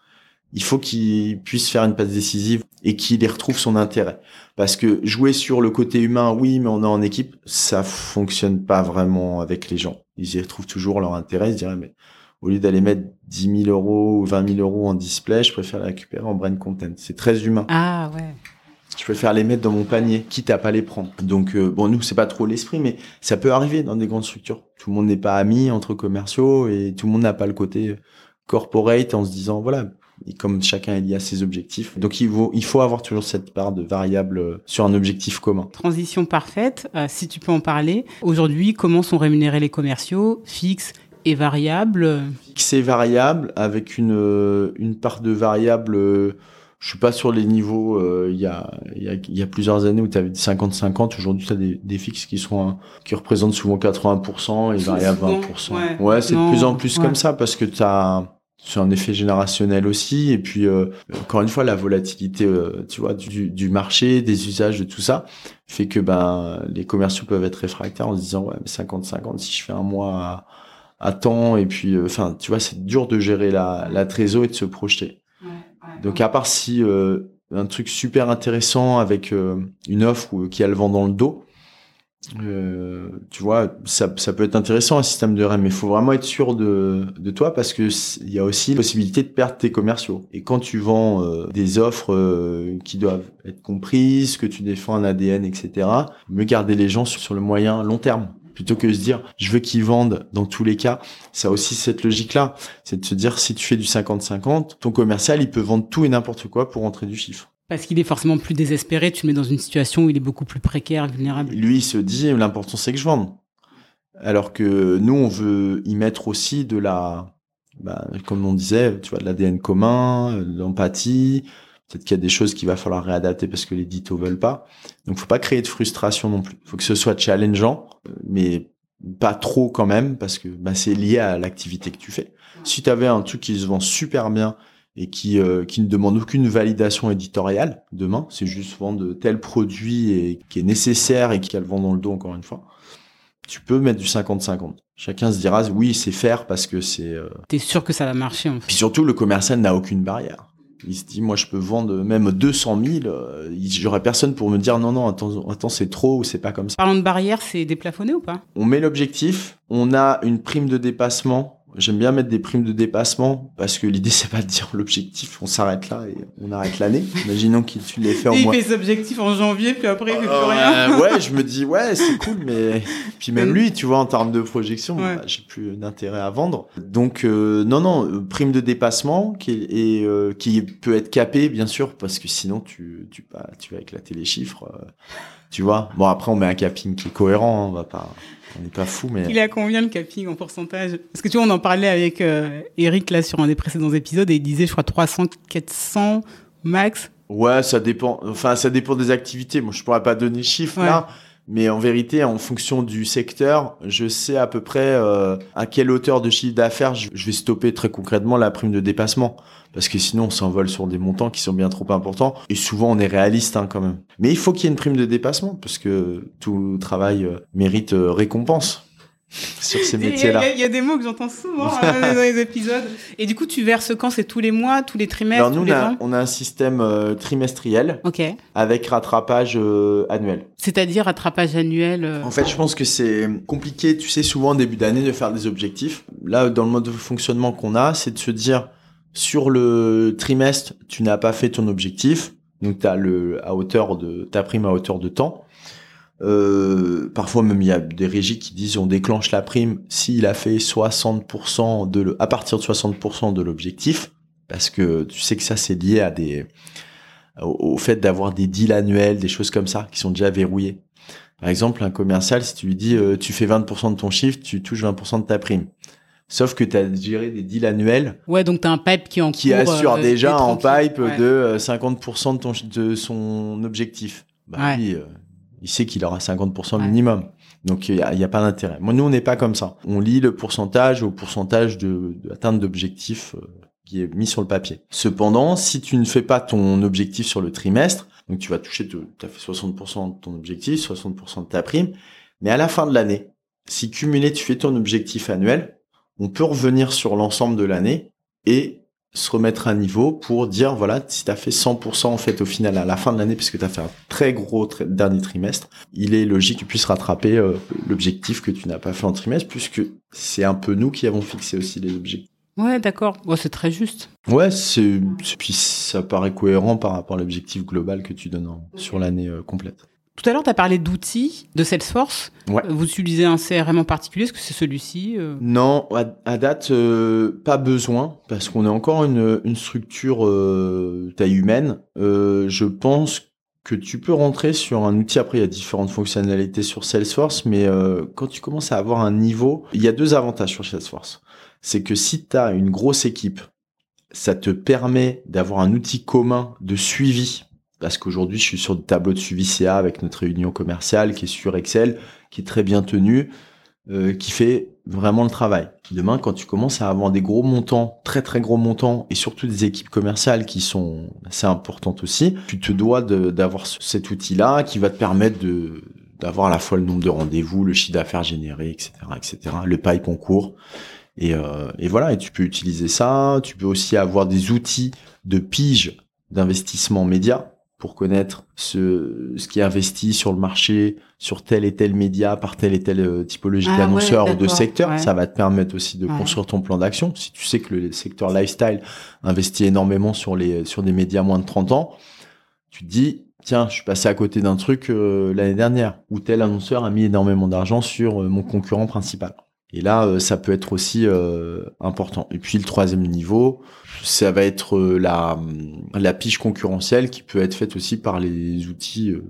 il faut qu'il puisse faire une passe décisive et qu'il y retrouve son intérêt. Parce que jouer sur le côté humain, oui, mais on est en équipe, ça fonctionne pas vraiment avec les gens. Ils y retrouvent toujours leur intérêt. Ils se diraient, mais au lieu d'aller mettre dix mille euros ou vingt mille euros en display, je préfère la récupérer en brand content. C'est très humain. Ah ouais. Je préfère les mettre dans mon panier, quitte à pas les prendre. Donc, euh, bon, nous, c'est pas trop l'esprit, mais ça peut arriver dans des grandes structures. Tout le monde n'est pas ami entre commerciaux et tout le monde n'a pas le côté corporate en se disant, voilà, Et comme chacun est lié à ses objectifs. Donc, il faut, il faut avoir toujours cette part de variable sur un objectif commun. Transition parfaite, euh, si tu peux en parler. Aujourd'hui, comment sont rémunérés les commerciaux fixes et variables? Fixe et variable, avec une, une part de variable... Euh, je suis pas sur les niveaux, euh, il y a, il y a, il y a plusieurs années où tu avais des cinquante cinquante. Aujourd'hui, tu as des, des fixes qui sont, un, qui représentent souvent quatre-vingts pour cent et variables vingt pour cent. Ouais, ouais c'est non, de plus en plus ouais. comme ça parce que tu as, c'est un effet générationnel aussi. Et puis, euh, encore une fois, la volatilité, euh, tu vois, du, du marché, des usages, de tout ça, fait que, ben, les commerciaux peuvent être réfractaires en se disant, ouais, mais cinquante cinquante, si je fais un mois à, à temps, et puis, enfin, euh, tu vois, c'est dur de gérer la, la trésor et de se projeter. Donc à part si euh, un truc super intéressant avec euh, une offre où, qui a le vent dans le dos, euh, tu vois, ça, ça peut être intéressant un système de R M, mais il faut vraiment être sûr de, de toi parce que il y a aussi la possibilité de perdre tes commerciaux. Et quand tu vends euh, des offres euh, qui doivent être comprises, que tu défends un A D N, et cetera, mieux garder les gens sur, sur le moyen long terme. Plutôt que de se dire, je veux qu'ils vendent dans tous les cas. Ça aussi, cette logique-là, c'est de se dire, si tu fais du cinquante cinquante, ton commercial, il peut vendre tout et n'importe quoi pour rentrer du chiffre. Parce qu'il est forcément plus désespéré, tu le mets dans une situation où il est beaucoup plus précaire, vulnérable. Lui, il se dit, l'important, c'est que je vende. Alors que nous, on veut y mettre aussi de la, bah, comme on disait, tu vois, de l'A D N commun, de l'empathie. Peut-être qu'il y a des choses qu'il va falloir réadapter parce que les ditos veulent pas. Donc, faut pas créer de frustration non plus. Faut que ce soit challengeant, mais pas trop quand même parce que, bah, c'est lié à l'activité que tu fais. Si t'avais un truc qui se vend super bien et qui, euh, qui ne demande aucune validation éditoriale, demain, c'est juste vendre tel produit et qui est nécessaire et qui a le vent dans le dos encore une fois. Tu peux mettre du cinquante cinquante. Chacun se dira, oui, c'est faire parce que c'est, euh... T'es sûr que ça va marcher, en fait. Puis surtout, le commercial n'a aucune barrière. Il se dit, moi, je peux vendre même deux cent mille. J'aurais personne pour me dire, non, non, attends, attends, c'est trop ou c'est pas comme ça. Parlant de barrière, c'est déplafonné ou pas? On met l'objectif. On a une prime de dépassement. J'aime bien mettre des primes de dépassement parce que l'idée, c'est pas de dire l'objectif. On s'arrête là et on arrête l'année. Imaginons que tu l'aies fait en mois. Il fait ses objectifs en janvier, puis après, il fait euh, plus rien. Ouais, je me dis, ouais, c'est cool, mais... Puis même lui, tu vois, en termes de projection, ouais. bah, j'ai plus d'intérêt à vendre. Donc, euh, non, non, prime de dépassement qui, est, et, euh, qui peut être capée, bien sûr, parce que sinon, tu, tu, bah, tu vas éclater les chiffres. Euh, tu vois. Bon, après, on met un capping qui est cohérent. Hein, on va pas... On n'est pas fou, mais... Il est à combien le capping en pourcentage? Parce que tu vois, on en parlait avec euh, Eric là sur un des précédents épisodes et il disait, je crois, trois cents, quatre cents max. Ouais, ça dépend. Enfin, ça dépend des activités. Moi, je pourrais pas donner chiffre ouais. là, mais en vérité, en fonction du secteur, je sais à peu près euh, à quelle hauteur de chiffre d'affaires je, je vais stopper très concrètement la prime de dépassement. Parce que sinon, on s'envole sur des montants qui sont bien trop importants. Et souvent, on est réaliste hein, quand même. Mais il faut qu'il y ait une prime de dépassement, parce que tout travail euh, mérite euh, récompense sur ces métiers-là. Il y, y a des mots que j'entends souvent hein, dans les épisodes. Et du coup, tu verses quand? C'est tous les mois, tous les trimestres? Alors nous, tous les on, a, on a un système euh, trimestriel okay. avec rattrapage euh, annuel. C'est-à-dire rattrapage annuel euh... En fait, je pense que c'est compliqué, tu sais, souvent en début d'année, de faire des objectifs. Là, dans le mode de fonctionnement qu'on a, c'est de se dire... Sur le trimestre, tu n'as pas fait ton objectif, donc t'as le à hauteur de ta prime à hauteur de temps. Euh, parfois même il y a des régies qui disent on déclenche la prime s'il a fait soixante pour cent de le, à partir de soixante pour cent de l'objectif, parce que tu sais que ça c'est lié à des au, au fait d'avoir des deals annuels, des choses comme ça qui sont déjà verrouillées. Par exemple un commercial si tu lui dis euh, tu fais vingt pour cent de ton chiffre, tu touches vingt pour cent de ta prime. Sauf que tu as géré des deals annuels. Ouais, donc tu as un pipe qui en qui cours, assure euh, déjà en pipe ouais. de cinquante pour cent de, ton, de son objectif. Bah ouais. lui, euh, il sait qu'il aura cinquante pour cent minimum. Ouais. Donc il n'y a, a pas d'intérêt. Moi, nous, on n'est pas comme ça. On lie le pourcentage au pourcentage de, de atteinte d'objectif euh, qui est mis sur le papier. Cependant, si tu ne fais pas ton objectif sur le trimestre, donc tu vas toucher, tu as fait soixante pour cent de ton objectif, soixante pour cent de ta prime, mais à la fin de l'année, si cumulé, tu fais ton objectif annuel, on peut revenir sur l'ensemble de l'année et se remettre à niveau pour dire, voilà, si t'as fait cent pour cent en fait au final à la fin de l'année, puisque t'as fait un très gros tra- dernier trimestre, il est logique que tu puisses rattraper euh, l'objectif que tu n'as pas fait en trimestre, puisque c'est un peu nous qui avons fixé aussi les objectifs. Ouais, d'accord. Ouais, c'est très juste. Ouais, c'est, c'est puis ça paraît cohérent par rapport à l'objectif global que tu donnes en, sur l'année euh, complète. Tout à l'heure, tu as parlé d'outils de Salesforce. Ouais. Vous utilisez un C R M en particulier? Est-ce que c'est celui-ci? euh... Non, à, à date, euh, pas besoin, parce qu'on est encore une, une structure euh, taille humaine. Euh, je pense que tu peux rentrer sur un outil. Après, il y a différentes fonctionnalités sur Salesforce, mais euh, quand tu commences à avoir un niveau, il y a deux avantages sur Salesforce. C'est que si tu as une grosse équipe, ça te permet d'avoir un outil commun de suivi. Parce qu'aujourd'hui, je suis sur le tableau de suivi C A avec notre réunion commerciale qui est sur Excel, qui est très bien tenue, euh, qui fait vraiment le travail. Demain, quand tu commences à avoir des gros montants, très très gros montants, et surtout des équipes commerciales qui sont assez importantes aussi, tu te dois de, d'avoir cet outil-là qui va te permettre de, d'avoir à la fois le nombre de rendez-vous, le chiffre d'affaires généré, et cetera, et cetera, le pipe en cours. Et, euh, et voilà, et tu peux utiliser ça. Tu peux aussi avoir des outils de pige d'investissement média, pour connaître ce, ce qui est investi sur le marché, sur tel et tel média, par telle et telle typologie ah, d'annonceurs ouais, ou de secteur. Ouais. Ça va te permettre aussi de ouais. construire ton plan d'action. Si tu sais que le secteur lifestyle investit énormément sur les sur des médias moins de trente ans, tu te dis, tiens, je suis passé à côté d'un truc euh, l'année dernière, où tel annonceur a mis énormément d'argent sur euh, mon concurrent principal. Et là, euh, ça peut être aussi euh, important. Et puis, le troisième niveau, ça va être euh, la, la pige concurrentielle qui peut être faite aussi par les outils, euh,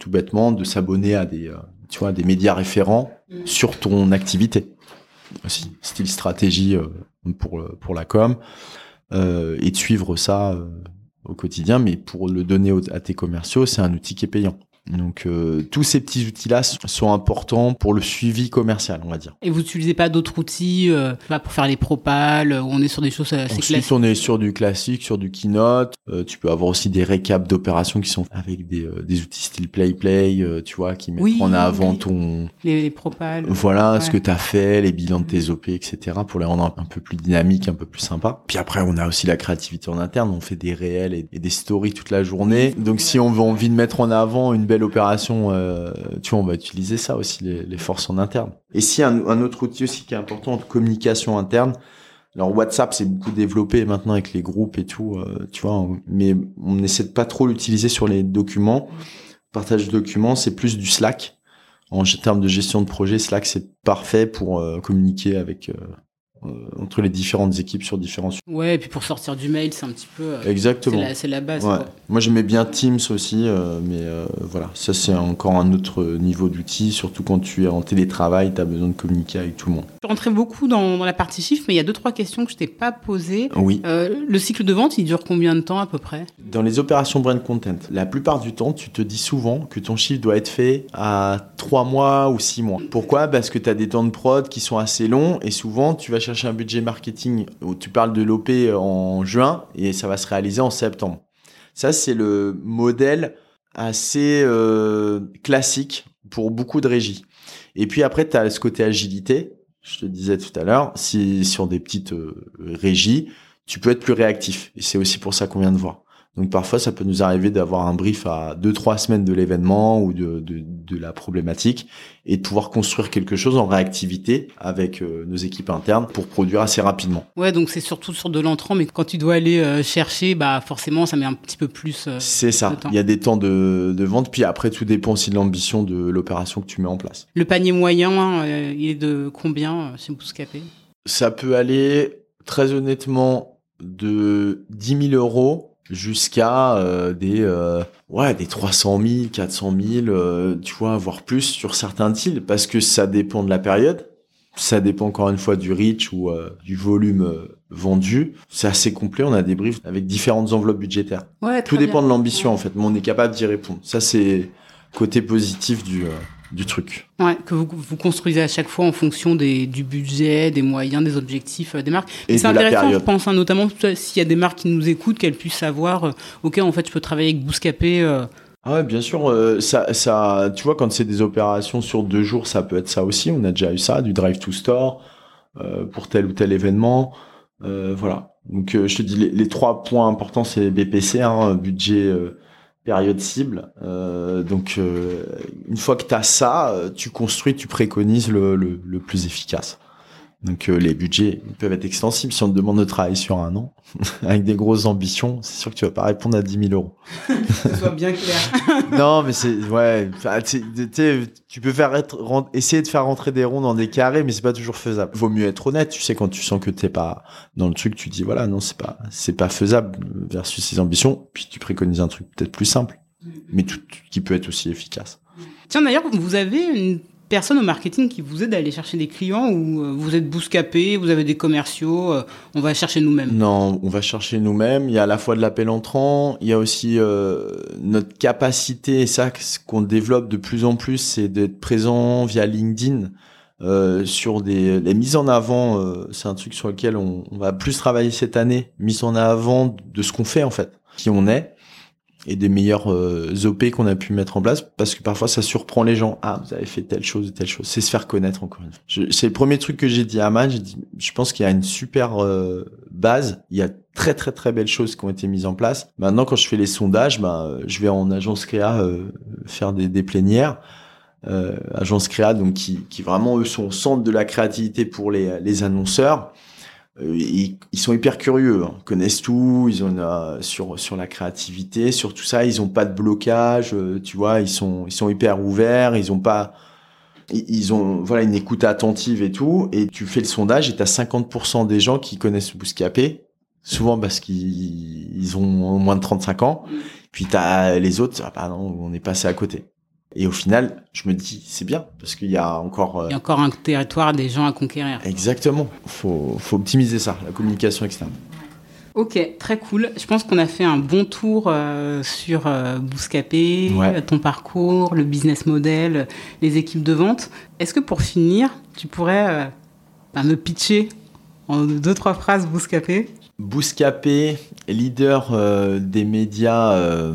tout bêtement, de s'abonner à des, euh, tu vois, des médias référents mmh. sur ton activité. Aussi, style stratégie euh, pour, pour la com. Euh, et de suivre ça euh, au quotidien. Mais pour le donner au, à tes commerciaux, c'est un outil qui est payant. Donc, euh, tous ces petits outils-là sont importants pour le suivi commercial, on va dire. Et vous n'utilisez pas d'autres outils euh, pour faire les propals, où on est sur des choses assez Ensuite, classiques? On est sur du classique, sur du Keynote. Euh, tu peux avoir aussi des récaps d'opérations qui sont avec des, euh, des outils style play-play, euh, tu vois, qui mettent oui, en avant les, ton... Les, les propals. Voilà, ouais. ce que tu as fait, les bilans de tes O P, et cetera, pour les rendre un, un peu plus dynamiques, un peu plus sympas. Puis après, on a aussi la créativité en interne. On fait des réels et, et des stories toute la journée. Donc, ouais. si on veut envie de mettre en avant une belle opération, euh, tu vois, on va utiliser ça aussi, les, les forces en interne. Et si un, un autre outil aussi qui est important de communication interne, alors WhatsApp c'est beaucoup développé maintenant avec les groupes et tout, euh, tu vois, mais on n'essaie de pas trop l'utiliser sur les documents. Partage de documents, c'est plus du Slack. En termes de gestion de projet, Slack c'est parfait pour euh, communiquer avec... Euh, entre les différentes équipes sur différents sujets. Ouais, et puis pour sortir du mail, c'est un petit peu... Exactement. C'est la, c'est la base. Ouais. Quoi. Moi, j'aimais bien Teams aussi, euh, mais euh, voilà, ça, c'est encore un autre niveau d'outil, surtout quand tu es en télétravail, tu as besoin de communiquer avec tout le monde. Je rentrais beaucoup dans, dans la partie chiffres, mais il y a deux, trois questions que je t'ai pas posées. Oui. Euh, le cycle de vente, il dure combien de temps à peu près? Dans les opérations brand content, la plupart du temps, tu te dis souvent que ton chiffre doit être fait à trois mois ou six mois. Pourquoi? Parce que tu as des temps de prod qui sont assez longs, et souvent, tu vas chercher un budget marketing où tu parles de l'O P en juin et ça va se réaliser en septembre. Ça, c'est le modèle assez euh, classique pour beaucoup de régies. Et puis après, tu as ce côté agilité. Je te disais tout à l'heure, si sur des petites euh, régies, tu peux être plus réactif. Et c'est aussi pour ça qu'on vient de voir. Donc parfois, ça peut nous arriver d'avoir un brief à deux trois semaines de l'événement ou de, de, de la problématique et de pouvoir construire quelque chose en réactivité avec euh, nos équipes internes pour produire assez rapidement. Ouais, donc c'est surtout sur de l'entrant, mais quand tu dois aller euh, chercher, bah forcément, ça met un petit peu plus euh, c'est ça. De temps. Il y a des temps de, de vente, puis après, tout dépend aussi de l'ambition de l'opération que tu mets en place. Le panier moyen, hein, euh, il est de combien euh, chez Booska-P? Ça peut aller, très honnêtement, de dix mille euros jusqu'à euh, des euh, ouais des trois cent mille, quatre cent mille, euh, tu vois, voire plus sur certains deals, parce que ça dépend de la période, ça dépend encore une fois du reach ou euh, du volume euh, vendu. C'est assez complet, on a des briefs avec différentes enveloppes budgétaires. Ouais, tout dépend bien. De l'ambition en fait, mais on est capable d'y répondre. Ça c'est côté positif du euh, du truc. Ouais, que vous, vous construisez à chaque fois en fonction des, du budget, des moyens, des objectifs euh, des marques. Et c'est intéressant, je pense, hein, notamment s'il y a des marques qui nous écoutent, qu'elles puissent savoir, euh, ok, en fait, je peux travailler avec Booska-P. Euh... Ah ouais, bien sûr, euh, ça, ça, tu vois, quand c'est des opérations sur deux jours, ça peut être ça aussi. On a déjà eu ça, du drive to store euh, pour tel ou tel événement. Euh, voilà. Donc, euh, je te dis, les, les trois points importants, c'est B P C, hein, budget. Euh, période cible, euh, donc euh, une fois que tu as ça, tu construis, tu préconises le, le, le plus efficace. Donc euh, les budgets peuvent être extensibles. Si on te demande de travailler sur un an avec des grosses ambitions, c'est sûr que tu vas pas répondre à dix mille euros. Que ce soit bien clair. Non, mais c'est ouais. T'sais, t'sais, tu peux faire être, rent, essayer de faire rentrer des ronds dans des carrés, mais c'est pas toujours faisable. Vaut mieux être honnête. Tu sais, quand tu sens que t'es pas dans le truc, tu dis voilà, non, c'est pas c'est pas faisable versus ses ambitions. Puis tu préconises un truc peut-être plus simple, mais tout, qui peut être aussi efficace. Tiens, d'ailleurs, vous avez une personne au marketing qui vous aide à aller chercher des clients, ou vous êtes Booska-P, vous avez des commerciaux, on va chercher nous-mêmes? Non, on va chercher nous-mêmes. Il y a à la fois de l'appel entrant, il y a aussi euh, notre capacité, et ça, ce qu'on développe de plus en plus, c'est d'être présent via LinkedIn euh, sur des les mises en avant. Euh, c'est un truc sur lequel on, on va plus travailler cette année, mise en avant de ce qu'on fait en fait, qui on est, et des meilleurs euh, O P qu'on a pu mettre en place, parce que parfois ça surprend les gens. Ah, vous avez fait telle chose ou telle chose. C'est se faire connaître encore une fois. Je, c'est le premier truc que j'ai dit à Ahmad. J'ai dit, je pense qu'il y a une super euh, base. Il y a très très très belles choses qui ont été mises en place. Maintenant, quand je fais les sondages, ben je vais en agence créa euh, faire des, des plénières. Euh, agence créa, donc qui, qui vraiment eux sont au centre de la créativité pour les, les annonceurs. Ils sont hyper curieux, hein. Ils connaissent tout, ils ont euh, sur sur la créativité, sur tout ça, ils ont pas de blocage, euh, tu vois, ils sont ils sont hyper ouverts, ils ont pas ils ont voilà une écoute attentive et tout. Et tu fais le sondage et t'as cinquante pour cent des gens qui connaissent Booska-P, souvent parce qu'ils ils ont moins de trente-cinq ans. Puis t'as les autres, ah bah non, on est passé à côté. Et au final, je me dis, c'est bien, parce qu'il y a encore... Euh... Il y a encore un territoire, des gens à conquérir. Exactement. Il faut, faut optimiser ça, la communication externe. Ok, très cool. Je pense qu'on a fait un bon tour euh, sur euh, Booska-P, ouais. Ton parcours, le business model, les équipes de vente. Est-ce que pour finir, tu pourrais euh, bah, me pitcher en deux, trois phrases Booska-P ? Booska-P, leader euh, des médias... Euh...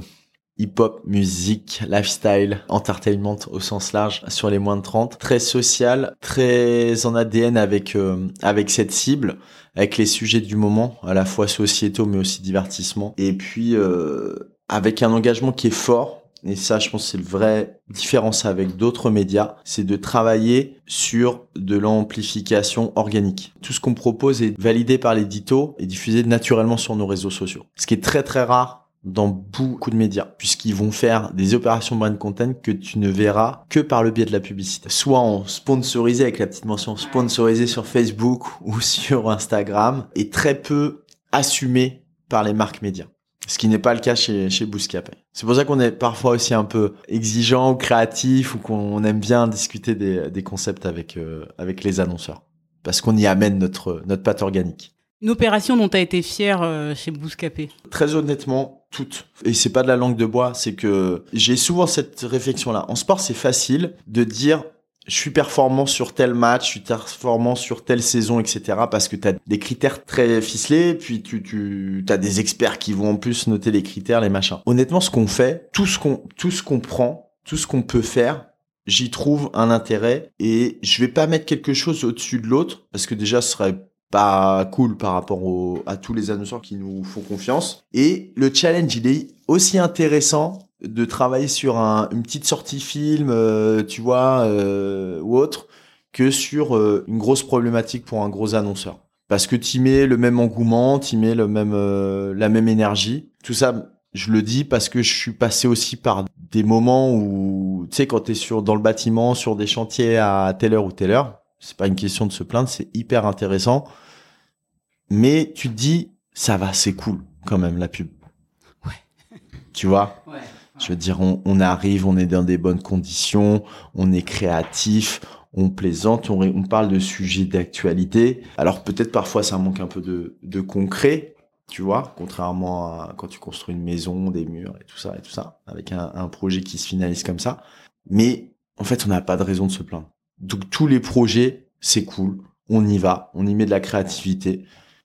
hip-hop, musique, lifestyle, entertainment au sens large sur les moins de trente. Très social, très en A D N avec euh, avec cette cible, avec les sujets du moment, à la fois sociétaux mais aussi divertissement. Et puis euh, avec un engagement qui est fort. Et ça, je pense que c'est le vrai différence avec d'autres médias, c'est de travailler sur de l'amplification organique. Tout ce qu'on propose est validé par l'édito et diffusé naturellement sur nos réseaux sociaux. Ce qui est très très rare dans beaucoup de médias, puisqu'ils vont faire des opérations brand content que tu ne verras que par le biais de la publicité. Soit en sponsorisé avec la petite mention sponsorisé sur Facebook ou sur Instagram, et très peu assumé par les marques médias. Ce qui n'est pas le cas chez, chez Booska-P. C'est pour ça qu'on est parfois aussi un peu exigeant ou créatif, ou qu'on aime bien discuter des, des concepts avec, euh, avec les annonceurs. Parce qu'on y amène notre, notre patte organique. Une opération dont tu as été fier euh, chez Booska-P? Très honnêtement, toutes. Et c'est pas de la langue de bois, c'est que j'ai souvent cette réflexion-là. En sport, c'est facile de dire je suis performant sur tel match, je suis performant sur telle saison, et cetera. Parce que tu as des critères très ficelés, puis tu, tu as des experts qui vont en plus noter les critères, les machins. Honnêtement, ce qu'on fait, tout ce qu'on, tout ce qu'on prend, tout ce qu'on peut faire, j'y trouve un intérêt. Et je vais pas mettre quelque chose au-dessus de l'autre, parce que déjà, ce serait pas cool par rapport au, à tous les annonceurs qui nous font confiance. Et le challenge, il est aussi intéressant de travailler sur un, une petite sortie film, euh, tu vois, euh, ou autre, que sur euh, une grosse problématique pour un gros annonceur. Parce que t'y mets le même engouement, t'y mets le même, euh, la même énergie. Tout ça, je le dis parce que je suis passé aussi par des moments où, tu sais, quand t'es sur, dans le bâtiment, sur des chantiers à telle heure ou telle heure, c'est pas une question de se plaindre, c'est hyper intéressant. Mais tu te dis, ça va, c'est cool quand même, la pub. Ouais. Tu vois ? Ouais, ouais. Je veux dire, on, on arrive, on est dans des bonnes conditions, on est créatif, on plaisante, on, on parle de sujets d'actualité. Alors peut-être parfois, ça manque un peu de, de concret, tu vois, contrairement à quand tu construis une maison, des murs et tout ça, et tout ça, avec un, un projet qui se finalise comme ça. Mais en fait, on n'a pas de raison de se plaindre. Donc tous les projets, c'est cool, on y va, on y met de la créativité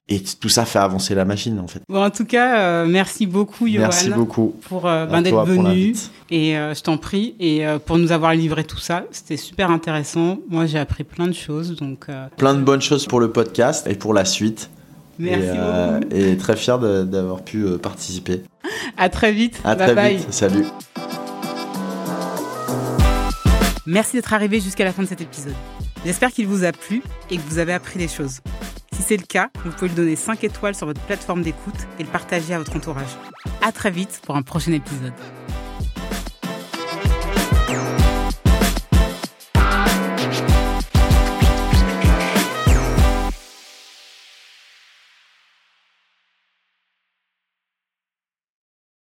et tout ça fait avancer la machine en fait. Bon, en tout cas, euh, merci beaucoup Yohan. Merci beaucoup pour euh, ben, d'être venu et euh, je t'en prie et euh, pour nous avoir livré tout ça, c'était super intéressant. Moi, j'ai appris plein de choses donc euh... plein de bonnes choses pour le podcast et pour la suite. Merci et, euh, beaucoup. Et très fier de, d'avoir pu euh, participer. À très vite. À bye très bye. Vite. Salut. Merci d'être arrivé jusqu'à la fin de cet épisode. J'espère qu'il vous a plu et que vous avez appris des choses. Si c'est le cas, vous pouvez lui donner cinq étoiles sur votre plateforme d'écoute et le partager à votre entourage. À très vite pour un prochain épisode.